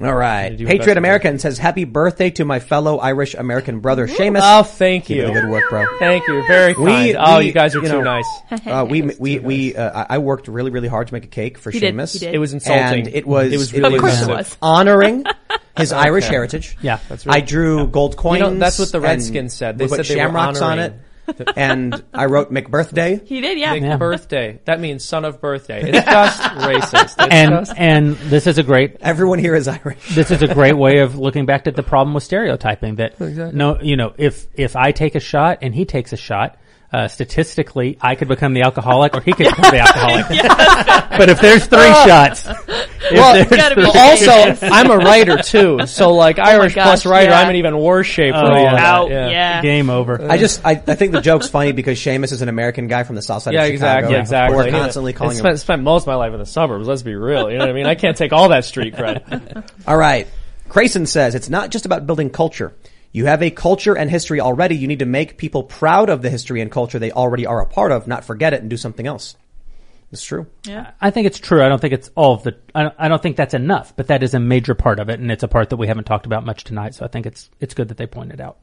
All right. Patriot American says, happy birthday to my fellow Irish American brother, Seamus. Oh, thank you. Good work, bro. Thank you. Very kind. We, oh, we, you guys are you know, too nice. Uh, we, we, we, uh, I worked really, really hard to make a cake for he Seamus. Did, did. It was insulting. And it was, it was really it was was. honoring his okay. Irish heritage. Yeah. That's right. I drew yeah. gold coins. You know, that's what the Redskins said. They said they were honoring. Shamrocks on it. And I wrote McBirthday. He did, yeah. McBirthday. That means son of birthday. It's just racist. It's and just... and this is a great... Everyone here is Irish. This is a great way of looking back at the problem with stereotyping. That exactly. no, you know, if if I take a shot and he takes a shot, uh, statistically, I could become the alcoholic or he could become the alcoholic. Yes. But if there's three oh. shots... Well, three also, three I'm a writer too, so like oh Irish gosh, plus writer, yeah. I'm in even worse shape oh, for all out, yeah. yeah. Game over. I just, I, I think the joke's funny because Seamus is an American guy from the south side yeah, of Chicago. Yeah, exactly. We're constantly yeah. calling him. I spent, spent most of my life in the suburbs, let's be real, you know what I mean? I can't take all that street cred. All right. Crayson says, it's not just about building culture. You have a culture and history already. You need to make people proud of the history and culture they already are a part of, not forget it and do something else. It's true. Yeah. I think it's true. I don't think it's all of the, I don't, I don't think that's enough, but that is a major part of it. And it's a part that we haven't talked about much tonight. So I think it's, it's good that they pointed out.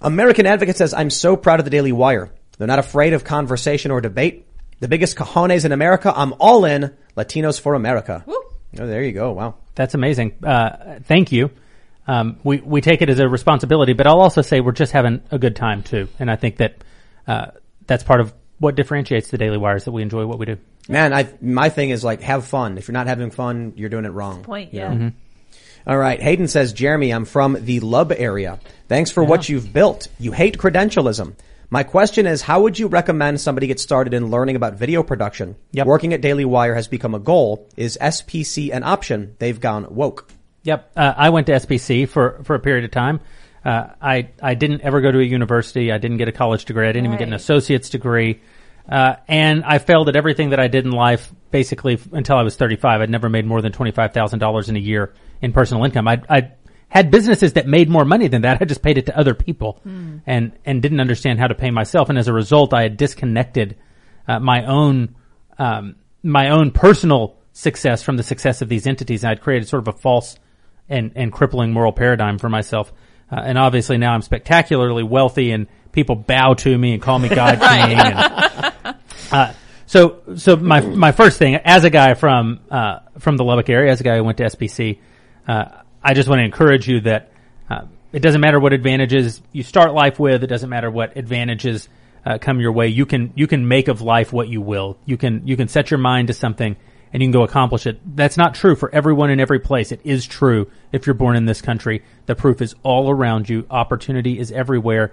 American Advocate says, I'm so proud of the Daily Wire. They're not afraid of conversation or debate. The biggest cojones in America. I'm all in. Latinos for America. Woo. Oh, there you go. Wow. That's amazing. Uh, thank you. Um, we, we take it as a responsibility, but I'll also say we're just having a good time too. And I think that, uh, that's part of what differentiates the Daily Wire is that we enjoy what we do. Man, I my thing is like, have fun. If you're not having fun, you're doing it wrong. That's the point, yeah. Mm-hmm. All right. Hayden says, Jeremy, I'm from the Lub area. Thanks for yeah. what you've built. You hate credentialism. My question is, how would you recommend somebody get started in learning about video production? Yep. Working at Daily Wire has become a goal. Is S P C an option? They've gone woke. Yep. Uh, I went to S P C for, for a period of time. Uh, I, I didn't ever go to a university. I didn't get a college degree. I didn't All even right. get an associate's degree. Uh, and I failed at everything that I did in life basically f- until I was thirty-five. I'd never made more than twenty-five thousand dollars in a year in personal income. I, I had businesses that made more money than that. I just paid it to other people mm. and, and didn't understand how to pay myself. And as a result, I had disconnected, uh, my own, um, my own personal success from the success of these entities. And I'd created sort of a false and, and crippling moral paradigm for myself. Uh, and obviously now I'm spectacularly wealthy and people bow to me and call me God King. And, uh, so, so my, my first thing as a guy from, uh, from the Lubbock area, as a guy who went to S P C, uh, I just want to encourage you that, uh, it doesn't matter what advantages you start life with. It doesn't matter what advantages, uh, come your way. You can, you can make of life what you will. You can, you can set your mind to something and you can go accomplish it. That's not true for everyone in every place. It is true if you're born in this country. The proof is all around you. Opportunity is everywhere.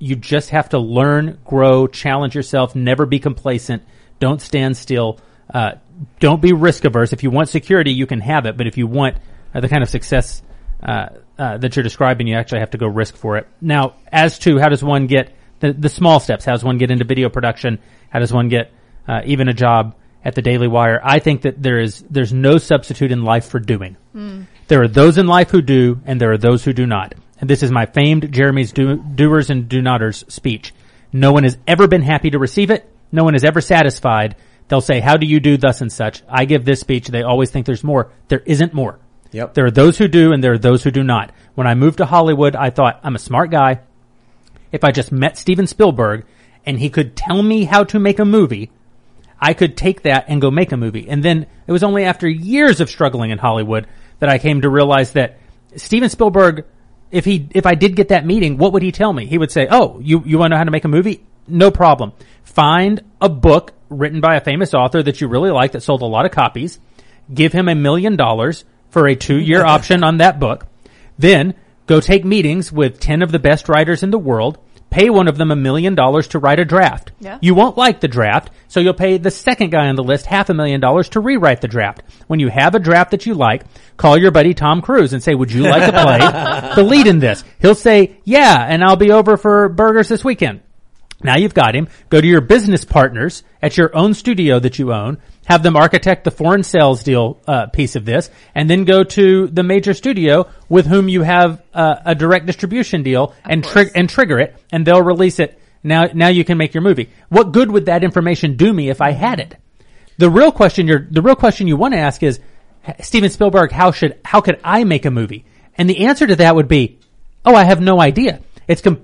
You just have to learn, grow, challenge yourself, never be complacent. Don't stand still. Uh, don't be risk averse. If you want security, you can have it, but if you want uh, the kind of success uh, uh, that you're describing, you actually have to go risk for it. Now, as to how does one get the, the small steps, how does one get into video production? How does one get uh, even a job at the Daily Wire? I think that there is there's no substitute in life for doing. Mm. There are those in life who do, and there are those who do not. And this is my famed Jeremy's do, doers and do noters speech. No one has ever been happy to receive it. No one is ever satisfied. They'll say, how do you do thus and such? I give this speech. They always think there's more. There isn't more. Yep. There are those who do, and there are those who do not. When I moved to Hollywood, I thought, I'm a smart guy. If I just met Steven Spielberg and he could tell me how to make a movie, I could take that and go make a movie. And then it was only after years of struggling in Hollywood that I came to realize that Steven Spielberg, if he, if I did get that meeting, what would he tell me? He would say, oh, you, you want to know how to make a movie? No problem. Find a book written by a famous author that you really like that sold a lot of copies. Give him a million dollars for a two-year option on that book. Then go take meetings with ten of the best writers in the world. Pay one of them a million dollars to write a draft. Yeah. You won't like the draft, so you'll pay the second guy on the list half a million dollars to rewrite the draft. When you have a draft that you like, call your buddy Tom Cruise and say, would you like to play the lead in this? He'll say, yeah, and I'll be over for burgers this weekend. Now you've got him. Go to your business partners at your own studio that you own. Have them architect the foreign sales deal uh, piece of this, and then go to the major studio with whom you have uh, a direct distribution deal and, tri- and trigger it, and they'll release it. Now now you can make your movie. What good would that information do me if I had it? The real question you're, the real question you want to ask is, Steven Spielberg, how should how could I make a movie? And the answer to that would be, oh, I have no idea. It's com-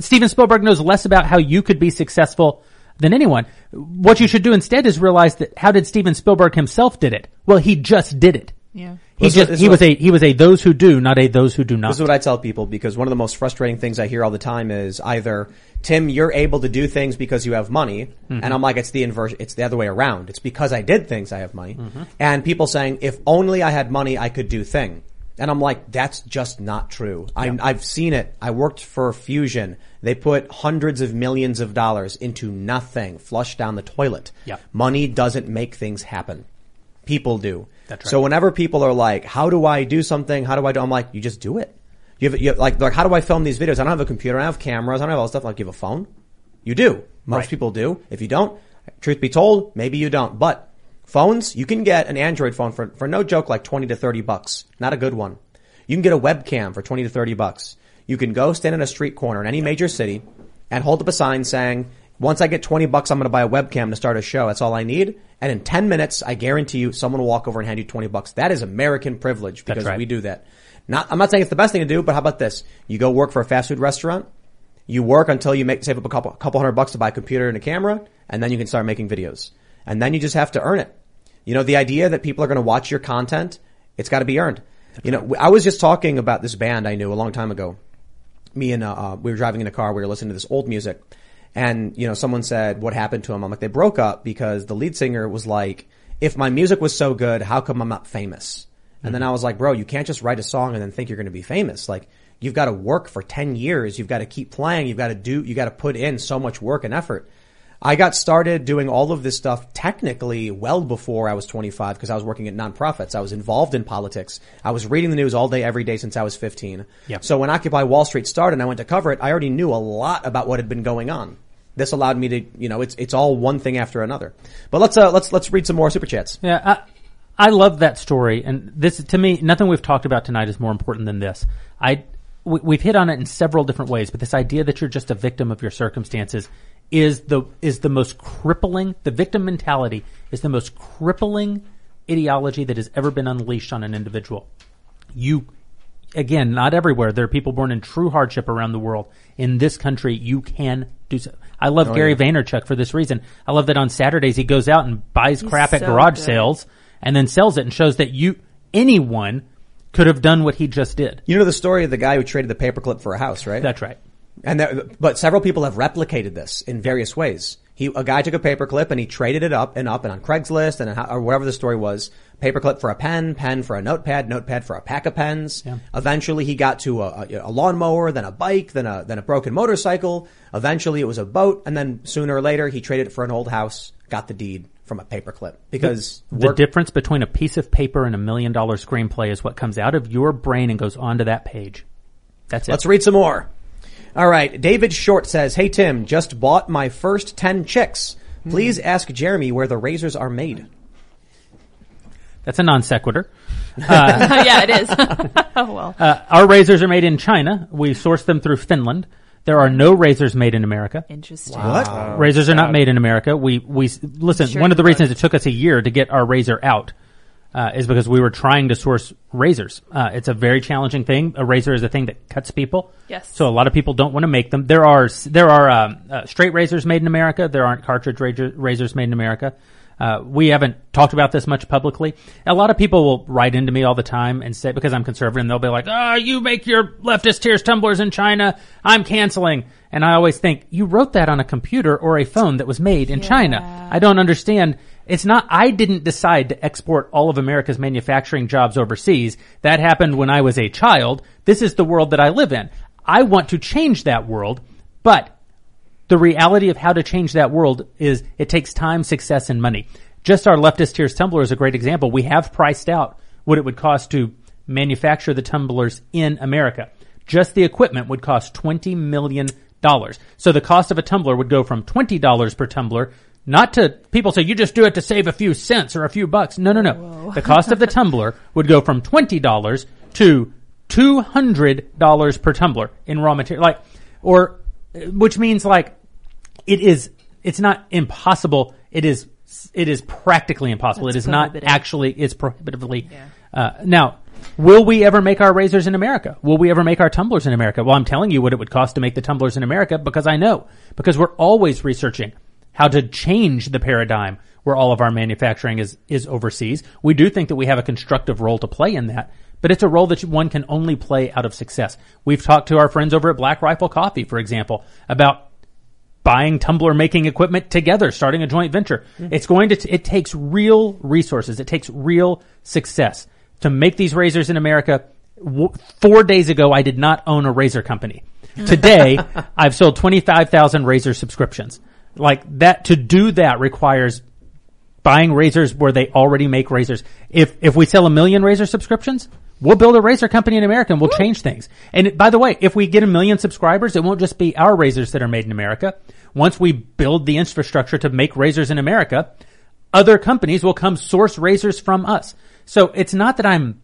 Steven Spielberg knows less about how you could be successful than anyone. What you should do instead is realize that how did Steven Spielberg himself did it? Well, he just did it. Yeah. He well, just what, he was what, a he was a those who do, not a those who do not. This is what I tell people, because one of the most frustrating things I hear all the time is either, Tim, you're able to do things because you have money, mm-hmm. and I'm like, it's the inverse, it's the other way around. It's because I did things I have money. Mm-hmm. And people saying, if only I had money, I could do thing. And I'm like, that's just not true. Yeah. I, I've seen it. I worked for Fusion. They put hundreds of millions of dollars into nothing, flushed down the toilet. Yeah. Money doesn't make things happen. People do. That's right. So whenever people are like, how do I do something? How do I do? I'm like, you just do it. You have, you have like, like, how do I film these videos? I don't have a computer. I don't have cameras. I don't have all this stuff. Like, you have a phone? You do. Most right. people do. If you don't, truth be told, maybe you don't. But phones, you can get an Android phone for, for no joke, like twenty to thirty bucks. Not a good one. You can get a webcam for twenty to thirty bucks. You can go stand in a street corner in any major city and hold up a sign saying, once I get twenty bucks, I'm going to buy a webcam to start a show. That's all I need. And in ten minutes, I guarantee you someone will walk over and hand you twenty bucks. That is American privilege, because That's right. we do that. Not, I'm not saying it's the best thing to do, but how about this? You go work for a fast food restaurant. You work until you make, save up a couple, couple hundred bucks to buy a computer and a camera, and then you can start making videos. And then you just have to earn it. You know, the idea that people are going to watch your content, it's got to be earned. You know, I was just talking about this band I knew a long time ago. Me and, uh, we were driving in a car, we were listening to this old music. And, you know, someone said, what happened to them? I'm like, they broke up because the lead singer was like, if my music was so good, how come I'm not famous? And mm-hmm. then I was like, bro, you can't just write a song and then think you're going to be famous. Like, you've got to work for ten years. You've got to keep playing. You've got to do, you got to put in so much work and effort. I got started doing all of this stuff technically well before I was twenty-five, because I was working at nonprofits. I was involved in politics. I was reading the news all day, every day since I was fifteen. Yep. So when Occupy Wall Street started and I went to cover it, I already knew a lot about what had been going on. This allowed me to, you know, it's it's all one thing after another. But let's uh, let's let's read some more Super Chats. Yeah, I, I love that story. And this, to me, nothing we've talked about tonight is more important than this. I, we, we've hit on it in several different ways, but this idea that you're just a victim of your circumstances is the is the most crippling, the victim mentality is the most crippling ideology that has ever been unleashed on an individual. You, again, not everywhere. There are people born in true hardship around the world. In this country, you can do so. I love oh, Gary yeah. Vaynerchuk for this reason. I love that on Saturdays he goes out and buys He's crap so at garage good. sales and then sells it, and shows that you, anyone could have done what he just did. You know the story of the guy who traded the paperclip for a house, right? That's right. And there, but several people have replicated this in various ways. He, a guy took a paperclip and he traded it up and up and on Craigslist and a, or whatever the story was. Paperclip for a pen, pen for a notepad, notepad for a pack of pens. Yeah. Eventually he got to a, a lawnmower, then a bike, then a, then a broken motorcycle. Eventually it was a boat, and then sooner or later he traded it for an old house, got the deed, from a paperclip, because the, the difference between a piece of paper and a million dollar screenplay is what comes out of your brain and goes onto that page. That's it. Let's read some more. All right. David Short says, "Hey, Tim, just bought my first ten chicks. Please ask Jeremy where the razors are made." That's a non sequitur. Uh, yeah, it is. Oh, well. Uh, our razors are made in China. We source them through Finland. There are no razors made in America. Interesting. What? Wow. Razors are not made in America. We, we, listen, sure one of the reasons it took us a year to get our razor out, uh, is because we were trying to source razors. Uh, it's a very challenging thing. A razor is a thing that cuts people. Yes. So a lot of people don't want to make them. There are, there are, um, uh, straight razors made in America. There aren't cartridge razor, razors made in America. Uh, we haven't talked about this much publicly. A lot of people will write into me all the time and say, because I'm conservative, and they'll be like, "Oh, you make your leftist tears tumblers in China. I'm canceling." And I always think, you wrote that on a computer or a phone that was made in yeah. China. I don't understand. It's not, I didn't decide to export all of America's manufacturing jobs overseas. That happened when I was a child. This is the world that I live in. I want to change that world, but the reality of how to change that world is it takes time, success, and money. Just our leftist tears tumbler is a great example. We have priced out what it would cost to manufacture the tumblers in America. Just the equipment would cost twenty million dollars. So the cost of a tumbler would go from twenty dollars per tumbler, not to, people say, you just do it to save a few cents or a few bucks. No, no, no. Whoa. The cost of the tumbler would go from twenty dollars to two hundred dollars per tumbler in raw material. Like, or, which means like, It is, it's not impossible. It is, it is practically impossible. That's it is not actually, it's prohibitively. Yeah. Uh, now, will we ever make our razors in America? Will we ever make our tumblers in America? Well, I'm telling you what it would cost to make the tumblers in America because I know, because we're always researching how to change the paradigm where all of our manufacturing is, is overseas. We do think that we have a constructive role to play in that, but it's a role that one can only play out of success. We've talked to our friends over at Black Rifle Coffee, for example, about buying tumbler making equipment together, starting a joint venture. Mm-hmm. It's going to, t- it takes real resources. It takes real success to make these razors in America. W- four days ago, I did not own a razor company. Today, I've sold twenty-five thousand razor subscriptions. Like that, to do that requires buying razors where they already make razors. If, if we sell a million razor subscriptions, we'll build a razor company in America and we'll Woo. change things. And it, by the way, if we get a million subscribers, it won't just be our razors that are made in America. Once we build the infrastructure to make razors in America, other companies will come source razors from us. So it's not that I'm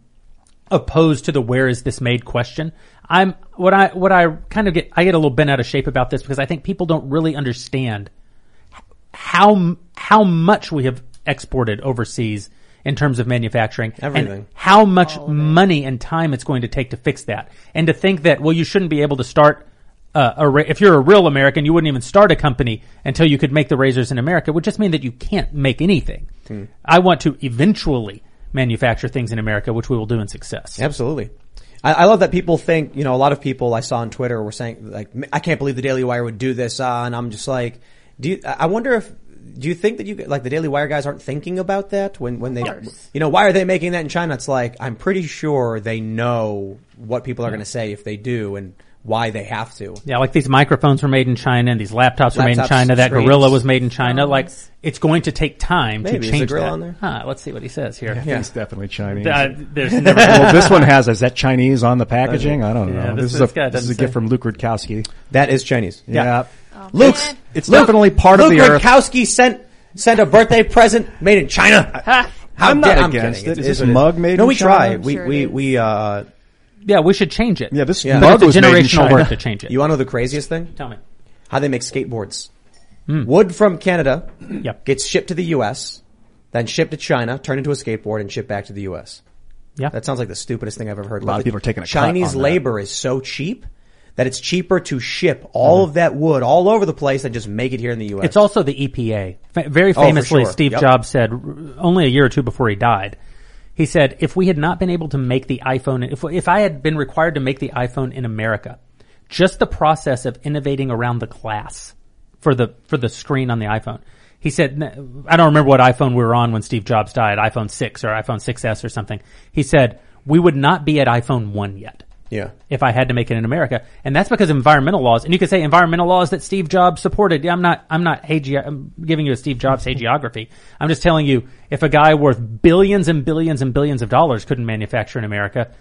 opposed to the where is this made question. I'm, what I, what I kind of get, I get a little bent out of shape about this because I think people don't really understand how, how much we have exported overseas in terms of manufacturing, everything, and how much money and time it's going to take to fix that. And to think that, well, you shouldn't be able to start, uh, a, if you're a real American, you wouldn't even start a company until you could make the razors in America, would just mean that you can't make anything. Hmm. I want to eventually manufacture things in America, which we will do in success. Absolutely. I, I love that people think, you know, a lot of people I saw on Twitter were saying, like, I can't believe the Daily Wire would do this. Uh, and I'm just like, do you, I wonder if, do you think that you, like, the Daily Wire guys aren't thinking about that when, when they, you know, why are they making that in China? It's like, I'm pretty sure they know what people are going to say if they do and why they have to. Yeah, like these microphones were made in China and these laptops were made in China. That gorilla was made in China. Like, it's going to take time to change that. Huh, let's see what he says here. Yeah, yeah. He's definitely Chinese. Uh, there's never well, this one has, is that Chinese on the packaging? I don't know. Yeah, this, this is a, this is a gift from Luke Rutkowski. That is Chinese. Yeah. yeah. Oh, Luke, man. It's Luke, definitely part Luke of the Luke Rutkowski earth. sent sent a birthday present made in China. How I'm not I'm against it. Is this mug made in China? No, we try. We, we, we, uh, yeah, we should change it. Yeah, this yeah. mug was made in China. Generational work to change it. You want to know the craziest thing? Tell me. How they make skateboards. Mm. Wood from Canada yep. gets shipped to the U S, then shipped to China, turned into a skateboard, and shipped back to the U S. Yeah. That sounds like the stupidest thing I've ever heard. A lot but of people are taking a Chinese cut on labor that. Is so cheap that it's cheaper to ship all mm-hmm. of that wood all over the place than just make it here in the U S. It's also the E P A. Fa- very famously, oh, for sure. Steve yep. Jobs said, only a year or two before he died, he said, if we had not been able to make the iPhone, if if I had been required to make the iPhone in America, just the process of innovating around the glass for the for the screen on the iPhone. He said, I don't remember what iPhone we were on when Steve Jobs died, iPhone six or iPhone six S or something. He said, we would not be at iPhone one yet. yeah. if I had to make it in America. And that's because of environmental laws. And you could say environmental laws that Steve Jobs supported. I'm not, I'm not, hey, ge- I'm giving you a Steve Jobs hagiography. I'm just telling you, if a guy worth billions and billions and billions of dollars couldn't manufacture in America,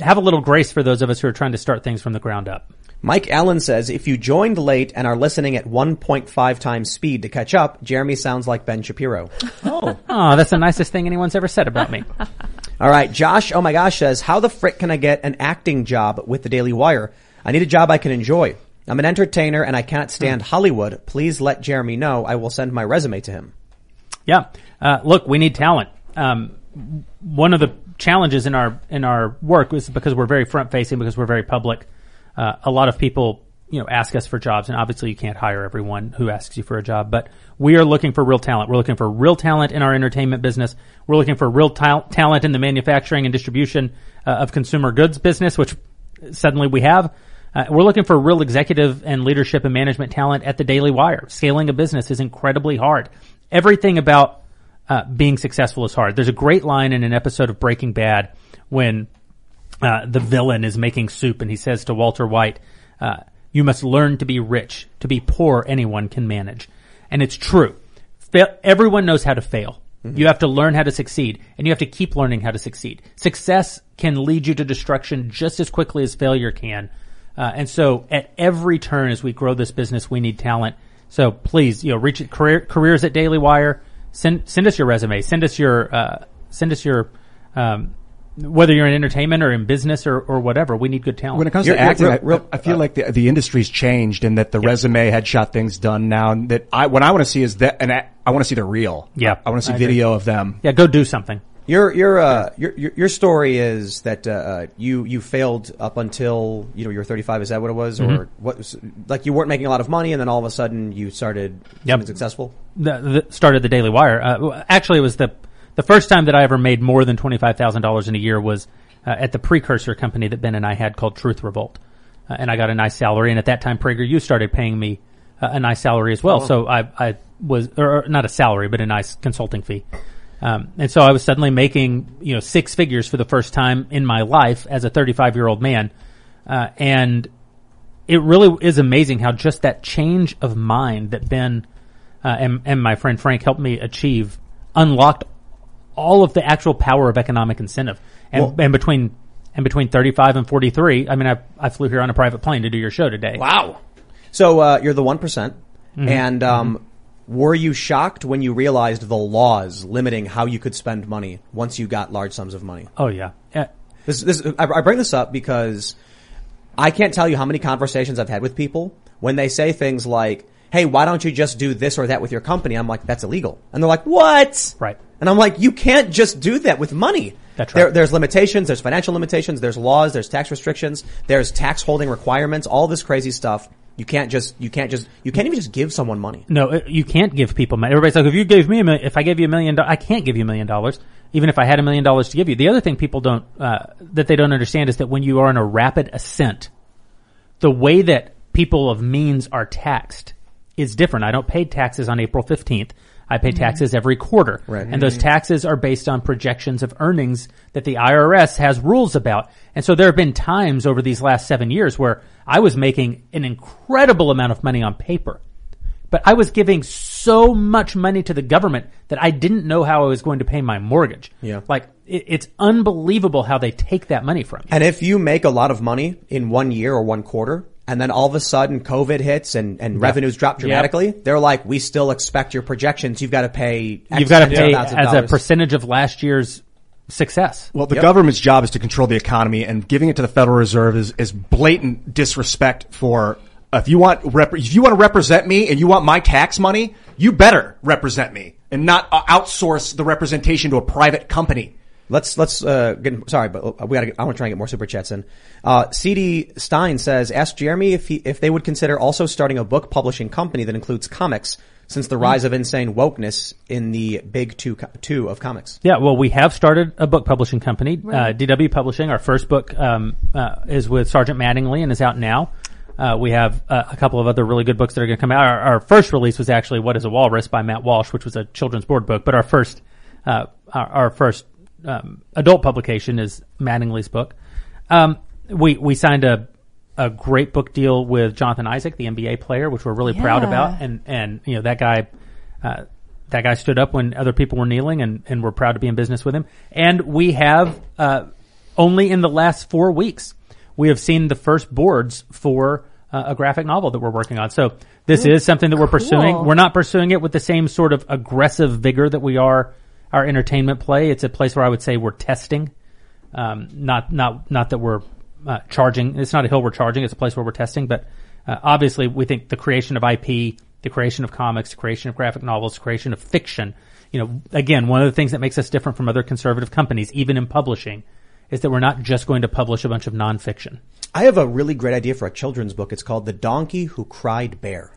have a little grace for those of us who are trying to start things from the ground up. Mike Allen says, if you joined late and are listening at one point five times speed to catch up, Jeremy sounds like Ben Shapiro. Oh, oh, that's the nicest thing anyone's ever said about me. All right. Josh, oh my gosh, says, how the frick can I get an acting job with the Daily Wire? I need a job I can enjoy. I'm an entertainer and I cannot stand hmm. Hollywood. Please let Jeremy know. I will send my resume to him. Yeah. Uh, look, we need talent. Um, one of the challenges in our in our work is because we're very front facing, because we're very public. Uh, a lot of people, you know, ask us for jobs, and obviously you can't hire everyone who asks you for a job, but we are looking for real talent. We're looking for real talent in our entertainment business. We're looking for real ta- talent in the manufacturing and distribution uh, of consumer goods business, which suddenly we have. Uh, we're looking for real executive and leadership and management talent at the Daily Wire. Scaling a business is incredibly hard. Everything about Uh, being successful is hard. There's a great line in an episode of Breaking Bad when uh, the villain is making soup and he says to Walter White, uh, you must learn to be rich. To be poor, anyone can manage. And it's true. Fa- everyone knows how to fail. Mm-hmm. You have to learn how to succeed, and you have to keep learning how to succeed. Success can lead you to destruction just as quickly as failure can. Uh, and so at every turn as we grow this business, we need talent. So please, you know, reach at career, careers at Daily Wire. Send, send us your resume. Send us your, uh, send us your, um, whether you're in entertainment or in business or, or whatever. We need good talent. When it comes you're to acting, real, I, real, I feel uh, like the, the industry's changed and that the yep. resume headshot thing's done now. And that I, what I want to see is that, and I, I want to see the real. Yeah. I, I want to see I video agree. of them. Yeah. Go do something. Your, your, uh, your, your, your story is that, uh, you, you failed up until, you know, you were thirty-five. Is that what it was? Mm-hmm. Or what, like you weren't making a lot of money and then all of a sudden you started yep. being successful? The, the, started the Daily Wire. Uh, actually it was the, the first time that I ever made more than twenty-five thousand dollars in a year was, uh, at the precursor company that Ben and I had called Truth Revolt. Uh, and I got a nice salary. And at that time, PragerU started paying me uh, a nice salary as well. Oh. So I, I was, or not a salary, but a nice consulting fee. Um, and so I was suddenly making, you know, six figures for the first time in my life as a thirty-five-year-old man. Uh, and it really is amazing how just that change of mind that Ben uh, and, and my friend Frank helped me achieve unlocked all of the actual power of economic incentive. And, well, and between and between thirty-five and forty-three, I mean, I, I flew here on a private plane to do your show today. Wow. So uh, you're the one percent. Mm-hmm. And um mm-hmm. Were you shocked when you realized the laws limiting how you could spend money once you got large sums of money? Oh, yeah. yeah. This, this, I bring this up because I can't tell you how many conversations I've had with people when they say things like, hey, why don't you just do this or that with your company? I'm like, that's illegal. And they're like, what? Right. And I'm like, you can't just do that with money. That's right. There, there's limitations. There's financial limitations. There's laws. There's tax restrictions. There's tax holding requirements, all this crazy stuff. You can't just, you can't just, you can't even just give someone money. No, you can't give people money. Everybody's like, if you gave me a million, if I gave you a million, I can't give you a million dollars, even if I had a million dollars to give you. The other thing people don't, uh, that they don't understand is that when you are in a rapid ascent, the way that people of means are taxed is different. I don't pay taxes on April fifteenth. I pay mm-hmm. taxes every quarter. Right. And mm-hmm. those taxes are based on projections of earnings that the I R S has rules about. And so there have been times over these last seven years where I was making an incredible amount of money on paper, but I was giving so much money to the government that I didn't know how I was going to pay my mortgage. Yeah. Like it, it's unbelievable how they take that money from you. And if you make a lot of money in one year or one quarter, and then all of a sudden COVID hits and, and yep. revenues drop dramatically. Yep. They're like, we still expect your projections. You've got to pay. X You've got to pay as dollars. a percentage of last year's success. Well, the yep. government's job is to control the economy, and giving it to the Federal Reserve is, is blatant disrespect for uh, if you want rep- if you want to represent me and you want my tax money, you better represent me and not uh, outsource the representation to a private company. Let's, let's, uh, get, sorry, but we gotta, get, I want to try and get more super chats in. Uh, C D Stein says, ask Jeremy if he, if they would consider also starting a book publishing company that includes comics since the rise of insane wokeness in the big two, two of comics. Yeah. Well, we have started a book publishing company, right. uh, D W Publishing. Our first book, um, uh, is with Sergeant Mattingly and is out now. Uh, we have uh, a couple of other really good books that are going to come out. Our, our first release was actually What is a Walrus by Matt Walsh, which was a children's board book, but our first, uh, our, our first, Um, adult publication is Mattingly's book. Um, we we signed a a great book deal with Jonathan Isaac, the N B A player, which we're really yeah. proud about. And and you know that guy uh, that guy stood up when other people were kneeling, and and we're proud to be in business with him. And we have uh, only in the last four weeks we have seen the first boards for uh, a graphic novel that we're working on. So this Ooh, is something that we're cool. pursuing. We're not pursuing it with the same sort of aggressive vigor that we are our entertainment play. It's a place where I would say we're testing. Um, not not not that we're uh, charging. It's not a hill we're charging. It's a place where we're testing. But uh, obviously, we think the creation of I P, the creation of comics, the creation of graphic novels, the creation of fiction. You know, again, one of the things that makes us different from other conservative companies, even in publishing, is that we're not just going to publish a bunch of nonfiction. I have a really great idea for a children's book. It's called The Donkey Who Cried Bear.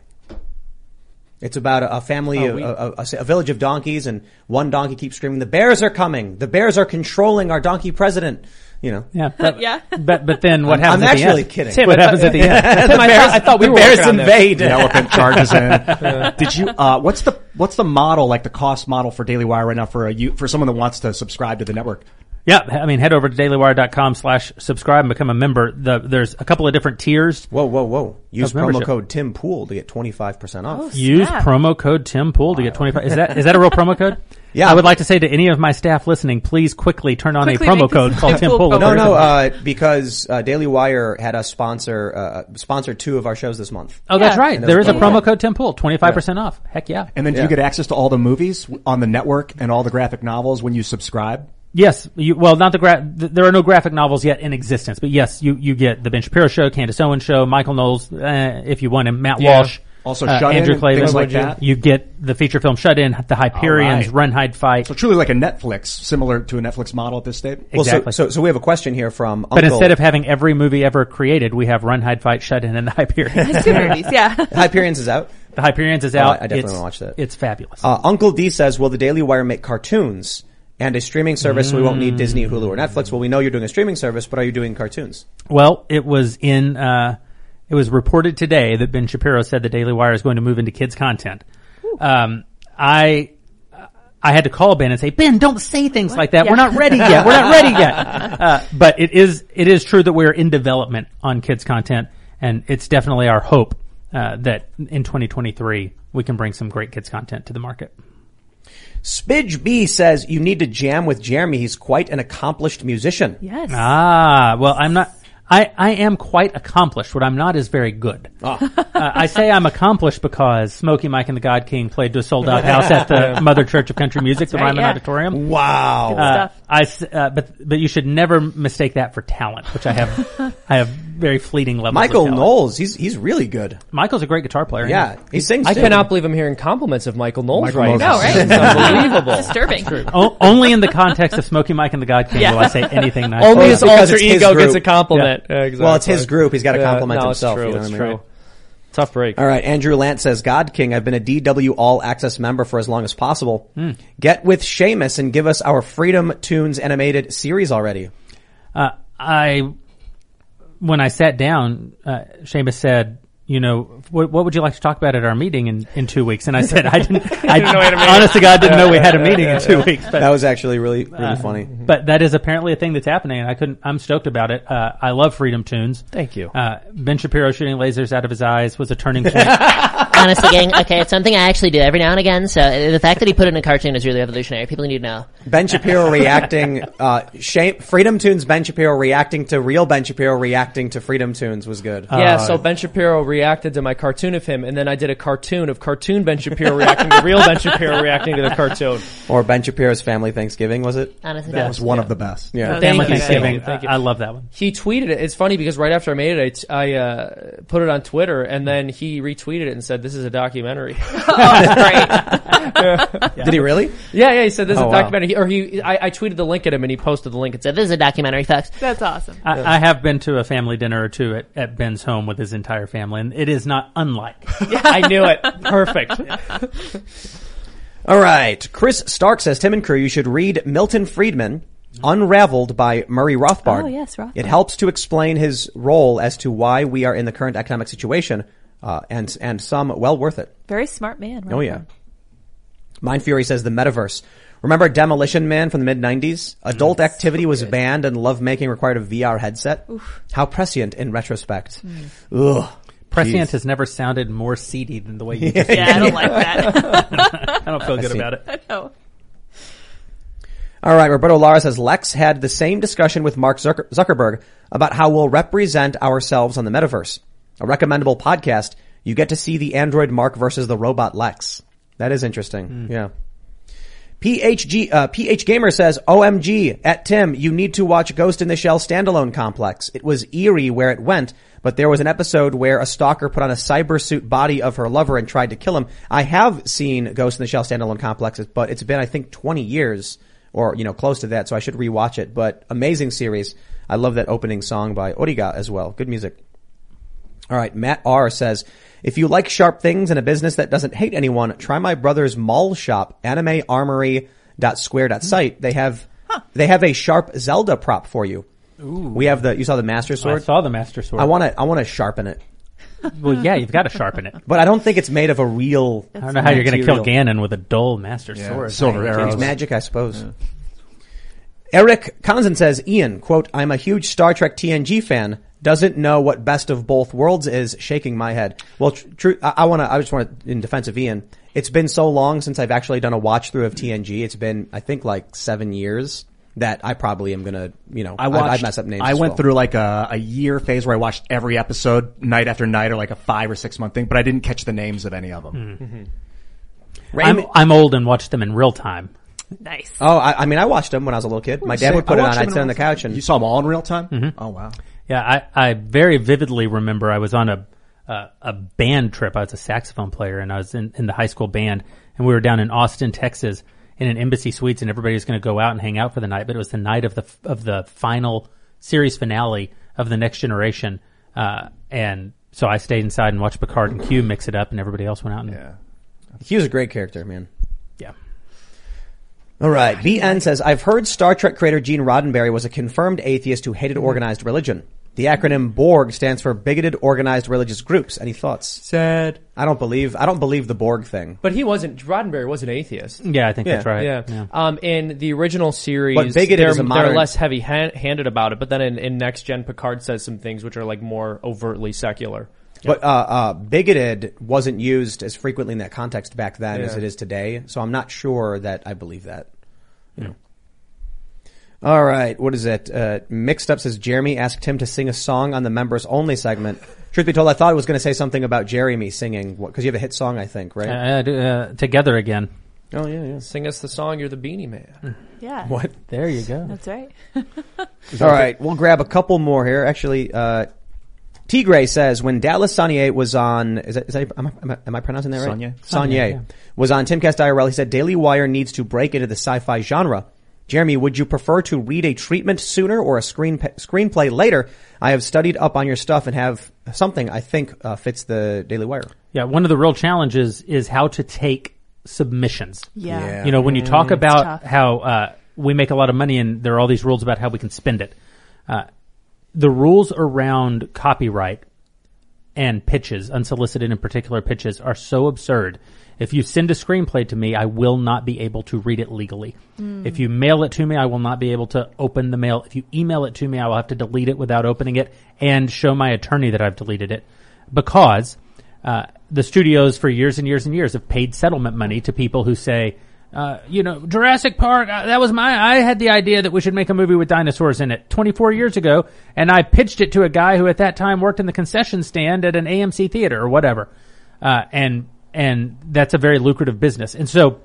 It's about a family, oh, we, a, a, a, a village of donkeys, and one donkey keeps screaming, "The bears are coming! The bears are controlling our donkey president!" You know. Yeah. But, yeah. but, but then what happens I'm at the end? I'm actually kidding. Tim, what I happens thought, at the end? Tim, I, bears, thought, I thought we the were bears invade. The elephant charges in. Uh, Did you, uh, what's the, what's the model, like the cost model for Daily Wire right now for a, for someone that wants to subscribe to the network? Yeah, I mean, head over to dailywire.com slash subscribe and become a member. The, there's a couple of different tiers. Whoa, whoa, whoa. Use promo code Tim Pool to get twenty-five percent off. Oh, Use promo code Tim Pool to get twenty-five. Is that, is that a real promo code? Yeah. I would like to say to any of my staff listening, please quickly turn on quickly a promo code called Tim Pool. No, no, uh, because, uh, Daily Wire had us sponsor, uh, sponsor two of our shows this month. Oh, yeah. that's right. There is a promo code Tim Pool, twenty-five percent yeah. off. Heck yeah. And then yeah. do you get access to all the movies on the network and all the graphic novels when you subscribe? Yes, you, well, not the gra- there are no graphic novels yet in existence, but yes, you, you get the Ben Shapiro Show, Candace Owens Show, Michael Knowles, uh, if you want him, Matt yeah. Walsh, also uh, Shut Andrew In, Clavin, things like that. You get the feature film Shut In, The Hyperions, right. Run, Hide, Fight. So truly like a Netflix, similar to a Netflix model at this stage. Exactly. Well, so, so, so we have a question here from Uncle. But instead of having every movie ever created, we have Run, Hide, Fight, Shut In, and The Hyperions. Two movies, yeah. The Hyperions is out. The Hyperions is out. Oh, I definitely want to watch that. It's fabulous. Uh, Uncle D says, will the Daily Wire make cartoons? And a streaming service, so we won't need Disney, Hulu, or Netflix. Well, we know you're doing a streaming service, but are you doing cartoons? Well, it was in, uh, it was reported today that Ben Shapiro said the Daily Wire is going to move into kids' content. Um, I, I had to call Ben and say, Ben, don't say things what? like that. Yeah. We're not ready yet. We're not ready yet. Uh, but it is, it is true that we're in development on kids' content, and it's definitely our hope, uh, that in twenty twenty-three we can bring some great kids' content to the market. Spidge B says, you need to jam with Jeremy. He's quite an accomplished musician. Yes. Ah, well, I'm not, I, I am quite accomplished. What I'm not is very good. Oh. uh, I say I'm accomplished because Smokey Mike and the God King played to a sold out house at the Mother Church of Country Music, the right, Ryman yeah. Auditorium. Wow. Uh, stuff. I, uh, but, but you should never mistake that for talent, which I have, I have very fleeting levels. Michael of Knowles, he's, he's really good. Michael's a great guitar player. Yeah. He, he sings I too. cannot believe I'm hearing compliments of Michael Knowles Michael right now. No, right? It's unbelievable. Disturbing. O- only in the context of Smokey Mike and the God King yeah. will I say anything nice. Only his alter ego group. gets a compliment. Yeah. Yeah, exactly. Well, it's his group. He's got to compliment yeah, no, himself. It's true. You know it's I mean, true. Right? Tough break. All right. Andrew Lant says, God King, I've been a D W All Access member for as long as possible. Mm. Get with Seamus and give us our Freedom Tunes animated series already. Uh, I, when I sat down, uh, Seamus said, you know, what, what would you like to talk about at our meeting in, in two weeks? And I said, I didn't, I didn't know honest to God, didn't know we had a meeting in two weeks. But, that was actually really, really uh, funny. But that is apparently a thing that's happening, and I couldn't, I'm stoked about it. Uh, I love Freedom Tunes. Thank you. Uh, Ben Shapiro shooting lasers out of his eyes was a turning point. Honestly, gang, okay, it's something I actually do every now and again, so the fact that he put it in a cartoon is really revolutionary. People need to know. Ben Shapiro reacting, uh, shame, Freedom Tunes Ben Shapiro reacting to real Ben Shapiro reacting to Freedom Tunes was good. Yeah, uh, so Ben Shapiro reacting reacted to my cartoon of him, and then I did a cartoon of cartoon Ben Shapiro reacting to real Ben Shapiro reacting to the cartoon. Or Ben Shapiro's Family Thanksgiving, was it? Honestly, that was one yeah. of the best. Yeah, no, Family Thanksgiving. Thank you. I love that one. He tweeted it. It's funny because right after I made it, I, I uh, put it on Twitter, and then he retweeted it and said, "This is a documentary." Oh, that's great. yeah. Did he really? Yeah, yeah. He said, "This is oh, a documentary." Wow. He, or he, I, I tweeted the link at him, and he posted the link and said, "This is a documentary, folks." That's awesome. I, yeah. I have been to a family dinner or two at, at Ben's home with his entire family. It is not unlike. I knew it. Perfect. All right. Chris Stark says, Tim and crew, you should read Milton Friedman, Unraveled by Murray Rothbard. Oh, yes, Rothbard. It helps to explain his role as to why we are in the current economic situation, uh, and and some well worth it. Very smart man. Rothbard. Oh, yeah. Mind Fury says, the metaverse. Remember Demolition Man from the mid nineties? Adult That's activity so was good. Banned and lovemaking required a V R headset. Oof. How prescient in retrospect. Mm. Ugh. Prescient Jeez. Has never sounded more seedy than the way you just Yeah, I don't like that. I don't feel I good see. About it. I know. All right, Roberto Lara says, Lex had the same discussion with Mark Zucker- Zuckerberg about how we'll represent ourselves on the metaverse. A recommendable podcast, you get to see the android Mark versus the robot Lex. That is interesting. Mm. Yeah. P H G, uh, P H Gamer says, O M G, at Tim, you need to watch Ghost in the Shell Standalone Complex. It was eerie where it went, but there was an episode where a stalker put on a cybersuit body of her lover and tried to kill him. I have seen Ghost in the Shell Standalone Complex, but it's been, I think, twenty years or, you know, close to that, so I should rewatch it. But amazing series. I love that opening song by Origa as well. Good music. All right, Matt R. says, if you like sharp things and a business that doesn't hate anyone, try my brother's mall shop, anime armory dot square dot site. They have huh. they have a sharp Zelda prop for you. Ooh. We have the you saw the Master Sword? I saw the Master Sword. I want to I want to sharpen it. Well, yeah, you've got to sharpen it. But I don't think it's made of a real I don't know material. How you're going to kill Ganon with a dull Master yeah. Sword. Silver arrows. It's magic, I suppose. Yeah. Eric Conzen says, Ian, quote, I'm a huge Star Trek T N G fan. Doesn't know what best of both worlds is, shaking my head. Well, tr- tr- I, I want to, I just want to, in defense of Ian, it's been so long since I've actually done a watch through of T N G. It's been, I think, like seven years that I probably am going to, you know, I watched, I, I mess up names. I went well. through like a, a year phase where I watched every episode night after night or like a five or six month thing, but I didn't catch the names of any of them. Mm. Mm-hmm. Raymond- I'm, I'm old and watched them in real time. Nice. Oh, I, I mean, I watched them when I was a little kid. My dad would put it on. I'd sit on the couch and you saw them all in real time. Mm-hmm. Oh wow. Yeah, I, I very vividly remember I was on a uh, a band trip. I was a saxophone player and I was in, in the high school band, and we were down in Austin, Texas, in an Embassy Suites, and everybody was going to go out and hang out for the night. But it was the night of the of the final series finale of The Next Generation, uh, and so I stayed inside and watched Picard and Q mix it up, and everybody else went out. And yeah, he was a great character, man. Yeah. All right. B N says, I've heard Star Trek creator Gene Roddenberry was a confirmed atheist who hated organized religion. The acronym BORG stands for Bigoted Organized Religious Groups. Any thoughts? Sad. I don't believe, I don't believe the BORG thing. But he wasn't, Roddenberry was an atheist. Yeah, I think yeah, that's right. Yeah. yeah. Um, in the original series, but bigoted they're, is a modern... they're less heavy hand- handed about it. But then in, in Next Gen, Picard says some things which are like more overtly secular. But uh, uh, bigoted wasn't used as frequently in that context back then yeah. as it is today, so I'm not sure that I believe that. You know. All right, what is it? Uh, Mixed Up says, Jeremy asked him to sing a song on the members only segment. Truth be told, I thought I was going to say something about Jeremy singing, because you have a hit song, I think, right? Uh, uh, Together Again. Oh, yeah, yeah. Sing us the song, You're the Beanie Man. Yeah. What? There you go. That's right. All right, we'll grab a couple more here. Actually, uh... Tigray says, when Dallas Sonier was on, is that, is that am, I, am I pronouncing that right? Sonier. Sonier yeah. was on Timcast I R L. He said, Daily Wire needs to break into the sci-fi genre. Jeremy, would you prefer to read a treatment sooner or a screen pe- screenplay later? I have studied up on your stuff and have something I think uh, fits the Daily Wire. Yeah, one of the real challenges is how to take submissions. Yeah. yeah. You know, when you talk mm, about how uh we make a lot of money and there are all these rules about how we can spend it. Uh The rules around copyright and pitches, unsolicited in particular pitches, are so absurd. If you send a screenplay to me, I will not be able to read it legally. Mm. If you mail it to me, I will not be able to open the mail. If you email it to me, I will have to delete it without opening it and show my attorney that I've deleted it. Because uh, the studios for years and years and years have paid settlement money to people who say, Uh, you know, Jurassic Park, uh, that was my, I had the idea that we should make a movie with dinosaurs in it twenty-four years ago, and I pitched it to a guy who at that time worked in the concession stand at an A M C theater or whatever. Uh, and, and that's a very lucrative business. And so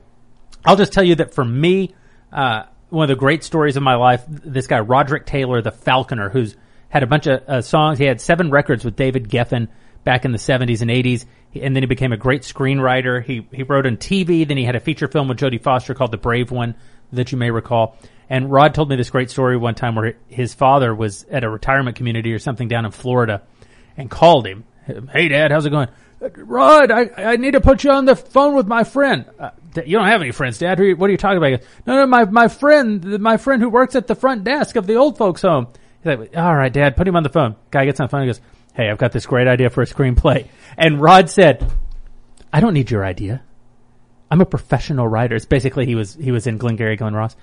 I'll just tell you that for me, uh, one of the great stories of my life, this guy, Roderick Taylor, the Falconer, who's had a bunch of uh, songs. He had seven records with David Geffen back in the seventies and eighties, and then he became a great screenwriter. He he wrote on T V, then he had a feature film with Jodie Foster called The Brave One that you may recall. And Rod told me this great story one time where his father was at a retirement community or something down in Florida and called him. Hey, Dad, how's it going? Rod, I, I need to put you on the phone with my friend. Uh, you don't have any friends, Dad. What are you, what are you talking about? He goes, no, no, my, my friend, my friend who works at the front desk of the old folks home. He's like, all right, Dad, put him on the phone. Guy gets on the phone and goes, hey, I've got this great idea for a screenplay. And Rod said, I don't need your idea. I'm a professional writer. It's basically he was he was in Glengarry Glen Ross.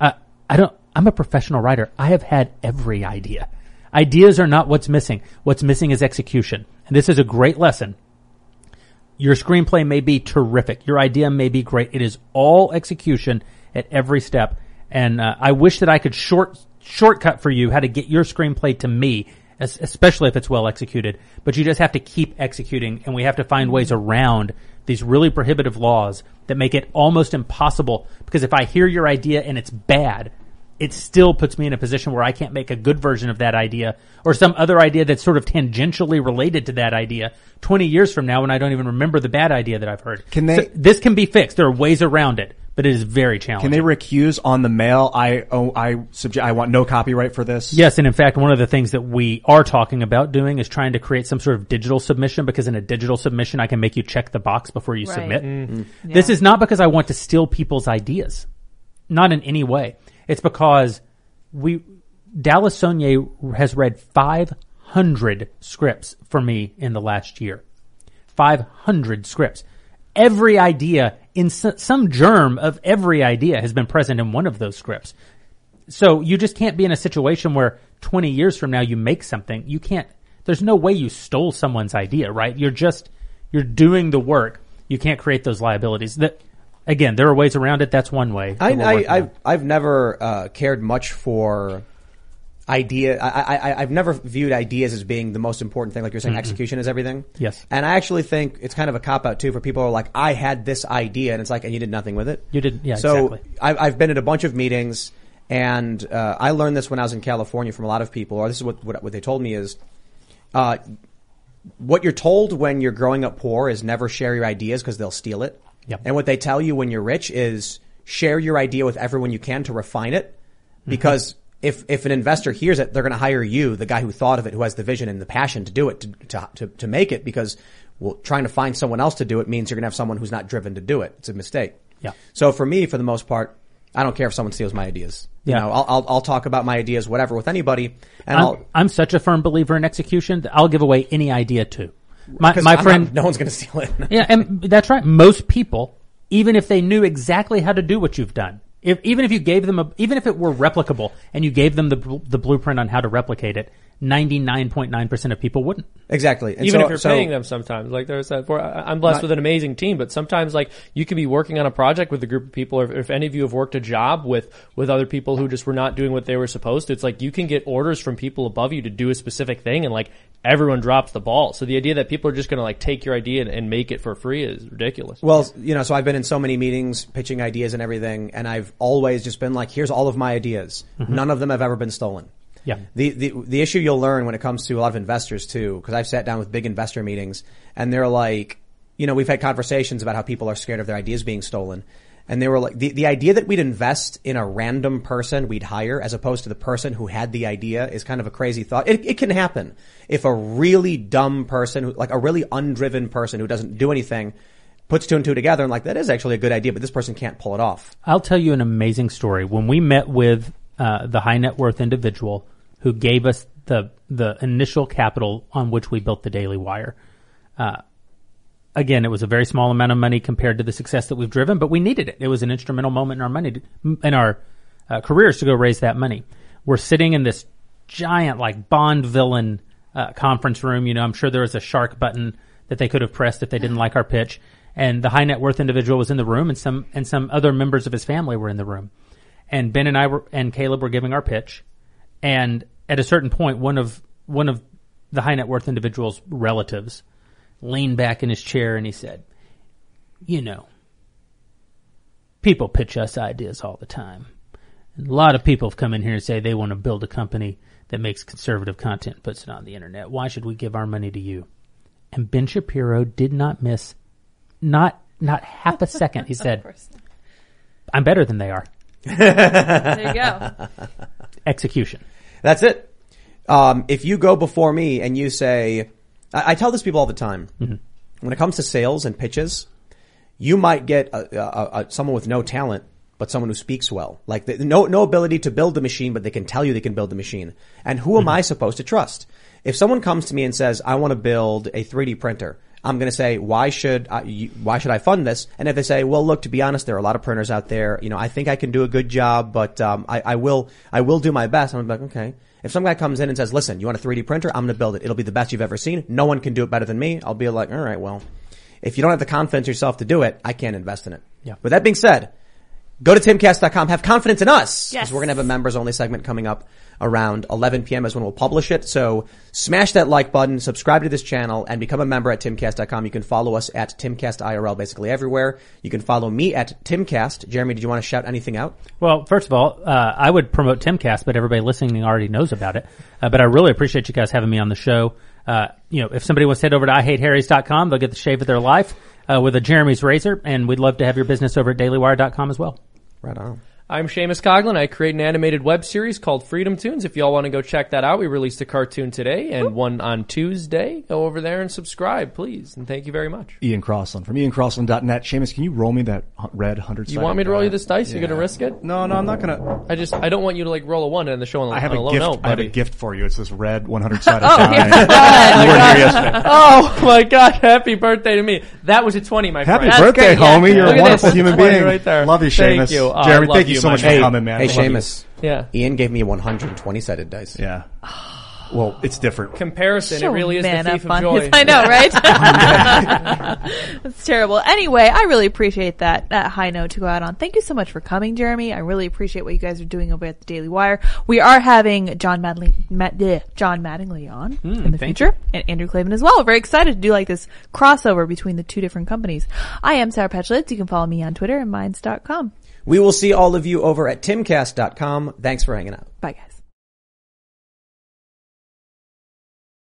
Uh, I don't. I'm a professional writer. I have had every idea. Ideas are not what's missing. What's missing is execution. And this is a great lesson. Your screenplay may be terrific. Your idea may be great. It is all execution at every step. And uh, I wish that I could short shortcut for you how to get your screenplay to me, especially if it's well executed. But you just have to keep executing, and we have to find ways around these really prohibitive laws that make it almost impossible. Because if I hear your idea and it's bad, it still puts me in a position where I can't make a good version of that idea or some other idea that's sort of tangentially related to that idea twenty years from now when I don't even remember the bad idea that I've heard. Can they, so this can be fixed. There are ways around it, but it is very challenging. Can they recuse on the mail? I, oh, I, subject, I want no copyright for this. Yes. And in fact, one of the things that we are talking about doing is trying to create some sort of digital submission, because in a digital submission, I can make you check the box before you right. submit. Mm-hmm. Yeah. This is not because I want to steal people's ideas, not in any way. It's because we Dallas Sonier has read five hundred scripts for me in the last year. five hundred scripts. Every idea, in some germ of every idea has been present in one of those scripts. So you just can't be in a situation where twenty years from now you make something. You can't, there's no way you stole someone's idea, right? You're just, you're doing the work. You can't create those liabilities. That, Again, there are ways around it. That's one way. I, I, I've, I've never uh, cared much for idea. I, I, I've never viewed ideas as being the most important thing. Like you're saying, mm-hmm. execution is everything. Yes. And I actually think it's kind of a cop-out, too, for people who are like, I had this idea, and it's like, and you did nothing with it. You didn't. Yeah, so exactly. So I've, I've been at a bunch of meetings, and uh, I learned this when I was in California from a lot of people, or this is what, what, what they told me is uh, what you're told when you're growing up poor is never share your ideas because they'll steal it. Yep. And what they tell you when you're rich is share your idea with everyone you can to refine it, because mm-hmm. if if an investor hears it, they're going to hire you, the guy who thought of it, who has the vision and the passion to do it, to to to, to make it, because well, trying to find someone else to do it means you're going to have someone who's not driven to do it. It's a mistake. Yeah. So for me, for the most part, I don't care if someone steals my ideas. You yeah. know, I'll, I'll I'll talk about my ideas, whatever, with anybody. And I'm, I'll, I'm such a firm believer in execution that I'll give away any idea too. My, my friend, not, no one's going to steal it. Yeah, and that's right. Most people, even if they knew exactly how to do what you've done, if, even if you gave them a, even if it were replicable and you gave them the the blueprint on how to replicate it, ninety-nine point nine percent of people wouldn't. Exactly. And even so, if you're so, paying them sometimes, like there's that, I'm blessed not, with an amazing team, but sometimes like you can be working on a project with a group of people, or if any of you have worked a job with, with other people who just were not doing what they were supposed to, it's like you can get orders from people above you to do a specific thing and like everyone drops the ball. So the idea that people are just going to like take your idea and, and make it for free is ridiculous. Well, you know, so I've been in so many meetings pitching ideas and everything, and I've always just been like, here's all of my ideas. Mm-hmm. None of them have ever been stolen. Yeah. The, the, the issue you'll learn when it comes to a lot of investors too, cause I've sat down with big investor meetings and they're like, you know, we've had conversations about how people are scared of their ideas being stolen. And they were like, the, the idea that we'd invest in a random person we'd hire as opposed to the person who had the idea is kind of a crazy thought. It, it can happen. If a really dumb person, like a really undriven person who doesn't do anything, puts two and two together and like, that is actually a good idea, but this person can't pull it off. I'll tell you an amazing story. When we met with uh, the high net worth individual who gave us the the initial capital on which we built the Daily Wire. Uh, again, it was a very small amount of money compared to the success that we've driven, but we needed it. It was an instrumental moment in our money, to, in our uh, careers to go raise that money. We're sitting in this giant, like, Bond villain uh, conference room. You know, I'm sure there was a shark button that they could have pressed if they didn't like our pitch. And the high net worth individual was in the room, and some and some other members of his family were in the room. And Ben and I were, and Caleb were giving our pitch. And at a certain point, one of one of the high net worth individual's relatives leaned back in his chair and he said, you know, people pitch us ideas all the time. And a lot of people have come in here and say they want to build a company that makes conservative content and puts it on the internet. Why should we give our money to you? And Ben Shapiro did not miss, not not half a second. He said, I'm better than they are. There you go. Execution. That's it. Um, if you go before me and you say, I, I tell this people all the time, mm-hmm. when it comes to sales and pitches, you might get a, a, a, someone with no talent, but someone who speaks well, like the, no no ability to build the machine, but they can tell you they can build the machine. And who am mm-hmm. I supposed to trust? If someone comes to me and says, I want to build a three D printer, I'm going to say, why should I, why should I fund this? And if they say, well, look, to be honest, there are a lot of printers out there. You know, I think I can do a good job, but um, I, I will, I will do my best. I'm like, okay. If some guy comes in and says, listen, you want a three D printer? I'm going to build it. It'll be the best you've ever seen. No one can do it better than me. I'll be like, all right, well, if you don't have the confidence yourself to do it, I can't invest in it. Yeah. With that being said, go to timcast dot com. Have confidence in us. Yes. Because we're going to have a members only segment coming up around eleven p.m. is when we'll publish it. So smash that like button, subscribe to this channel, and become a member at timcast dot com. You can follow us at timcast I R L basically everywhere. You can follow me at timcast. Jeremy, did you want to shout anything out? Well, first of all, uh, I would promote Timcast, but everybody listening already knows about it. Uh, but I really appreciate you guys having me on the show. Uh, you know, if somebody wants to head over to I hate harrys dot com, they'll get the shave of their life uh, with a Jeremy's razor, and we'd love to have your business over at daily wire dot com as well. Right on. I'm Seamus Coughlin. I create an animated web series called Freedom Tunes. If y'all want to go check that out, we released a cartoon today and one on Tuesday. Go over there and subscribe, please. And thank you very much. Ian Crossland from ian crossland dot net. Seamus, can you roll me that red hundred? You want me to roll you this dice? Yeah. You gonna risk it? No, no, I'm not gonna. I just I don't want you to like roll a one and the show on, I have on a, a low gift. note. Buddy. I have a gift for you. It's this red one hundred sided die. Yeah. Oh, oh my god! Happy birthday to me. That was a twenty, my friend. Happy That's birthday, great. homie. Yeah. You're Look a wonderful human being. Right there. Love you, Seamus. Thank you, uh, Jeremy. Thank you. So much for coming, man. Hey, Seamus. Yeah. Ian gave me a one hundred twenty sided dice. Yeah. Well, it's different. Comparison, it really is the thief of joy. I know, right? That's terrible. Anyway, I really appreciate that, that high note to go out on. Thank you so much for coming, Jeremy. I really appreciate what you guys are doing over at the Daily Wire. We are having John Madley, Mad, uh, John Mattingly on mm, in the future, you. and Andrew Clavin as well. We're very excited to do like this crossover between the two different companies. I am Sarah Petulitz. You can follow me on Twitter and minds dot com. We will see all of you over at timcast dot com. Thanks for hanging out. Bye, guys.